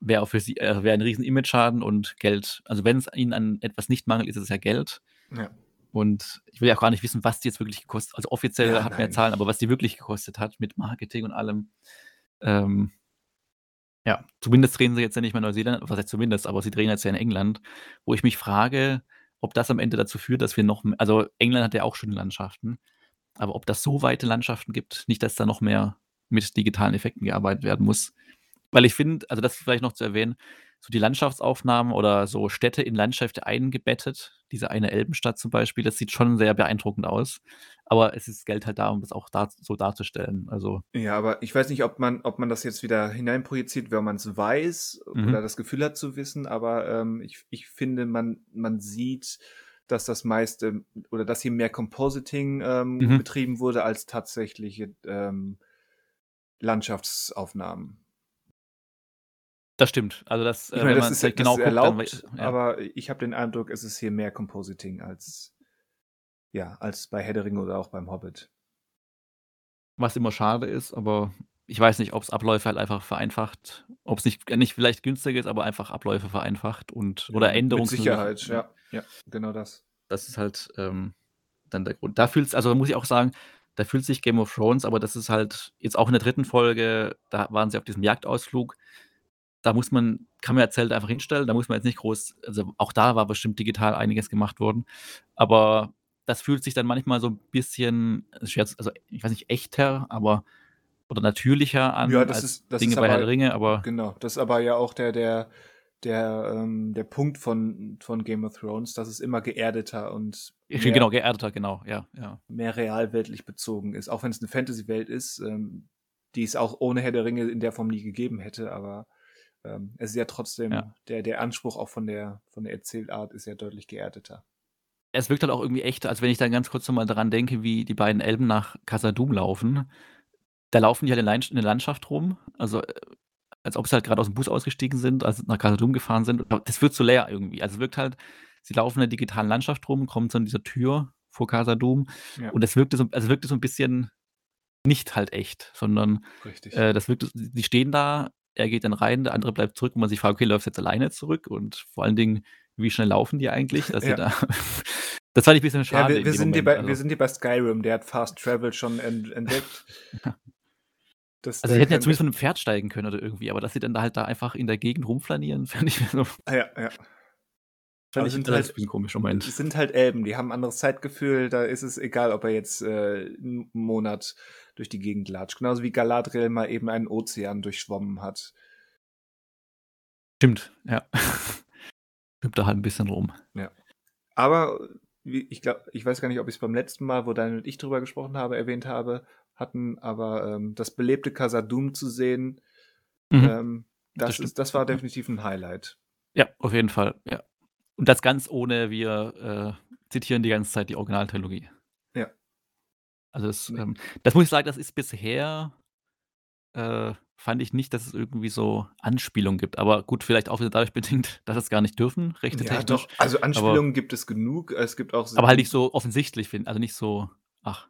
wäre auch für sie äh, wäre ein riesen Image-Schaden und Geld. Also wenn es ihnen an etwas nicht mangelt, ist es ja Geld. Ja. Und ich will ja auch gar nicht wissen, was die jetzt wirklich gekostet hat. Also offiziell ja, hat man ja Zahlen, aber was die wirklich gekostet hat mit Marketing und allem. Ähm, Ja, zumindest drehen sie jetzt ja nicht mehr in Neuseeland, was heißt zumindest, aber sie drehen jetzt ja in England, wo ich mich frage, ob das am Ende dazu führt, dass wir noch, mehr, also England hat ja auch schöne Landschaften, aber ob das so weite Landschaften gibt, nicht, dass da noch mehr mit digitalen Effekten gearbeitet werden muss. Weil ich finde, also das vielleicht noch zu erwähnen, so die Landschaftsaufnahmen oder so Städte in Landschaften eingebettet, diese eine Elbenstadt zum Beispiel, das sieht schon sehr beeindruckend aus, aber es ist Geld halt da, um das auch da, so darzustellen. Also ja, aber ich weiß nicht, ob man, ob man das jetzt wieder hineinprojiziert, wenn man es weiß mhm. oder das Gefühl hat zu wissen, aber ähm, ich, ich finde, man, man sieht, dass das meiste oder dass hier mehr Compositing ähm, mhm. betrieben wurde als tatsächliche ähm, Landschaftsaufnahmen. Das stimmt. Also das, ich meine, wenn das man ist, halt das genau ist guckt, erlaubt, dann, ja. aber ich habe den Eindruck, es ist hier mehr Compositing als, ja, als bei Herr der Ringe oder auch beim Hobbit. Was immer schade ist, aber ich weiß nicht, ob es Abläufe halt einfach vereinfacht, ob es nicht, nicht vielleicht günstiger ist, aber einfach Abläufe vereinfacht und ja, oder Änderungen. Mit Sicherheit, ja. ja, genau das. Das ist halt ähm, dann der Grund. Da fühlt's, also da muss ich auch sagen, da fühlt sich Game of Thrones, aber das ist halt jetzt auch in der dritten Folge, da waren sie auf diesem Jagdausflug. Da muss man, kann man ja Zelt einfach hinstellen, da muss man jetzt nicht groß, also auch da war bestimmt digital einiges gemacht worden, aber das fühlt sich dann manchmal so ein bisschen, also ich weiß nicht, echter, aber, oder natürlicher an, ja, das als ist, das Dinge ist bei aber, Herr der Ringe, aber... Genau, das ist aber ja auch der, der, der, ähm, der Punkt von, von Game of Thrones, dass es immer geerdeter und... Mehr, genau, geerdeter, genau, ja, ja. Mehr realweltlich bezogen ist, auch wenn es eine Fantasy-Welt ist, ähm, die es auch ohne Herr der Ringe in der Form nie gegeben hätte, aber... Ähm, es ist ja trotzdem, ja. Der, der Anspruch auch von der, von der Erzählart ist ja deutlich geerdeter. Es wirkt halt auch irgendwie echt, als wenn ich dann ganz kurz nochmal dran denke, wie die beiden Elben nach Khazad-dûm laufen. Da laufen die halt in der Landschaft rum, also als ob sie halt gerade aus dem Bus ausgestiegen sind, als nach Khazad-dûm gefahren sind. Das wird so leer irgendwie. Also es wirkt halt, sie laufen in der digitalen Landschaft rum, kommen zu dieser Tür vor Khazad-dûm ja. und das wirkte so, also wirkte so ein bisschen nicht halt echt, sondern äh, das wirkte, die stehen da. Er geht dann rein, der andere bleibt zurück und man sich fragt, okay, läuft jetzt alleine zurück und vor allen Dingen, wie schnell laufen die eigentlich? Dass ja. da das fand ich ein bisschen schade. Ja, wir, wir, sind Moment, bei, also. wir sind hier bei Skyrim, der hat Fast Travel schon entdeckt. Das also sie hätten ja zumindest von einem Pferd steigen können oder irgendwie, aber dass sie dann da halt da einfach in der Gegend rumflanieren, fand ich so. Ja, ja. Fand ich sind halt, ein bisschen komisch im Moment. Es sind halt Elben, die haben ein anderes Zeitgefühl, da ist es egal, ob er jetzt äh, einen Monat durch die Gegend latscht. Genauso wie Galadriel mal eben einen Ozean durchschwommen hat. Stimmt, ja. Hüpft da halt ein bisschen rum. Ja. Aber ich glaube, ich weiß gar nicht, ob ich es beim letzten Mal, wo Daniel und ich drüber gesprochen habe, erwähnt habe, hatten, aber ähm, das belebte Khazad-dûm zu sehen, mhm. ähm, das, das, ist, das war definitiv ein Highlight. Ja, auf jeden Fall, ja. Und das ganz ohne, wir äh, zitieren die ganze Zeit die Originaltrilogie. Ja. Also das, ähm, das muss ich sagen, das ist bisher, äh, fand ich nicht, dass es irgendwie so Anspielungen gibt. Aber gut, vielleicht auch wieder dadurch bedingt, dass es gar nicht dürfen, rechte ja, technisch. Doch. Also Anspielungen aber, gibt es genug. Es gibt auch so aber halt nicht so offensichtlich, finden, also nicht so, ach.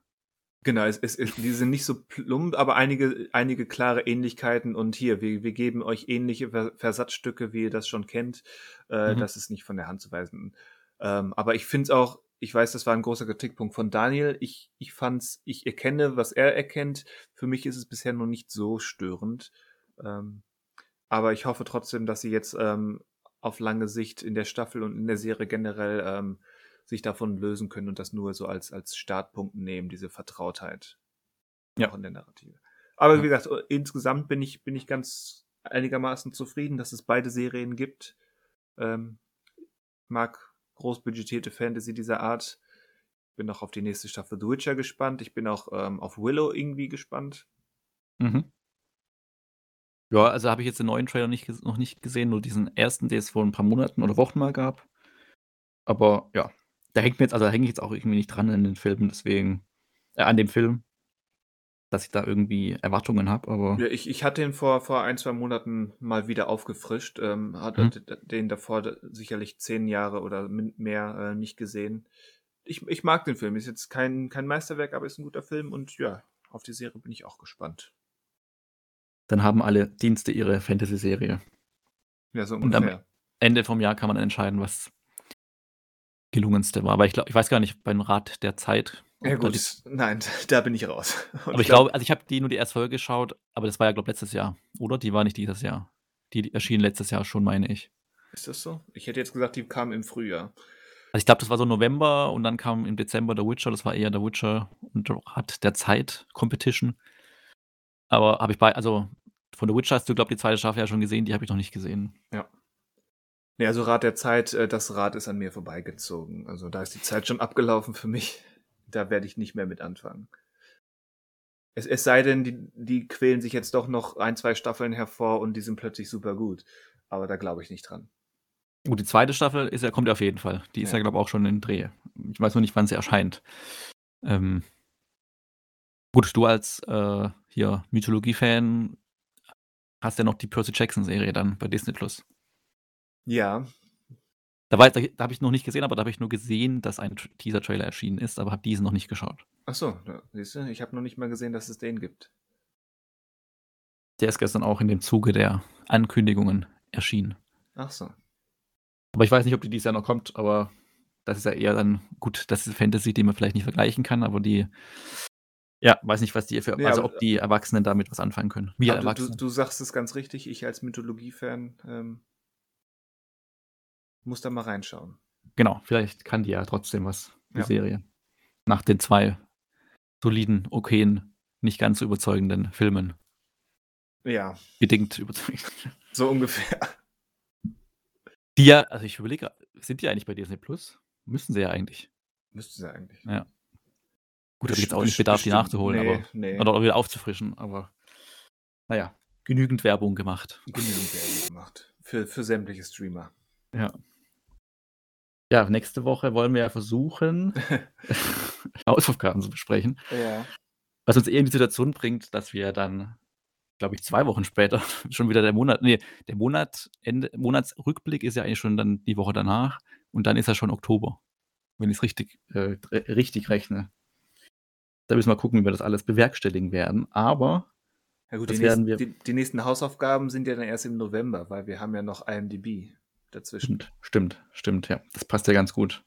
Genau, es, es, es, die sind nicht so plump, aber einige, einige klare Ähnlichkeiten. Und hier, wir, wir geben euch ähnliche Versatzstücke, wie ihr das schon kennt. Äh, mhm. Das ist nicht von der Hand zu weisen. Ähm, aber ich finde es auch, ich weiß, das war ein großer Kritikpunkt von Daniel. Ich, ich fand's, ich erkenne, was er erkennt. Für mich ist es bisher noch nicht so störend. Ähm, aber ich hoffe trotzdem, dass sie jetzt ähm, auf lange Sicht in der Staffel und in der Serie generell ähm, sich davon lösen können und das nur so als, als Startpunkt nehmen, diese Vertrautheit ja. auch in der Narrative. Aber ja. wie gesagt, insgesamt bin ich, bin ich ganz einigermaßen zufrieden, dass es beide Serien gibt. Ähm, mag großbudgetierte Fantasy dieser Art. Bin auch auf die nächste Staffel The Witcher gespannt. Ich bin auch ähm, auf Willow irgendwie gespannt. Mhm. Ja, also habe ich jetzt den neuen Trailer nicht, noch nicht gesehen, nur diesen ersten, den es vor ein paar Monaten oder Wochen mal gab. Aber ja. Da hängt mir jetzt, also da hänge ich jetzt auch irgendwie nicht dran an den Filmen, deswegen, äh, an dem Film, dass ich da irgendwie Erwartungen habe, aber. Ja, ich, ich hatte ihn vor, vor ein, zwei Monaten mal wieder aufgefrischt, ähm, hatte mhm. den davor sicherlich zehn Jahre oder mehr äh, nicht gesehen. Ich, ich mag den Film, ist jetzt kein, kein Meisterwerk, aber ist ein guter Film und ja, auf die Serie bin ich auch gespannt. Dann haben alle Dienste ihre Fantasy-Serie. Ja, so ungefähr. Und am Ende vom Jahr kann man entscheiden, was gelungenste war, aber ich glaube, ich weiß gar nicht, beim Rat der Zeit. Ja gut, da nein, da bin ich raus. Und aber ich glaube, glaub, also ich habe die nur die erste Folge geschaut, aber das war ja, glaube ich, letztes Jahr, oder? Die war nicht dieses Jahr. Die erschien letztes Jahr schon, meine ich. Ist das so? Ich hätte jetzt gesagt, die kam im Frühjahr. Also ich glaube, das war so November und dann kam im Dezember The Witcher, das war eher The Witcher und Rat der Zeit Competition. Aber habe ich bei, also von The Witcher hast du, glaube ich, die zweite Staffel ja schon gesehen, die habe ich noch nicht gesehen. Ja. Ja, also Rad der Zeit, das Rad ist an mir vorbeigezogen. Also da ist die Zeit schon abgelaufen für mich. Da werde ich nicht mehr mit anfangen. Es, es sei denn, die, die quälen sich jetzt doch noch ein, zwei Staffeln hervor und die sind plötzlich super gut. Aber da glaube ich nicht dran. Gut, die zweite Staffel ist ja, kommt ja auf jeden Fall. Die ist ja, ja glaube ich, auch schon in Dreh. Ich weiß noch nicht, wann sie erscheint. Ähm, gut, du als äh, hier Mythologie-Fan hast ja noch die Percy Jackson-Serie dann bei Disney Plus. Ja. Da, da, da habe ich noch nicht gesehen, aber da habe ich nur gesehen, dass ein Teaser-Trailer erschienen ist, aber habe diesen noch nicht geschaut. Ach so, da, siehst du, ich habe noch nicht mal gesehen, dass es den gibt. Der ist gestern auch in dem Zuge der Ankündigungen erschienen. Ach so. Aber ich weiß nicht, ob die dieses Jahr noch kommt, aber das ist ja eher dann, gut, das ist Fantasy, die man vielleicht nicht vergleichen kann, aber die, ja, weiß nicht, was die für, ja, also ob die Erwachsenen damit was anfangen können. Wir Erwachsenen. Du, du sagst es ganz richtig, ich als Mythologie-Fan, ähm, muss da mal reinschauen. Genau, vielleicht kann die ja trotzdem was, die ja. Serie. Nach den zwei soliden, okayen, nicht ganz so überzeugenden Filmen. Ja. Bedingt überzeugend. So ungefähr. Die ja, also ich überlege, sind die eigentlich bei Disney Plus? Müssen sie ja eigentlich. Müssten sie eigentlich. Ja. Gut, da gibt es auch nicht Bedarf, die nachzuholen, nee, aber nee. Oder auch wieder aufzufrischen, aber naja, genügend Werbung gemacht. Genügend Werbung gemacht. Für, für sämtliche Streamer. Ja. Ja, nächste Woche wollen wir ja versuchen, Hausaufgaben zu besprechen. Ja. Was uns eben die Situation bringt, dass wir dann, glaube ich, zwei Wochen später schon wieder der Monat, nee, der Monat, Ende, Monatsrückblick ist ja eigentlich schon dann die Woche danach und dann ist ja schon Oktober, wenn ich es richtig, äh, richtig rechne. Da müssen wir gucken, wie wir das alles bewerkstelligen werden, aber ja gut, die, nächsten, wir die, die nächsten Hausaufgaben sind ja dann erst im November, weil wir haben ja noch I M D B. Dazwischen. Stimmt, stimmt, ja. Das passt ja ganz gut.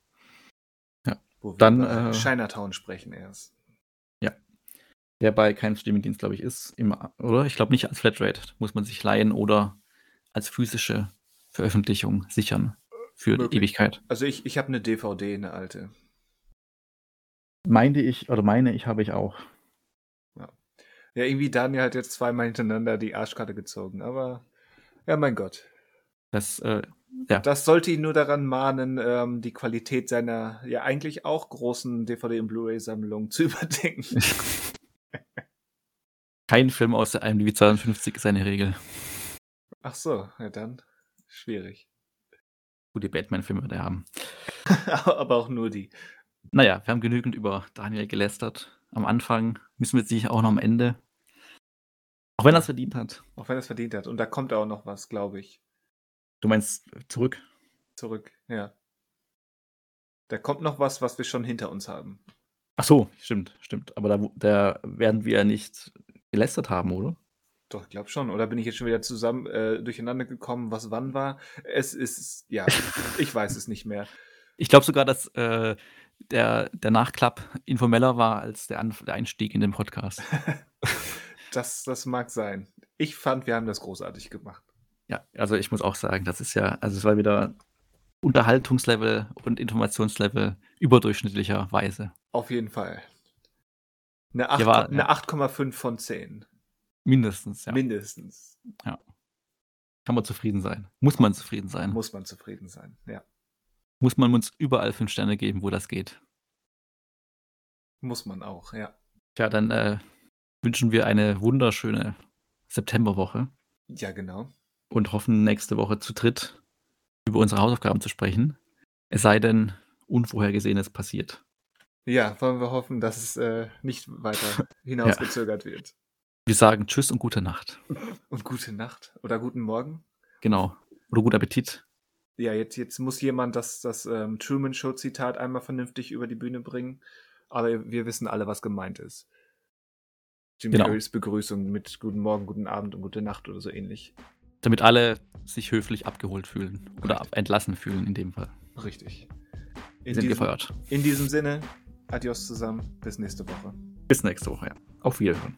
Ja. Wo wir dann über äh, Chinatown sprechen erst. Ja. Der bei keinem Streamingdienst, glaube ich, ist, immer, oder? Ich glaube nicht als Flatrate. Muss man sich leihen oder als physische Veröffentlichung sichern. Für die Ewigkeit. Also ich, ich habe eine D V D, eine alte. Meinte ich, oder meine ich, habe ich auch. Ja. Ja, irgendwie Daniel hat jetzt zweimal hintereinander die Arschkarte gezogen, aber ja, mein Gott. Das, äh, ja. das sollte ihn nur daran mahnen, ähm, die Qualität seiner ja eigentlich auch großen D V D- und Blu-ray-Sammlung zu überdenken. Kein Film aus der I M D B zweiundfünfzig ist eine Regel. Ach so, ja dann. Schwierig. Gute Batman-Filme da haben. Aber auch nur die. Naja, wir haben genügend über Daniel gelästert. Am Anfang müssen wir sich auch noch am Ende. Auch wenn er es verdient hat. Auch wenn er es verdient hat. Und da kommt auch noch was, glaube ich. Du meinst zurück? Zurück, ja. Da kommt noch was, was wir schon hinter uns haben. Ach so, stimmt, stimmt. Aber da, da werden wir ja nicht gelästert haben, oder? Doch, ich glaube schon. Oder bin ich jetzt schon wieder zusammen äh, durcheinander gekommen, was wann war? Es ist, ja, ich weiß es nicht mehr. Ich glaube sogar, dass äh, der, der Nachklapp informeller war als der, Anf- der Einstieg in den Podcast. das, das mag sein. Ich fand, wir haben das großartig gemacht. Ja, also ich muss auch sagen, das ist ja, also es war wieder Unterhaltungslevel und Informationslevel überdurchschnittlicherweise. Auf jeden Fall. Eine, acht, war, eine ja. acht Komma fünf von zehn. Mindestens, ja. Mindestens. Ja. Kann man zufrieden sein. Muss man zufrieden sein. Muss man zufrieden sein, ja. Muss man uns überall fünf Sterne geben, wo das geht. Muss man auch, ja. Tja, dann äh, wünschen wir eine wunderschöne Septemberwoche. Ja, genau. Und hoffen, nächste Woche zu dritt über unsere Hausaufgaben zu sprechen. Es sei denn, Unvorhergesehenes passiert. Ja, wollen wir hoffen, dass es äh, nicht weiter hinausgezögert ja. wird. Wir sagen Tschüss und gute Nacht. Und gute Nacht. Oder guten Morgen. Genau. Oder guten Appetit. Ja, jetzt, jetzt muss jemand das, das ähm, Truman-Show-Zitat einmal vernünftig über die Bühne bringen. Aber wir wissen alle, was gemeint ist. Jimmy Carreys genau. Begrüßung mit guten Morgen, guten Abend und gute Nacht oder so ähnlich. Damit alle sich höflich abgeholt fühlen. Oder Richtig. entlassen fühlen in dem Fall. Richtig. In sind diesem, gefeuert. In diesem Sinne, adios zusammen. Bis nächste Woche. Bis nächste Woche, ja. Auf Wiederhören.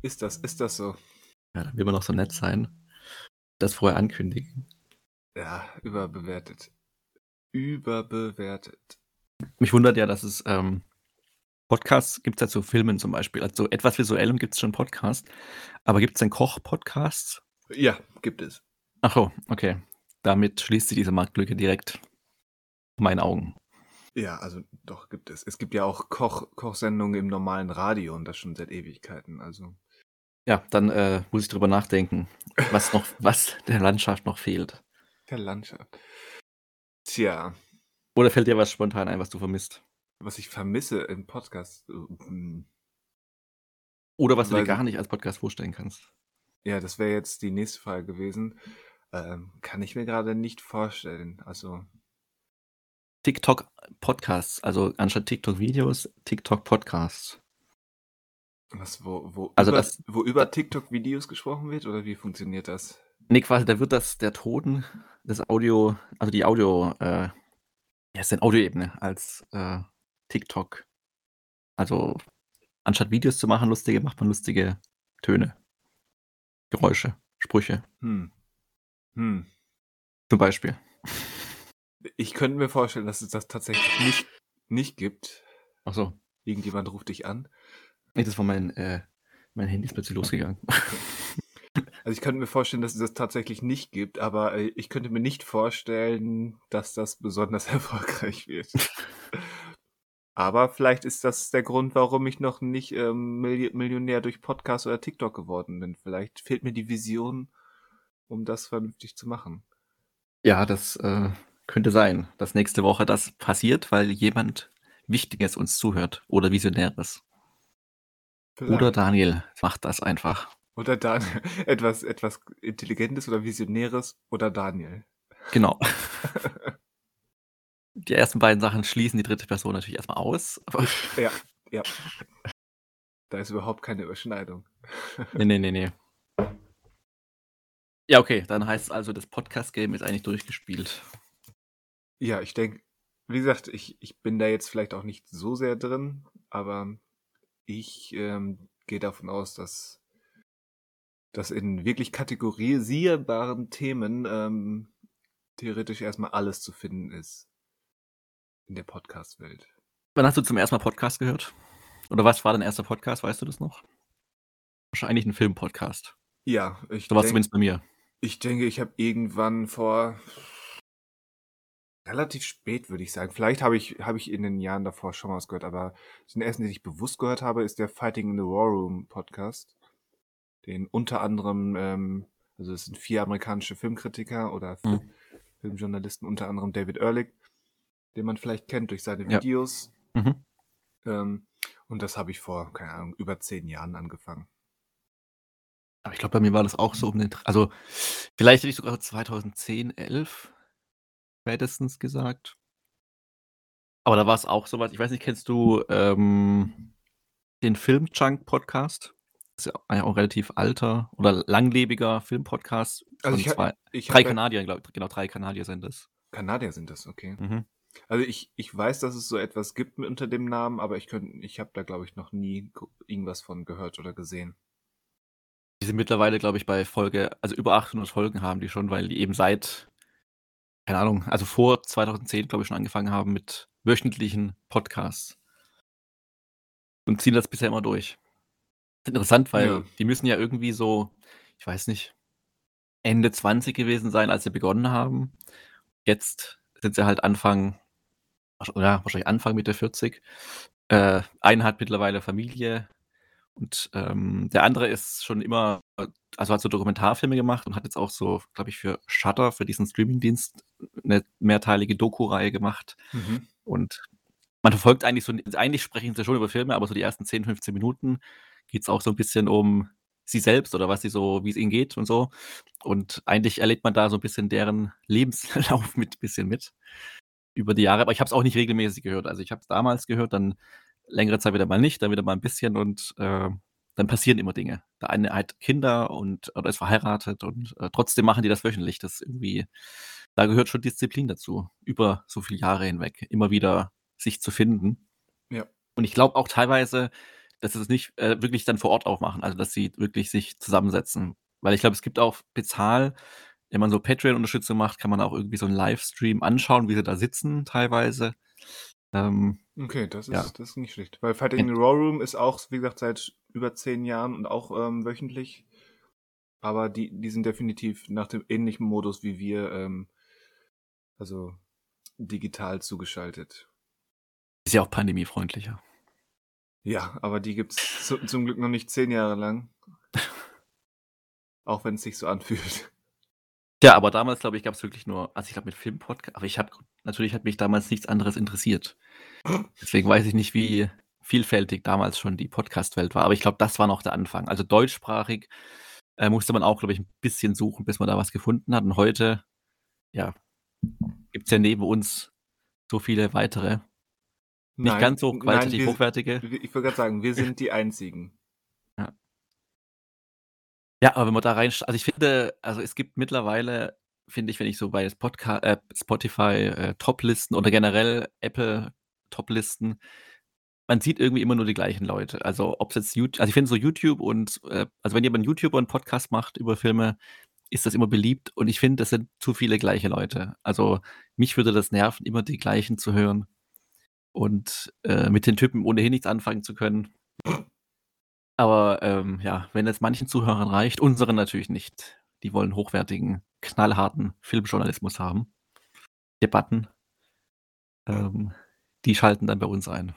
Ist das, ist das so? Ja, dann will man noch so nett sein. Das vorher ankündigen. Ja, überbewertet. Überbewertet. Mich wundert ja, dass es ähm, Podcasts gibt es ja zu Filmen zum Beispiel. Also etwas Visuellem gibt es schon Podcasts. Aber gibt es denn Koch-Podcasts? Ja, gibt es. Ach so, okay. Damit schließt sich diese Marktlücke direkt in meinen Augen. Ja, also doch, gibt es. Es gibt ja auch Koch- Kochsendungen im normalen Radio und das schon seit Ewigkeiten. Also. Ja, dann äh, muss ich drüber nachdenken, was noch, was der Landschaft noch fehlt. Der Landschaft. Tja. Oder fällt dir was spontan ein, was du vermisst? Was ich vermisse im Podcast? Oder was Weil, du dir gar nicht als Podcast vorstellen kannst. Ja, das wäre jetzt die nächste Frage gewesen. Ähm, kann ich mir gerade nicht vorstellen. Also TikTok-Podcasts, also anstatt TikTok-Videos, TikTok-Podcasts. Was, wo, wo, also über, das, wo über TikTok-Videos gesprochen wird, oder wie funktioniert das? Nee, quasi, da wird das, der Ton, das Audio, also die Audio, äh, ja, ist eine Audioebene als äh, TikTok. Also, anstatt Videos zu machen, lustige, macht man lustige Töne, Geräusche, Sprüche. Hm. Hm. Zum Beispiel. Ich könnte mir vorstellen, dass es das tatsächlich nicht, nicht gibt. Ach so. Irgendjemand ruft dich an. Nee, das war mein, äh, mein Handy ist plötzlich losgegangen. Also ich könnte mir vorstellen, dass es das tatsächlich nicht gibt, aber ich könnte mir nicht vorstellen, dass das besonders erfolgreich wird. Aber vielleicht ist das der Grund, warum ich noch nicht ähm, Millionär durch Podcast oder TikTok geworden bin. Vielleicht fehlt mir die Vision, um das vernünftig zu machen. Ja, das äh, könnte sein, dass nächste Woche das passiert, weil jemand Wichtiges uns zuhört oder Visionäres. Vielleicht. Oder Daniel macht das einfach. Oder Daniel. Etwas, etwas Intelligentes oder Visionäres oder Daniel. Genau. Die ersten beiden Sachen schließen die dritte Person natürlich erstmal aus. Aber ja, ja. Da ist überhaupt keine Überschneidung. Nee, nee, nee, nee. Ja, okay, dann heißt es also, das Podcast-Game ist eigentlich durchgespielt. Ja, ich denke, wie gesagt, ich, ich bin da jetzt vielleicht auch nicht so sehr drin, aber ich ähm, gehe davon aus, dass, dass in wirklich kategorisierbaren Themen ähm, theoretisch erstmal alles zu finden ist in der Podcast-Welt. Wann hast du zum ersten Mal Podcast gehört? Oder was war dein erster Podcast, weißt du das noch? Wahrscheinlich ein Film-Podcast. Ja, ich so war es zumindest bei mir. Ich denke, ich habe irgendwann vor relativ spät, würde ich sagen. Vielleicht habe ich, habe ich in den Jahren davor schon mal was gehört, aber den ersten, den ich bewusst gehört habe, ist der Fighting in the War Room Podcast. Den unter anderem, ähm, also es sind vier amerikanische Filmkritiker oder mhm. Filmjournalisten, unter anderem David Ehrlich, den man vielleicht kennt durch seine Videos. Ja. Mhm. Ähm, und das habe ich vor, keine Ahnung, über zehn Jahren angefangen. Aber ich glaube, bei mir war das auch so um den, also vielleicht hätte ich sogar zwanzig zehn, elf spätestens gesagt. Aber da war es auch so was. Ich weiß nicht, kennst du ähm, den Film-Chunk-Podcast? Das ist ja auch ein relativ alter oder langlebiger Film-Podcast. Also ich zwei, hab, ich drei hab, Kanadier, glaube ich. Genau, drei Kanadier sind das. Kanadier sind das, okay. Mhm. Also ich, ich weiß, dass es so etwas gibt unter dem Namen, aber ich könnte, ich habe da, glaube ich, noch nie irgendwas von gehört oder gesehen. Die sind mittlerweile, glaube ich, bei Folge, also über achthundert Folgen haben die schon, weil die eben seit, keine Ahnung, also vor zwanzig zehn, glaube ich, schon angefangen haben mit wöchentlichen Podcasts. Und ziehen das bisher immer durch. Das ist interessant, weil ja. die müssen ja irgendwie so, ich weiß nicht, Ende zwanzig gewesen sein, als sie begonnen haben. Jetzt sind sie halt Anfang, oder wahrscheinlich Anfang Mitte vierzig. Äh, einer hat mittlerweile Familie und ähm, der andere ist schon immer, also hat so Dokumentarfilme gemacht und hat jetzt auch so, glaube ich, für Shudder, für diesen Streamingdienst, eine mehrteilige Doku-Reihe gemacht. Mhm. Und man verfolgt eigentlich so, eigentlich sprechen sie schon über Filme, aber so die ersten zehn, fünfzehn Minuten geht es auch so ein bisschen um sie selbst oder was sie so, wie es ihnen geht und so. Und eigentlich erlebt man da so ein bisschen deren Lebenslauf mit ein bisschen mit über die Jahre. Aber ich habe es auch nicht regelmäßig gehört. Also ich habe es damals gehört, dann längere Zeit wieder mal nicht, dann wieder mal ein bisschen und äh, dann passieren immer Dinge. Der eine hat Kinder und oder ist verheiratet und äh, trotzdem machen die das wöchentlich. Das irgendwie, da gehört schon Disziplin dazu, über so viele Jahre hinweg, immer wieder sich zu finden. Ja. Und ich glaube auch teilweise, dass sie es nicht äh, wirklich dann vor Ort auch machen, also dass sie wirklich sich zusammensetzen. Weil ich glaube, es gibt auch Bezahl, wenn man so Patreon-Unterstützung macht, kann man auch irgendwie so einen Livestream anschauen, wie sie da sitzen teilweise. Ähm, okay, das ist, ja. das ist nicht schlecht. Weil Fighting in the Raw Room ist auch, wie gesagt, seit über zehn Jahren und auch ähm, wöchentlich. Aber die, die sind definitiv nach dem ähnlichen Modus wie wir, ähm, also digital zugeschaltet. Ist ja auch pandemiefreundlicher. Ja, aber die gibt's zu, zum Glück noch nicht zehn Jahre lang. Auch wenn es sich so anfühlt. Ja, aber damals, glaube ich, gab es wirklich nur, also ich glaube mit Filmpodcast, aber ich habe, natürlich hat mich damals nichts anderes interessiert. Deswegen weiß ich nicht, wie vielfältig damals schon die Podcast-Welt war. Aber ich glaube, das war noch der Anfang. Also deutschsprachig äh, musste man auch, glaube ich, ein bisschen suchen, bis man da was gefunden hat. Und heute, ja, gibt's ja neben uns so viele weitere. Nicht nein, ganz so qualitativ nein, wir, hochwertige. Ich würde gerade sagen, wir sind die Einzigen. Ja. Ja, aber wenn man da rein... Also ich finde, also es gibt mittlerweile, finde ich, wenn ich so bei Spotca- äh, Spotify äh, Toplisten oder generell Apple Toplisten, man sieht irgendwie immer nur die gleichen Leute. Also ob es jetzt YouTube... Also ich finde so YouTube und... Äh, also wenn jemand einen YouTuber einen Podcast macht über Filme, ist das immer beliebt. Und ich finde, das sind zu viele gleiche Leute. Also mich würde das nerven, immer die gleichen zu hören. Und äh, mit den Typen ohnehin nichts anfangen zu können. Aber ähm, ja, wenn es manchen Zuhörern reicht, unseren natürlich nicht. Die wollen hochwertigen, knallharten Filmjournalismus haben. Debatten. Ähm, die schalten dann bei uns ein.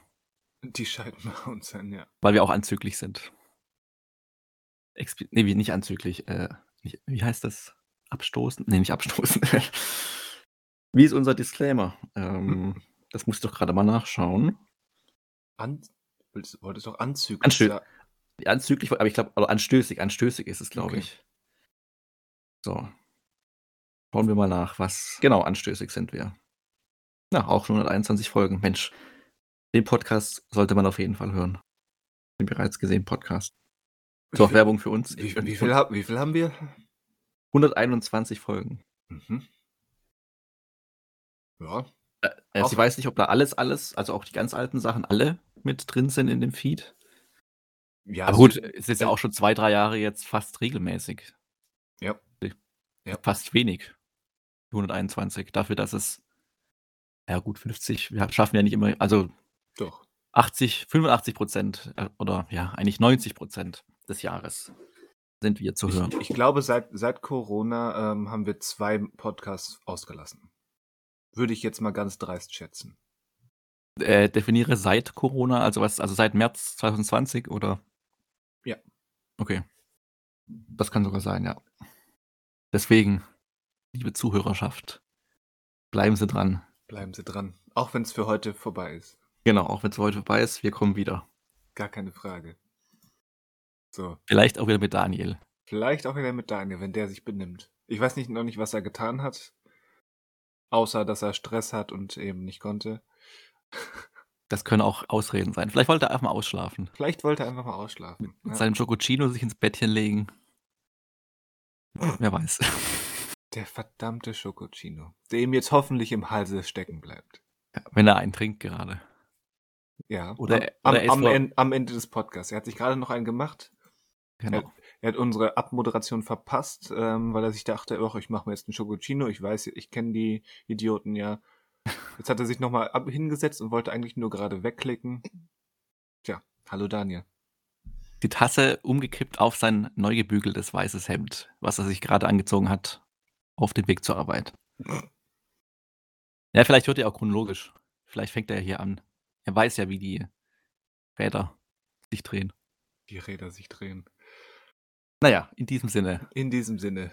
Die schalten bei uns ein, ja. Weil wir auch anzüglich sind. Exp- nee, nicht anzüglich. Äh, nicht, wie heißt das? Abstoßen? Nee, nicht abstoßen. Wie ist unser Disclaimer? Ähm... Hm. Das musst du doch gerade mal nachschauen. An, wolltest, wolltest doch anzüglich. Anzü- ja. anzüglich, aber ich glaube, also anstößig, anstößig ist es, glaube okay. ich. So. Schauen wir mal nach, was genau anstößig sind wir. Na, auch schon hunderteinundzwanzig Folgen. Mensch, den Podcast sollte man auf jeden Fall hören. Den bereits gesehen Podcast. So, viel, Werbung für uns. Wie, wie, viel, wie viel haben wir? hunderteinundzwanzig Folgen. Mhm. Ja. Äh, ich weiß nicht, ob da alles, alles, also auch die ganz alten Sachen, alle mit drin sind in dem Feed. Ja, aber gut, es ist ja auch schon zwei, drei Jahre jetzt fast regelmäßig. Ja. Ja. Fast wenig. hunderteinundzwanzig. Dafür, dass es, ja gut, fünfzig, wir schaffen ja nicht immer, also doch. achtzig, fünfundachtzig Prozent oder ja, eigentlich neunzig Prozent des Jahres sind wir zu hören. Ich, ich glaube, seit, seit Corona ähm, haben wir zwei Podcasts ausgelassen. Würde ich jetzt mal ganz dreist schätzen. Äh, definiere seit Corona, also was, also seit März zwanzig zwanzig oder? Ja. Okay. Das kann sogar sein, ja. Deswegen, liebe Zuhörerschaft, bleiben Sie dran. Bleiben Sie dran, auch wenn es für heute vorbei ist. Genau, auch wenn es für heute vorbei ist, wir kommen wieder. Gar keine Frage. So. Vielleicht auch wieder mit Daniel. Vielleicht auch wieder mit Daniel, wenn der sich benimmt. Ich weiß nicht, noch nicht, was er getan hat, außer dass er Stress hat und eben nicht konnte. Das können auch Ausreden sein. Vielleicht wollte er einfach mal ausschlafen. Vielleicht wollte er einfach mal ausschlafen. Mit, mit ja. seinem Schokocino sich ins Bettchen legen. Wer weiß. Der verdammte Schokocino, der ihm jetzt hoffentlich im Halse stecken bleibt. Ja, wenn er einen trinkt gerade. Ja, oder am, oder am, am, am Ende des Podcasts. Er hat sich gerade noch einen gemacht. Genau. Er, er hat unsere Abmoderation verpasst, ähm, weil er sich dachte, oh, ich mache mir jetzt einen Schokocino. Ich weiß, ich kenne die Idioten ja. Jetzt hat er sich nochmal hingesetzt und wollte eigentlich nur gerade wegklicken. Tja, hallo Daniel. Die Tasse umgekippt auf sein neu gebügeltes weißes Hemd, was er sich gerade angezogen hat, auf dem Weg zur Arbeit. Ja, vielleicht hört er auch chronologisch. Vielleicht fängt er ja hier an. Er weiß ja, wie die Räder sich drehen. Die Räder sich drehen. Naja, in diesem Sinne. In diesem Sinne.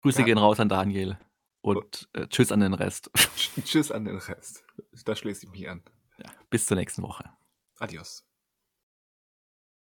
Grüße ja. gehen raus an Daniel und äh, tschüss an den Rest. Tschüss an den Rest. Da schließe ich mich an. Ja, bis zur nächsten Woche. Adios.